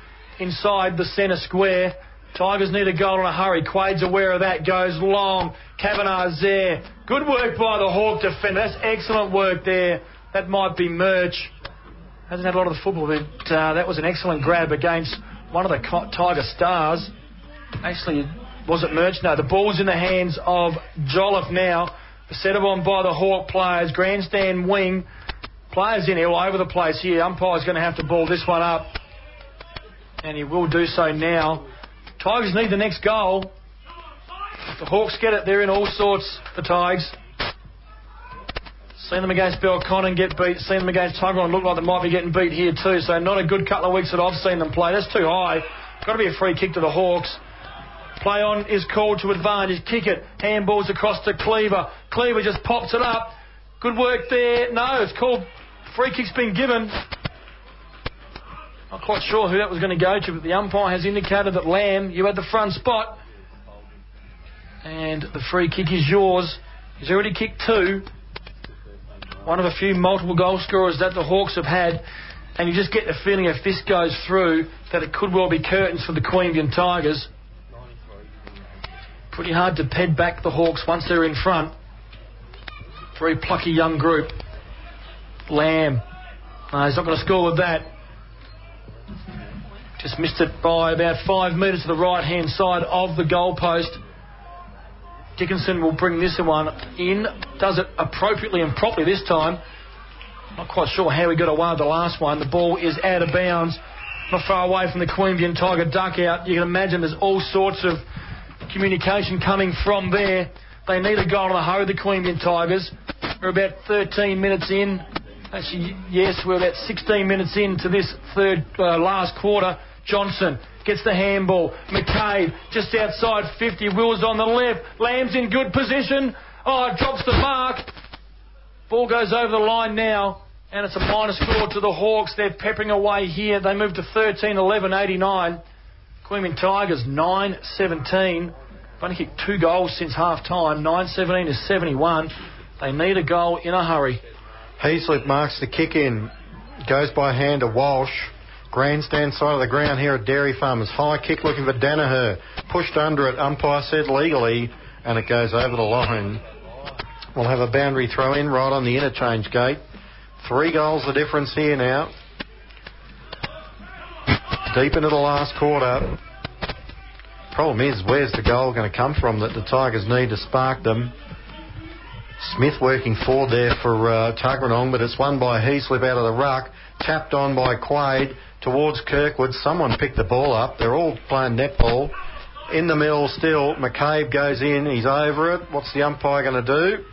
inside the centre square. Tigers need a goal in a hurry. Quaid's aware of that. Goes long. Kavanagh's there. Good work by the Hawk defender. That's excellent work there. That might be Murch. Hasn't had a lot of the football, but uh, that was an excellent grab against one of the Co- Tiger stars. Actually, was it Murch? No, the ball's in the hands of Jolliffe now. Set up on by the Hawk players. Grandstand wing. Players in here, all over the place here. Umpire's going to have to ball this one up. And he will do so now. Tigers need the next goal. The Hawks get it. They're in all sorts, the Tigers. Seen them against Belconnen get beat. Seen them against Tuggeranong. Look like they might be getting beat here too. So not a good couple of weeks that I've seen them play. That's too high. Got to be a free kick to the Hawks. Play on is called to advantage. Kick it. Handballs across to Cleaver. Cleaver just pops it up. Good work there. No, it's called... Free kick's been given. Not quite sure who that was going to go to, but the umpire has indicated that Lamb, you had the front spot. And the free kick is yours. He's already kicked two. One of a few multiple goal scorers that the Hawks have had. And you just get the feeling if this goes through that it could well be curtains for the Queanbeyan Tigers. Pretty hard to peg back the Hawks once they're in front. Very plucky young group. Lamb. No, he's not going to score with that. Just missed it by about five metres to the right-hand side of the goalpost. Dickinson will bring this one in. Does it appropriately and properly this time. Not quite sure how he got away with the last one. The ball is out of bounds. Not far away from the Queanbeyan Tiger duckout. You can imagine there's all sorts of communication coming from there. They need a goal in a hurry, the Queanbeyan Tigers. We're about thirteen minutes in. Actually, yes, we're about sixteen minutes into this third uh, last quarter. Johnson gets the handball. McCabe just outside fifty. Wills on the left. Lamb's in good position. Oh, it drops the mark. Ball goes over the line now. And it's a minor score to the Hawks. They're peppering away here. They move to thirteen eleven eighty-nine. Queanbeyan Tigers nine seventeen. Bunny kicked two goals since half-time. nine seventeen is seventy-one. They need a goal in a hurry. Heaslip marks the kick in. Goes by hand to Walsh. Grandstand side of the ground here at Dairy Farmers. High kick looking for Danaher. Pushed under it. Umpire said legally. And it goes over the line. We'll have a boundary throw in right on the interchange gate. Three goals the difference here now. Deep into the last quarter. Problem is, where's the goal going to come from that the Tigers need to spark them? Smith working forward there for uh, Tuggeranong, but it's won by Heaslip out of the ruck. Tapped on by Quaid towards Kirkwood. Someone picked the ball up. They're all playing netball. In the middle still. McCabe goes in. He's over it. What's the umpire going to do?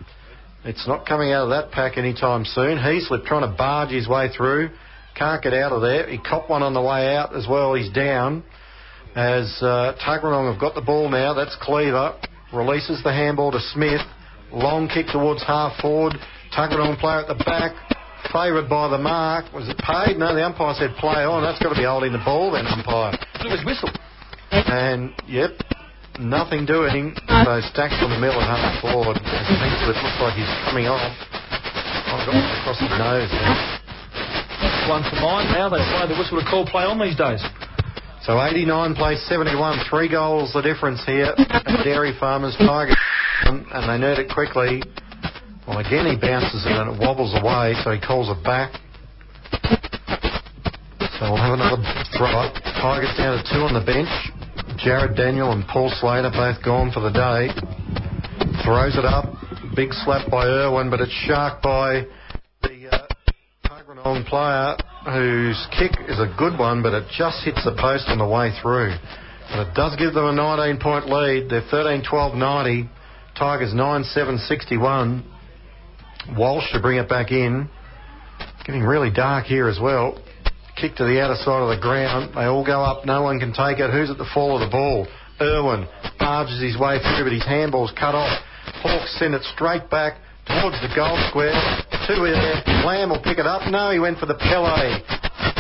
It's not coming out of that pack anytime soon. Heaslip trying to barge his way through. Can't get out of there. He copped one on the way out as well. He's down. As uh, Tuggeranong have got the ball now. That's Cleaver. Releases the handball to Smith. Long kick towards half forward. Tuggeranong player at the back. Favoured by the mark. Was it paid? No, the umpire said play on. That's got to be holding the ball then, umpire. It was whistle. And, yep, nothing doing. So stacked on the middle at half forward. It looks like he's coming off. I've got him across the nose. One for mine now. They play the whistle to call play on these days. So eighty-nine plays seventy-one. Three goals the difference here at Dairy Farmers Tigers. And they need it quickly. Well, again, he bounces it and it wobbles away, so he calls it back. So we'll have another throw-up. Tigers down to two on the bench. Jared Daniel and Paul Slater both gone for the day. Throws it up. Big slap by Irwin, but it's sharked by the uh, Tuggeranong player, whose kick is a good one, but it just hits the post on the way through. But it does give them a nineteen-point lead. They're thirteen twelve ninety. Tigers nine seven sixty-one. Walsh to bring it back in. Getting really dark here as well. Kick to the outer side of the ground. They all go up. No one can take it. Who's at the fall of the ball? Irwin barges his way through, but his handball's cut off. Hawks send it straight back towards the goal square. Two in there. Lamb will pick it up. No, he went for the Pele.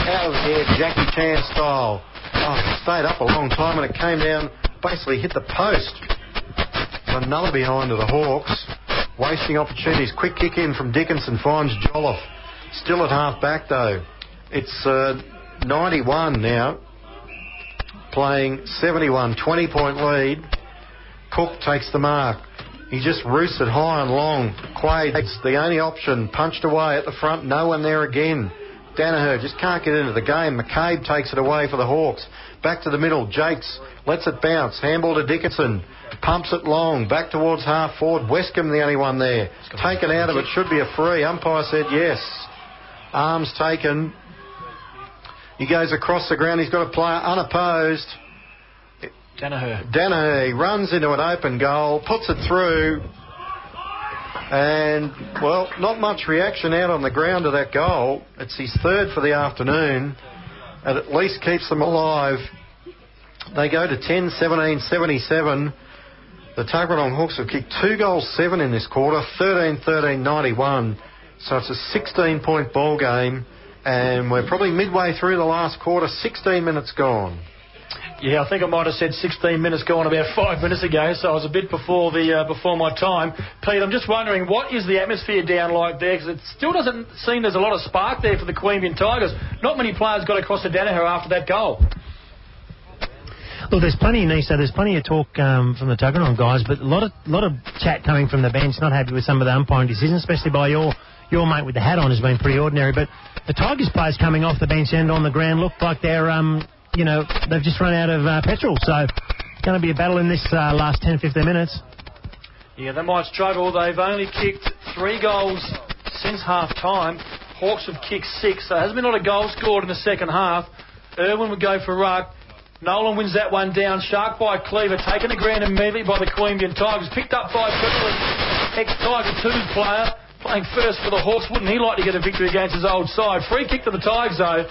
Out of the air, Jackie Chan style. Oh, it stayed up a long time and it came down, basically hit the post. Another behind to the Hawks. Wasting opportunities. Quick kick in from Dickinson. Finds Jolliffe. Still at half back though. It's uh, ninety-one now. Playing seventy-one. twenty-point lead. Cook takes the mark. He just roosts it high and long. Quaid, it's the only option. Punched away at the front. No one there again. Danaher just can't get into the game. McCabe takes it away for the Hawks. Back to the middle. Jakes lets it bounce. Handball to Dickinson. Pumps it long. Back towards half forward. Westcombe the only one there. Taken out of it. Should be a free. Umpire said yes. Arms taken. He goes across the ground. He's got a player unopposed. Danaher. Danaher. He runs into an open goal. Puts it through. And, well, not much reaction out on the ground to that goal. It's his third for the afternoon. And at least keeps them alive. They go to ten seventeen seventy-seven. The Tuggeranong Hawks have kicked two goals, seven in this quarter, thirteen thirteen ninety-one. So it's a sixteen-point ball game. And we're probably midway through the last quarter, sixteen minutes gone. Yeah, I think I might have said sixteen minutes gone about five minutes ago, so I was a bit before the uh, before my time. Pete, I'm just wondering, what is the atmosphere down like there? Because it still doesn't seem there's a lot of spark there for the Queanbeyan Tigers. Not many players got across to Danaher after that goal. Look, there's plenty, Nisa, there's plenty of talk um, from the Tuggeranong guys, but a lot of lot of chat coming from the bench, not happy with some of the umpiring decisions, especially by your, your mate with the hat on has been pretty ordinary. But the Tigers players coming off the bench and on the ground look like they're... Um, You know, they've just run out of uh, petrol, so it's going to be a battle in this uh, last ten to fifteen minutes. Yeah, they might struggle. They've only kicked three goals since half-time. Hawks have kicked six, so there hasn't been a lot of goals scored in the second half. Irwin would go for ruck. Nolan wins that one down. Shark by Cleaver, taken to ground immediately by the Queanbeyan Tigers. Picked up by Kirkwood, ex-Tiger twos player, playing first for the Hawks. Wouldn't he like to get a victory against his old side? Free kick to the Tigers, though.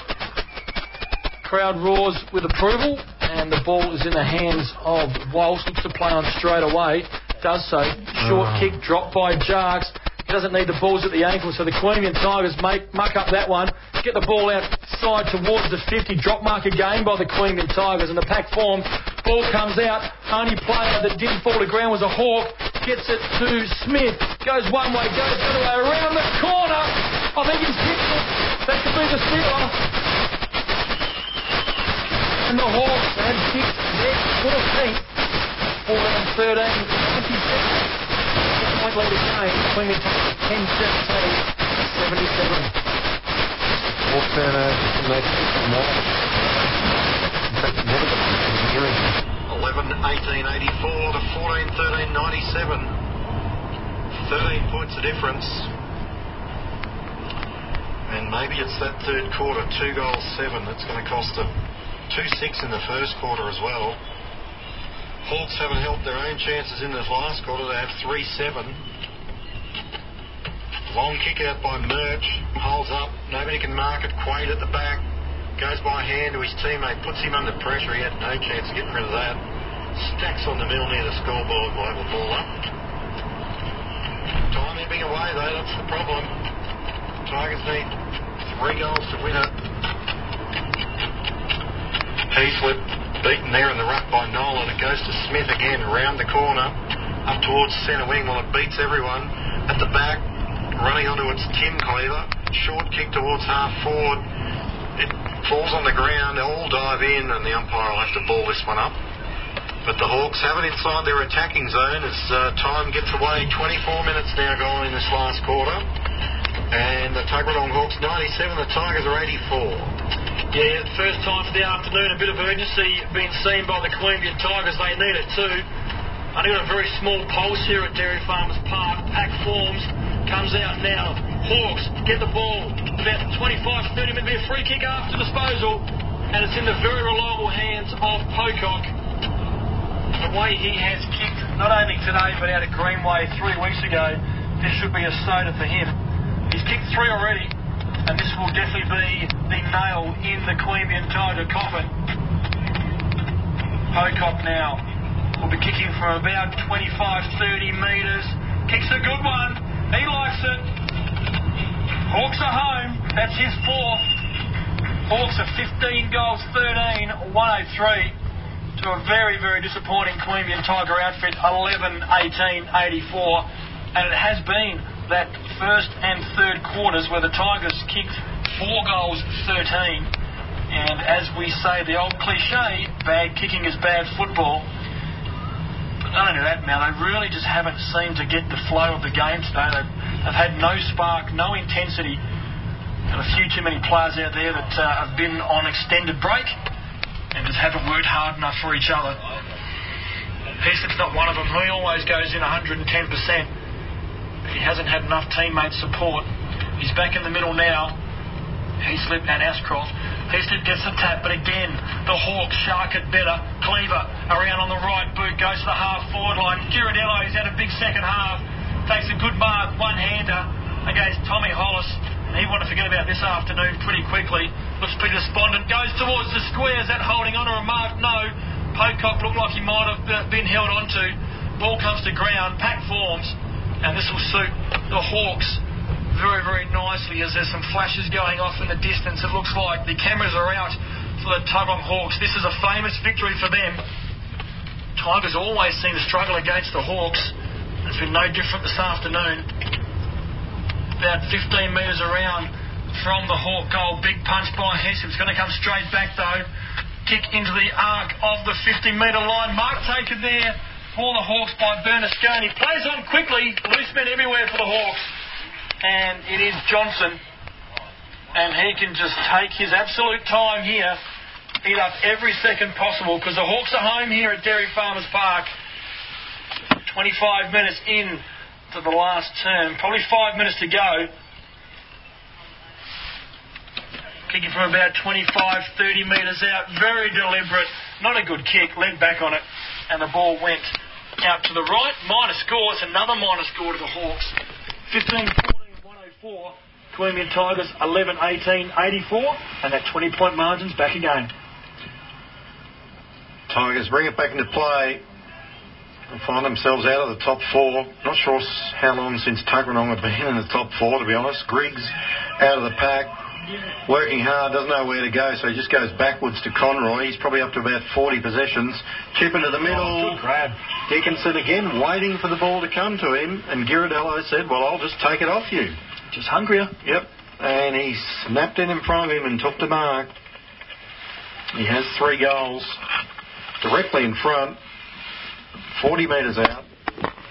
crowd roars with approval, and the ball is in the hands of Walsh. Looks to play on straight away. Does so. Short oh. kick dropped by Jarks. He doesn't need the balls at the ankle, so the Queanbeyan Tigers make muck up that one. Get the ball outside towards the fifty. Drop mark again by the Queanbeyan Tigers, and the pack form. Ball comes out. Only player that didn't fall to ground was a Hawk. Gets it to Smith. Goes one way, goes the other way. Around the corner. I think he's hit it. That could be the stealer. And the Hawks have kicked their fourteenth for round thirteen. Point lead again, Queanbeyan Tigers ten seventeen seventy-seven. Hawks down over to make more. In fact, never got to the hearing. eleven eighteen eighty-four to fourteen thirteen ninety-seven. thirteen points of difference. And maybe it's that third quarter, two goals, seven. That's going to cost them two six in the first quarter as well. Hawks haven't helped their own chances in the last quarter. They have three seven. Long kick out by Murch. Holds up. Nobody can mark it. Quaid at the back. Goes by hand to his teammate. Puts him under pressure. He had no chance of getting rid of that. Stacks on the mill near the scoreboard. Will have a ball up. Time ebbing away though. That's the problem. Tigers need three goals to win it. Heaslip. Beaten there in the ruck by Nolan. It goes to Smith again, round the corner, up towards centre wing. Well, it beats everyone. At the back, running onto it's Tim Cleaver. Short kick towards half forward. It falls on the ground. They all dive in, and the umpire will have to ball this one up. But the Hawks have it inside their attacking zone as uh, time gets away. twenty-four minutes now gone in this last quarter. And the Tuggeranong Hawks ninety-seven, the Tigers are eighty-four. Yeah, first time for the afternoon, a bit of urgency being seen by the Queanbeyan Tigers. They need it too. Only got a very small pulse here at Dairy Farmers Park. Pack forms, comes out now. Hawks get the ball, about twenty-five to thirty, maybe a free kick after disposal. And it's in the very reliable hands of Pocock. The way he has kicked, not only today but out at Greenway three weeks ago, this should be a soda for him. He's kicked three already. And this will definitely be the nail in the Queanbeyan Tiger coffin. Pocock now will be kicking for about twenty-five thirty metres. Kicks a good one. He likes it. Hawks are home. That's his fourth. Hawks are fifteen goals, thirteen, one oh three to a very, very disappointing Queanbeyan Tiger outfit, eleven eighteen eighty-four. And it has been that first and third quarters where the Tigers kicked four goals, thirteen. And as we say, the old cliche, bad kicking is bad football. But not only that, now they really just haven't seemed to get the flow of the game today. They've, they've had no spark, no intensity. And a few too many players out there that uh, have been on extended break and just haven't worked hard enough for each other. Heaslip's not one of them. He always goes in one hundred ten percent. He hasn't had enough teammate support. He's back in the middle now. Heaslip and Ashcroft. Heaslip gets the tap, but again, the Hawks shark it better. Cleaver around on the right boot, goes to the half forward line. Ghirardello, he's had a big second half. Takes a good mark, one-hander against Tommy Hollis. He wanted to forget about this afternoon pretty quickly. Looks pretty despondent. Goes towards the square. Is that holding on or a mark? No. Pocock looked like he might have been held onto. Ball comes to ground. Pack forms. And this will suit the Hawks very, very nicely as there's some flashes going off in the distance. It looks like the cameras are out for the Tuggeranong Hawks. This is a famous victory for them. Tigers always seem to struggle against the Hawks. It's been no different this afternoon. About fifteen metres around from the Hawk goal. Big punch by Hess. It's going to come straight back, though. Kick into the arc of the fifty-metre line. Mark taken there. For the Hawks by Bernasconi. Plays on quickly. Loose men everywhere for the Hawks. And it is Johnson. And he can just take his absolute time here. Eat up every second possible because the Hawks are home here at Dairy Farmers Park. twenty-five minutes in to the last term. Probably five minutes to go. Kicking from about twenty-five, thirty metres out. Very deliberate. Not a good kick. Led back on it. And the ball went out to the right. Minor score. It's another minor score to the Hawks. fifteen fourteen, one oh four. Queanbeyan Tigers, eleven eighteen, eighty-four. And that twenty-point margin's back again. Tigers bring it back into play and find themselves out of the top four. Not sure how long since Tuggeranong have been in the top four, to be honest. Griggs out of the pack, working hard, doesn't know where to go, so he just goes backwards to Conroy. He's probably up to about forty possessions. Chip into the middle. Oh, good grab. Dickinson again, waiting for the ball to come to him, and Ghirardello said, well, I'll just take it off you. Just hungrier. Yep. And he snapped it in front of him and took the mark. He has three goals directly in front, forty metres out,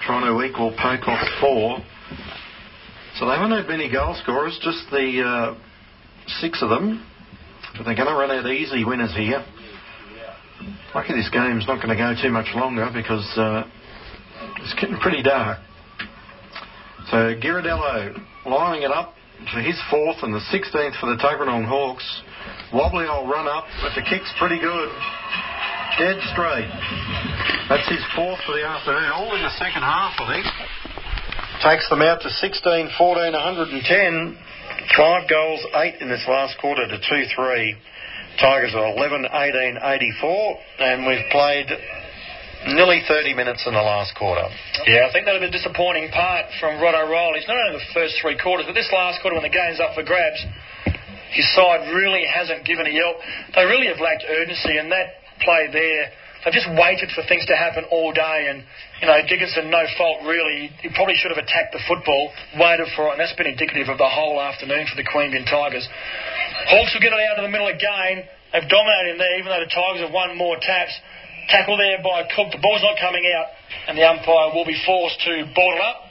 trying to equal Pocock's four. So they haven't had many goal scorers, just the uh, six of them. But they're going to run out easy winners here. Lucky this game's not going to go too much longer because uh, it's getting pretty dark. So Ghirardello lining it up to his fourth and the sixteenth for the Tuggeranong Hawks. Wobbly old run up, but the kick's pretty good. Dead straight. That's his fourth for the afternoon, all in the second half, I think. Takes them out to sixteen fourteen, one ten. Five goals, eight in this last quarter to two three. Tigers are eleven eighteen eighty-four, and we've played nearly thirty minutes in the last quarter. Yeah, I think that'll be a disappointing part from Rod O'Reilly. It's not only the first three quarters, but this last quarter when the game's up for grabs, his side really hasn't given a yelp. They really have lacked urgency, and that play there, they've just waited for things to happen all day. And, you know, Dickinson, no fault really. He probably should have attacked the football, waited for it, and that's been indicative of the whole afternoon for the Queanbeyan Tigers. Hawks will get it out of the middle again. They've dominated in there, even though the Tigers have won more taps. Tackle there by Cook. The ball's not coming out, and the umpire will be forced to ball it up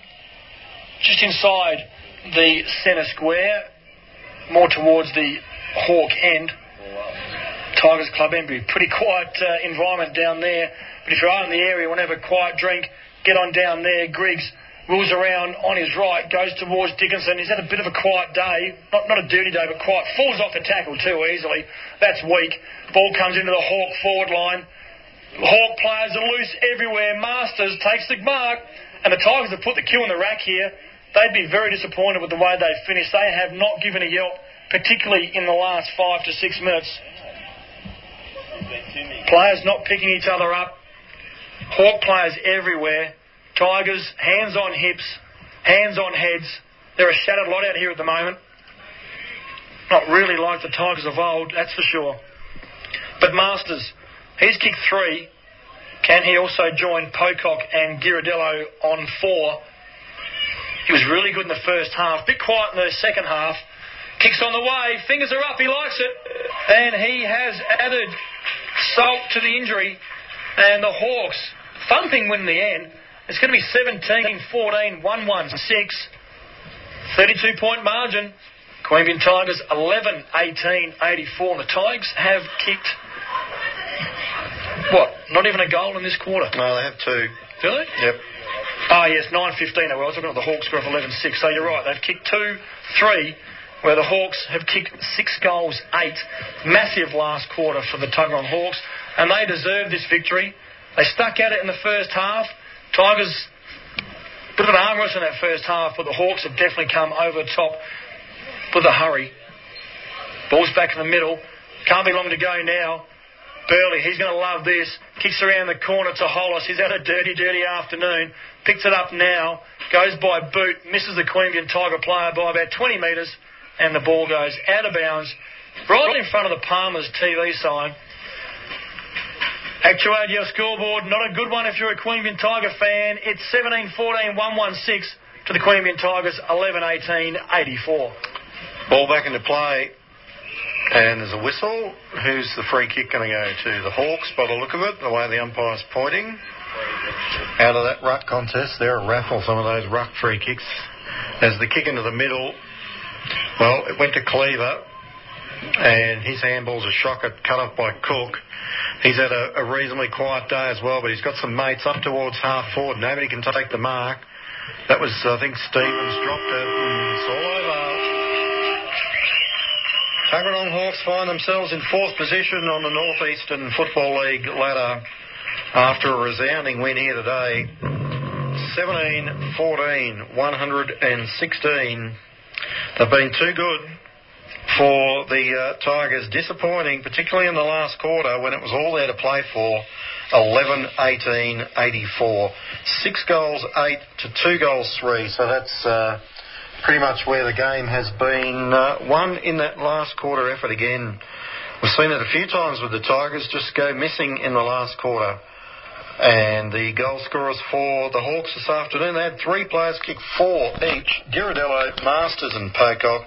just inside the centre square, more towards the Hawk end, Tigers club end. Pretty quiet uh, environment down there, but if you are in the area, want to have a quiet drink, get on down there. Griggs wheels around on his right, goes towards Dickinson. He's had a bit of a quiet day, not not a dirty day, but quiet. Falls off the tackle too easily. That's weak. Ball comes into the Hawk forward line. Hawk players are loose everywhere. Masters takes the mark, and the Tigers have put the cue in the rack here. They'd be very disappointed with the way they finished. They have not given a yelp, particularly in the last five to six minutes. Players not picking each other up. Hawk players everywhere. Tigers, hands on hips, hands on heads. They're a shattered lot out here at the moment. Not really like the Tigers of old, that's for sure. But Masters, he's kicked three. Can he also join Pocock and Ghirardello on four? He was really good in the first half. Bit quiet in the second half. Kicks on the way. Fingers are up. He likes it. And he has added salt to the injury. And the Hawks, thumping win in the end. It's going to be seventeen fourteen, one sixteen. thirty-two point margin. Queanbeyan Tigers eleven eighteen eighty-four. And the Tigers have kicked... What? Not even a goal in this quarter? No, they have two. Do they? Yep. Ah, yes, nine fifteen. I was talking about the Hawks score of eleven six. So you're right, they've kicked two three, where the Hawks have kicked six goals, eight. Massive last quarter for the Tuggeranong Hawks, and they deserve this victory. They stuck at it in the first half. Tigers, a bit of an arm wrestle in that first half, but the Hawks have definitely come over the top with a hurry. Ball's back in the middle. Can't be long to go now. Burley, he's going to love this. Kicks around the corner to Hollis. He's had a dirty, dirty afternoon. Picks it up now. Goes by boot. Misses the Queanbeyan Tiger player by about twenty metres. And the ball goes out of bounds. Right in front of the Palmer's T V sign. Actuated your scoreboard. Not a good one if you're a Queanbeyan Tiger fan. It's seventeen fourteen, one sixteen to the Queanbeyan Tigers, eleven eighteen eighty-four. Ball back into play. And there's a whistle. Who's the free kick going to go to? The Hawks, by the look of it, the way the umpire's pointing. Out of that ruck contest, they're a raffle, some of those ruck free kicks. There's the kick into the middle. Well, it went to Cleaver, and his handball's a shocker, cut off by Cook. He's had a, a reasonably quiet day as well, but he's got some mates up towards half forward. Nobody can take the mark. That was, I think, Stevens dropped it, and it's all over. Tuggeranong Hawks find themselves in fourth position on the Northeastern Football League ladder after a resounding win here today. seventeen fourteen, one sixteen. They've been too good for the uh, Tigers. Disappointing, particularly in the last quarter when it was all there to play for. eleven eighteen eighty-four. Six goals, eight to two goals, three. So that's uh, pretty much where the game has been. Uh, one in that last quarter effort again. We've seen it a few times with the Tigers just go missing in the last quarter. And the goal scorers for the Hawks this afternoon, they had three players kick four each. Ghirardello, Masters and Pocock.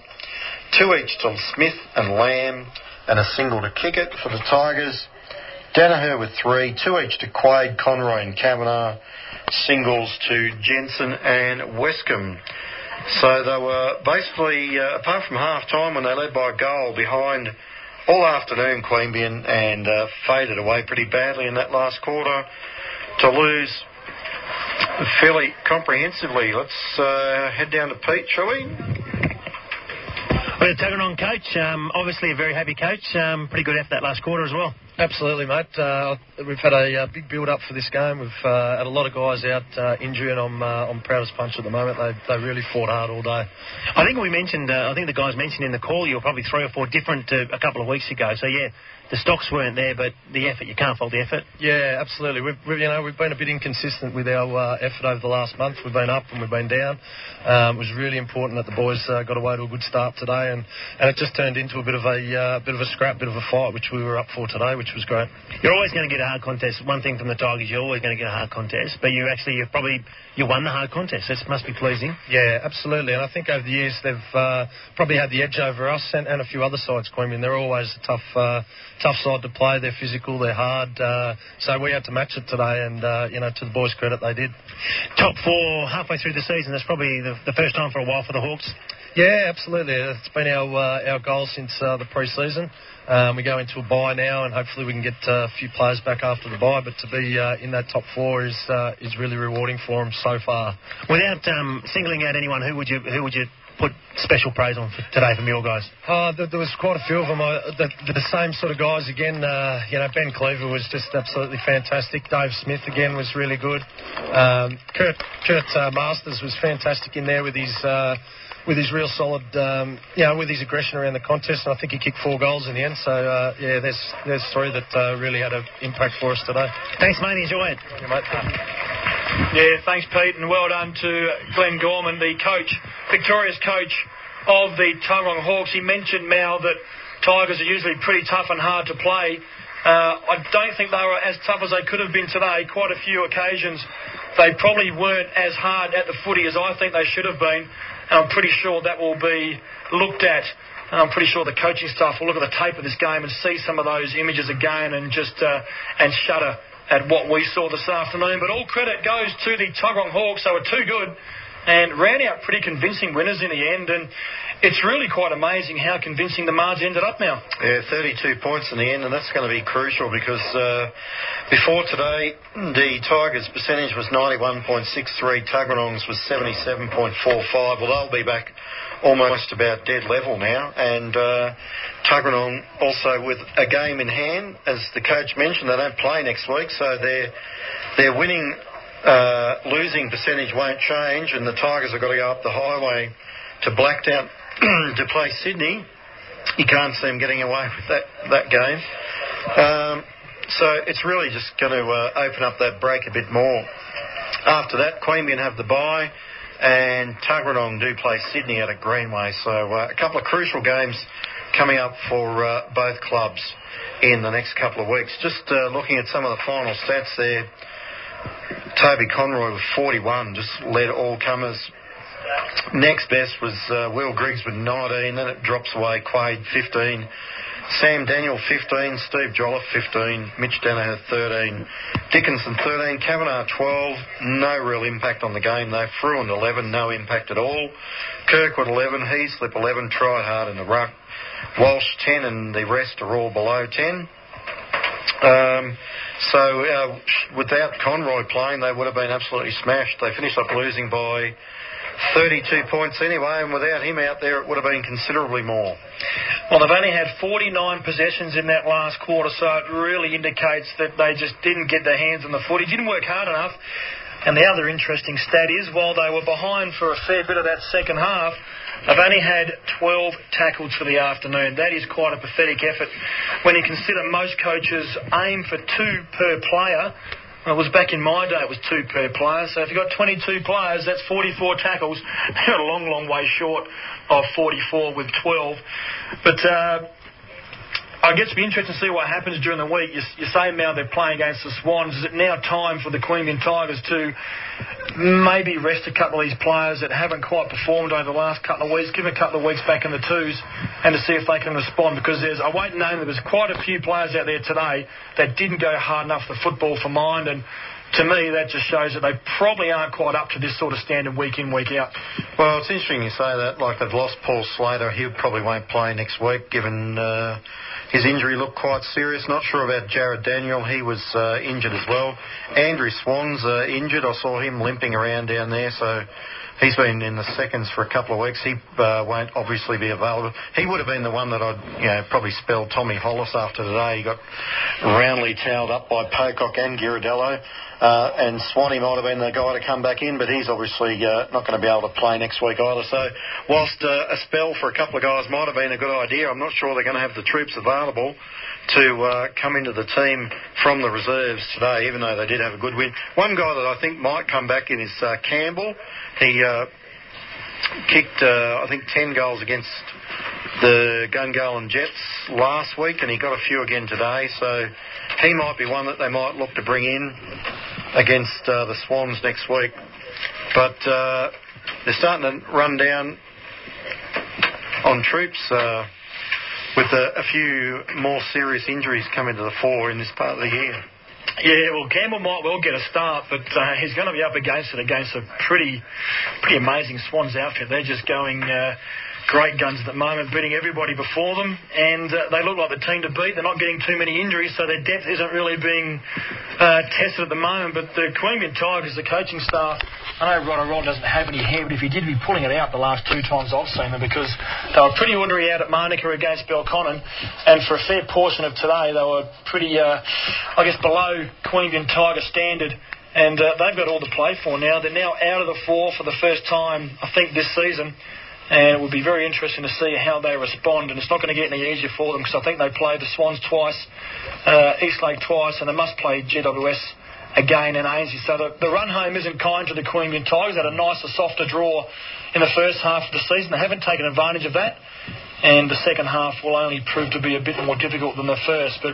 Two each to Smith and Lamb, and a single to kick it for the Tigers. Danaher with three, two each to Quaid, Conroy and Kavanagh. Singles to Jensen and Westcombe. So they were basically, uh, apart from half-time when they led by a goal, behind all afternoon, Queanbeyan, and uh, faded away pretty badly in that last quarter to lose fairly comprehensively. Let's uh, head down to Pete, shall we? Well, Tuggeranong coach, um, obviously a very happy coach. Um, pretty good after that last quarter as well. Absolutely, mate. Uh, we've had a uh, big build-up for this game. We've uh, had a lot of guys out uh, injured, and I'm, uh, I'm proud as punch at the moment. They they really fought hard all day. I think we mentioned, uh, I think the guys mentioned in the call, you were probably three or four different uh, a couple of weeks ago. So, yeah, the stocks weren't there, but the effort, you can't fault the effort. Yeah, absolutely. We've, we've you know, we've been a bit inconsistent with our uh, effort over the last month. We've been up and we've been down. Um, it was really important that the boys uh, got away to a good start today, and, and it just turned into a bit of a uh, bit of a scrap, bit of a fight, which we were up for today, which was great. You're always going to get a hard contest. One thing from the Tigers, you're always going to get a hard contest, but you actually, you've probably, you won the hard contest. This must be pleasing. Yeah, absolutely. And I think over the years they've uh, probably had the edge over us and, and a few other sides. Queanbeyan, they're always a tough, uh, tough side to play. They're physical, they're hard. Uh, so we had to match it today, and uh, you know, to the boys' credit, they did. Top four halfway through the season. That's probably the, the first time for a while for the Hawks. Yeah, absolutely. It's been our uh, our goal since uh, the pre-season. Um, we go into a bye now, and hopefully we can get uh, a few players back after the bye, but to be uh, in that top four is uh, is really rewarding for them so far. Without um, singling out anyone, who would you who would you put special praise on for today from your guys? Uh, there, there was quite a few of them. I, the, the same sort of guys again. Uh, you know, Ben Cleaver was just absolutely fantastic. Dave Smith again was really good. Um, Kurt Kurt uh, Masters was fantastic in there with his. Uh, With his real solid, um, you know, with his aggression around the contest, and I think he kicked four goals in the end. So, uh, yeah, there's there's three that uh, really had an impact for us today. Thanks, mate. Enjoy it. Yeah, mate. Yeah, thanks, Pete, and well done to Glenn Gorman, the coach, Victoria's coach of the Tuggeranong Hawks. He mentioned, Mal, that Tigers are usually pretty tough and hard to play. Uh, I don't think they were as tough as they could have been today. Quite a few occasions they probably weren't as hard at the footy as I think they should have been, and I'm pretty sure that will be looked at. And I'm pretty sure the coaching staff will look at the tape of this game and see some of those images again and just uh, and shudder at what we saw this afternoon. But all credit goes to the Tuggeranong Hawks. They were too good and ran out pretty convincing winners in the end, and it's really quite amazing how convincing the margin ended up now. Yeah, thirty-two points in the end, and that's going to be crucial because uh, before today, the Tigers' percentage was ninety-one point six three, Tuggeranong's was seventy-seven point four five. Well, they'll be back almost about dead level now, and uh, Tuggeranong also with a game in hand. As the coach mentioned, they don't play next week, so they're, they're winning... Uh, losing percentage won't change, and the Tigers have got to go up the highway to Blacktown to play Sydney. You can't see them getting away with that, that game. Um, so it's really just going to uh, open up that break a bit more. After that, Queanbeyan have the bye, and Tuggeranong do play Sydney out at Greenway. So uh, a couple of crucial games coming up for uh, both clubs in the next couple of weeks. Just uh, looking at some of the final stats there. Toby Conroy with forty-one, just led all comers. Next best was uh, Will Griggs with nineteen, then it drops away. Quaid, fifteen. Sam Daniel, fifteen. Steve Jolliffe, fifteen. Mitch Danaher, thirteen. Dickinson, thirteen. Kavanagh, twelve. No real impact on the game, though. Fruin, eleven. No impact at all. Kirkwood, eleven. Heaslip, eleven. Tried hard in the ruck. Walsh, ten, and the rest are all below ten. Um, so uh, without Conroy playing, they would have been absolutely smashed. They finished up losing by thirty-two points anyway, and without him out there, it would have been considerably more. Well, they've only had forty-nine possessions in that last quarter, so it really indicates that they just didn't get their hands on the footy, didn't work hard enough. And the other interesting stat is, while they were behind for a fair bit of that second half, They've only had twelve tackles for the afternoon. That is quite a pathetic effort when you consider most coaches aim for two per player. Well, it was back in my day, it was two per player. So if you've got twenty-two players, that's forty-four tackles. They're a long, long way short of forty-four with twelve. But uh, I guess it'll be interesting to see what happens during the week. You, you say now they're playing against the Swans. Is it now time for the Queanbeyan Tigers to maybe rest a couple of these players that haven't quite performed over the last couple of weeks, give them a couple of weeks back in the twos and to see if they can respond? Because there's, I won't name, there was quite a few players out there today that didn't go hard enough for football for mine, and to me that just shows that they probably aren't quite up to this sort of standard week in, week out. Well, it's interesting you say that, like they've lost Paul Slater. He probably won't play next week given uh, his injury looked quite serious. Not sure about Jared Daniel, he was uh, injured as well. Andrew Swan's uh, injured, I saw him limping around down there, so he's been in the seconds for a couple of weeks. He uh, won't obviously be available. He would have been the one that I'd you know, probably spelled Tommy Hollis after today. He got roundly towelled up by Pocock and Ghirardello, uh, and Swanee might have been the guy to come back in, but he's obviously uh, not going to be able to play next week either. So whilst uh, a spell for a couple of guys might have been a good idea, I'm not sure they're going to have the troops available to uh, come into the team from the reserves today, even though they did have a good win. One guy that I think might come back in is uh, Campbell. He uh, kicked, uh, I think, ten goals against the Gungahlin Jets last week, and he got a few again today, so he might be one that they might look to bring in against uh, the Swans next week. But uh, they're starting to run down on troops, uh, with a, a few more serious injuries coming to the fore in this part of the year. Yeah, well, Campbell might well get a start, but uh, he's going to be up against it against a pretty pretty amazing Swans outfit. They're just going uh, great guns at the moment, beating everybody before them, and uh, they look like the team to beat. They're not getting too many injuries, so their depth isn't really being uh, tested at the moment. But the Queanbeyan Tigers, the coaching staff, I know Rod O'Ron doesn't have any hair, but if he did, he'd be pulling it out the last two times I've seen them, because they were pretty ordinary out at Marnica against Belconnen, and for a fair portion of today they were pretty, uh, I guess, below Queanbeyan Tiger standard, and uh, they've got all to play for now. They're now out of the four for the first time, I think, this season, and it will be very interesting to see how they respond, and it's not going to get any easier for them, because I think they played the Swans twice, uh, Eastlake twice, and they must play G W S again in Ainsley. So the, the run home isn't kind to the Queanbeyan Tigers. They had a nicer, softer draw in the first half of the season. They haven't taken advantage of that, and the second half will only prove to be a bit more difficult than the first. But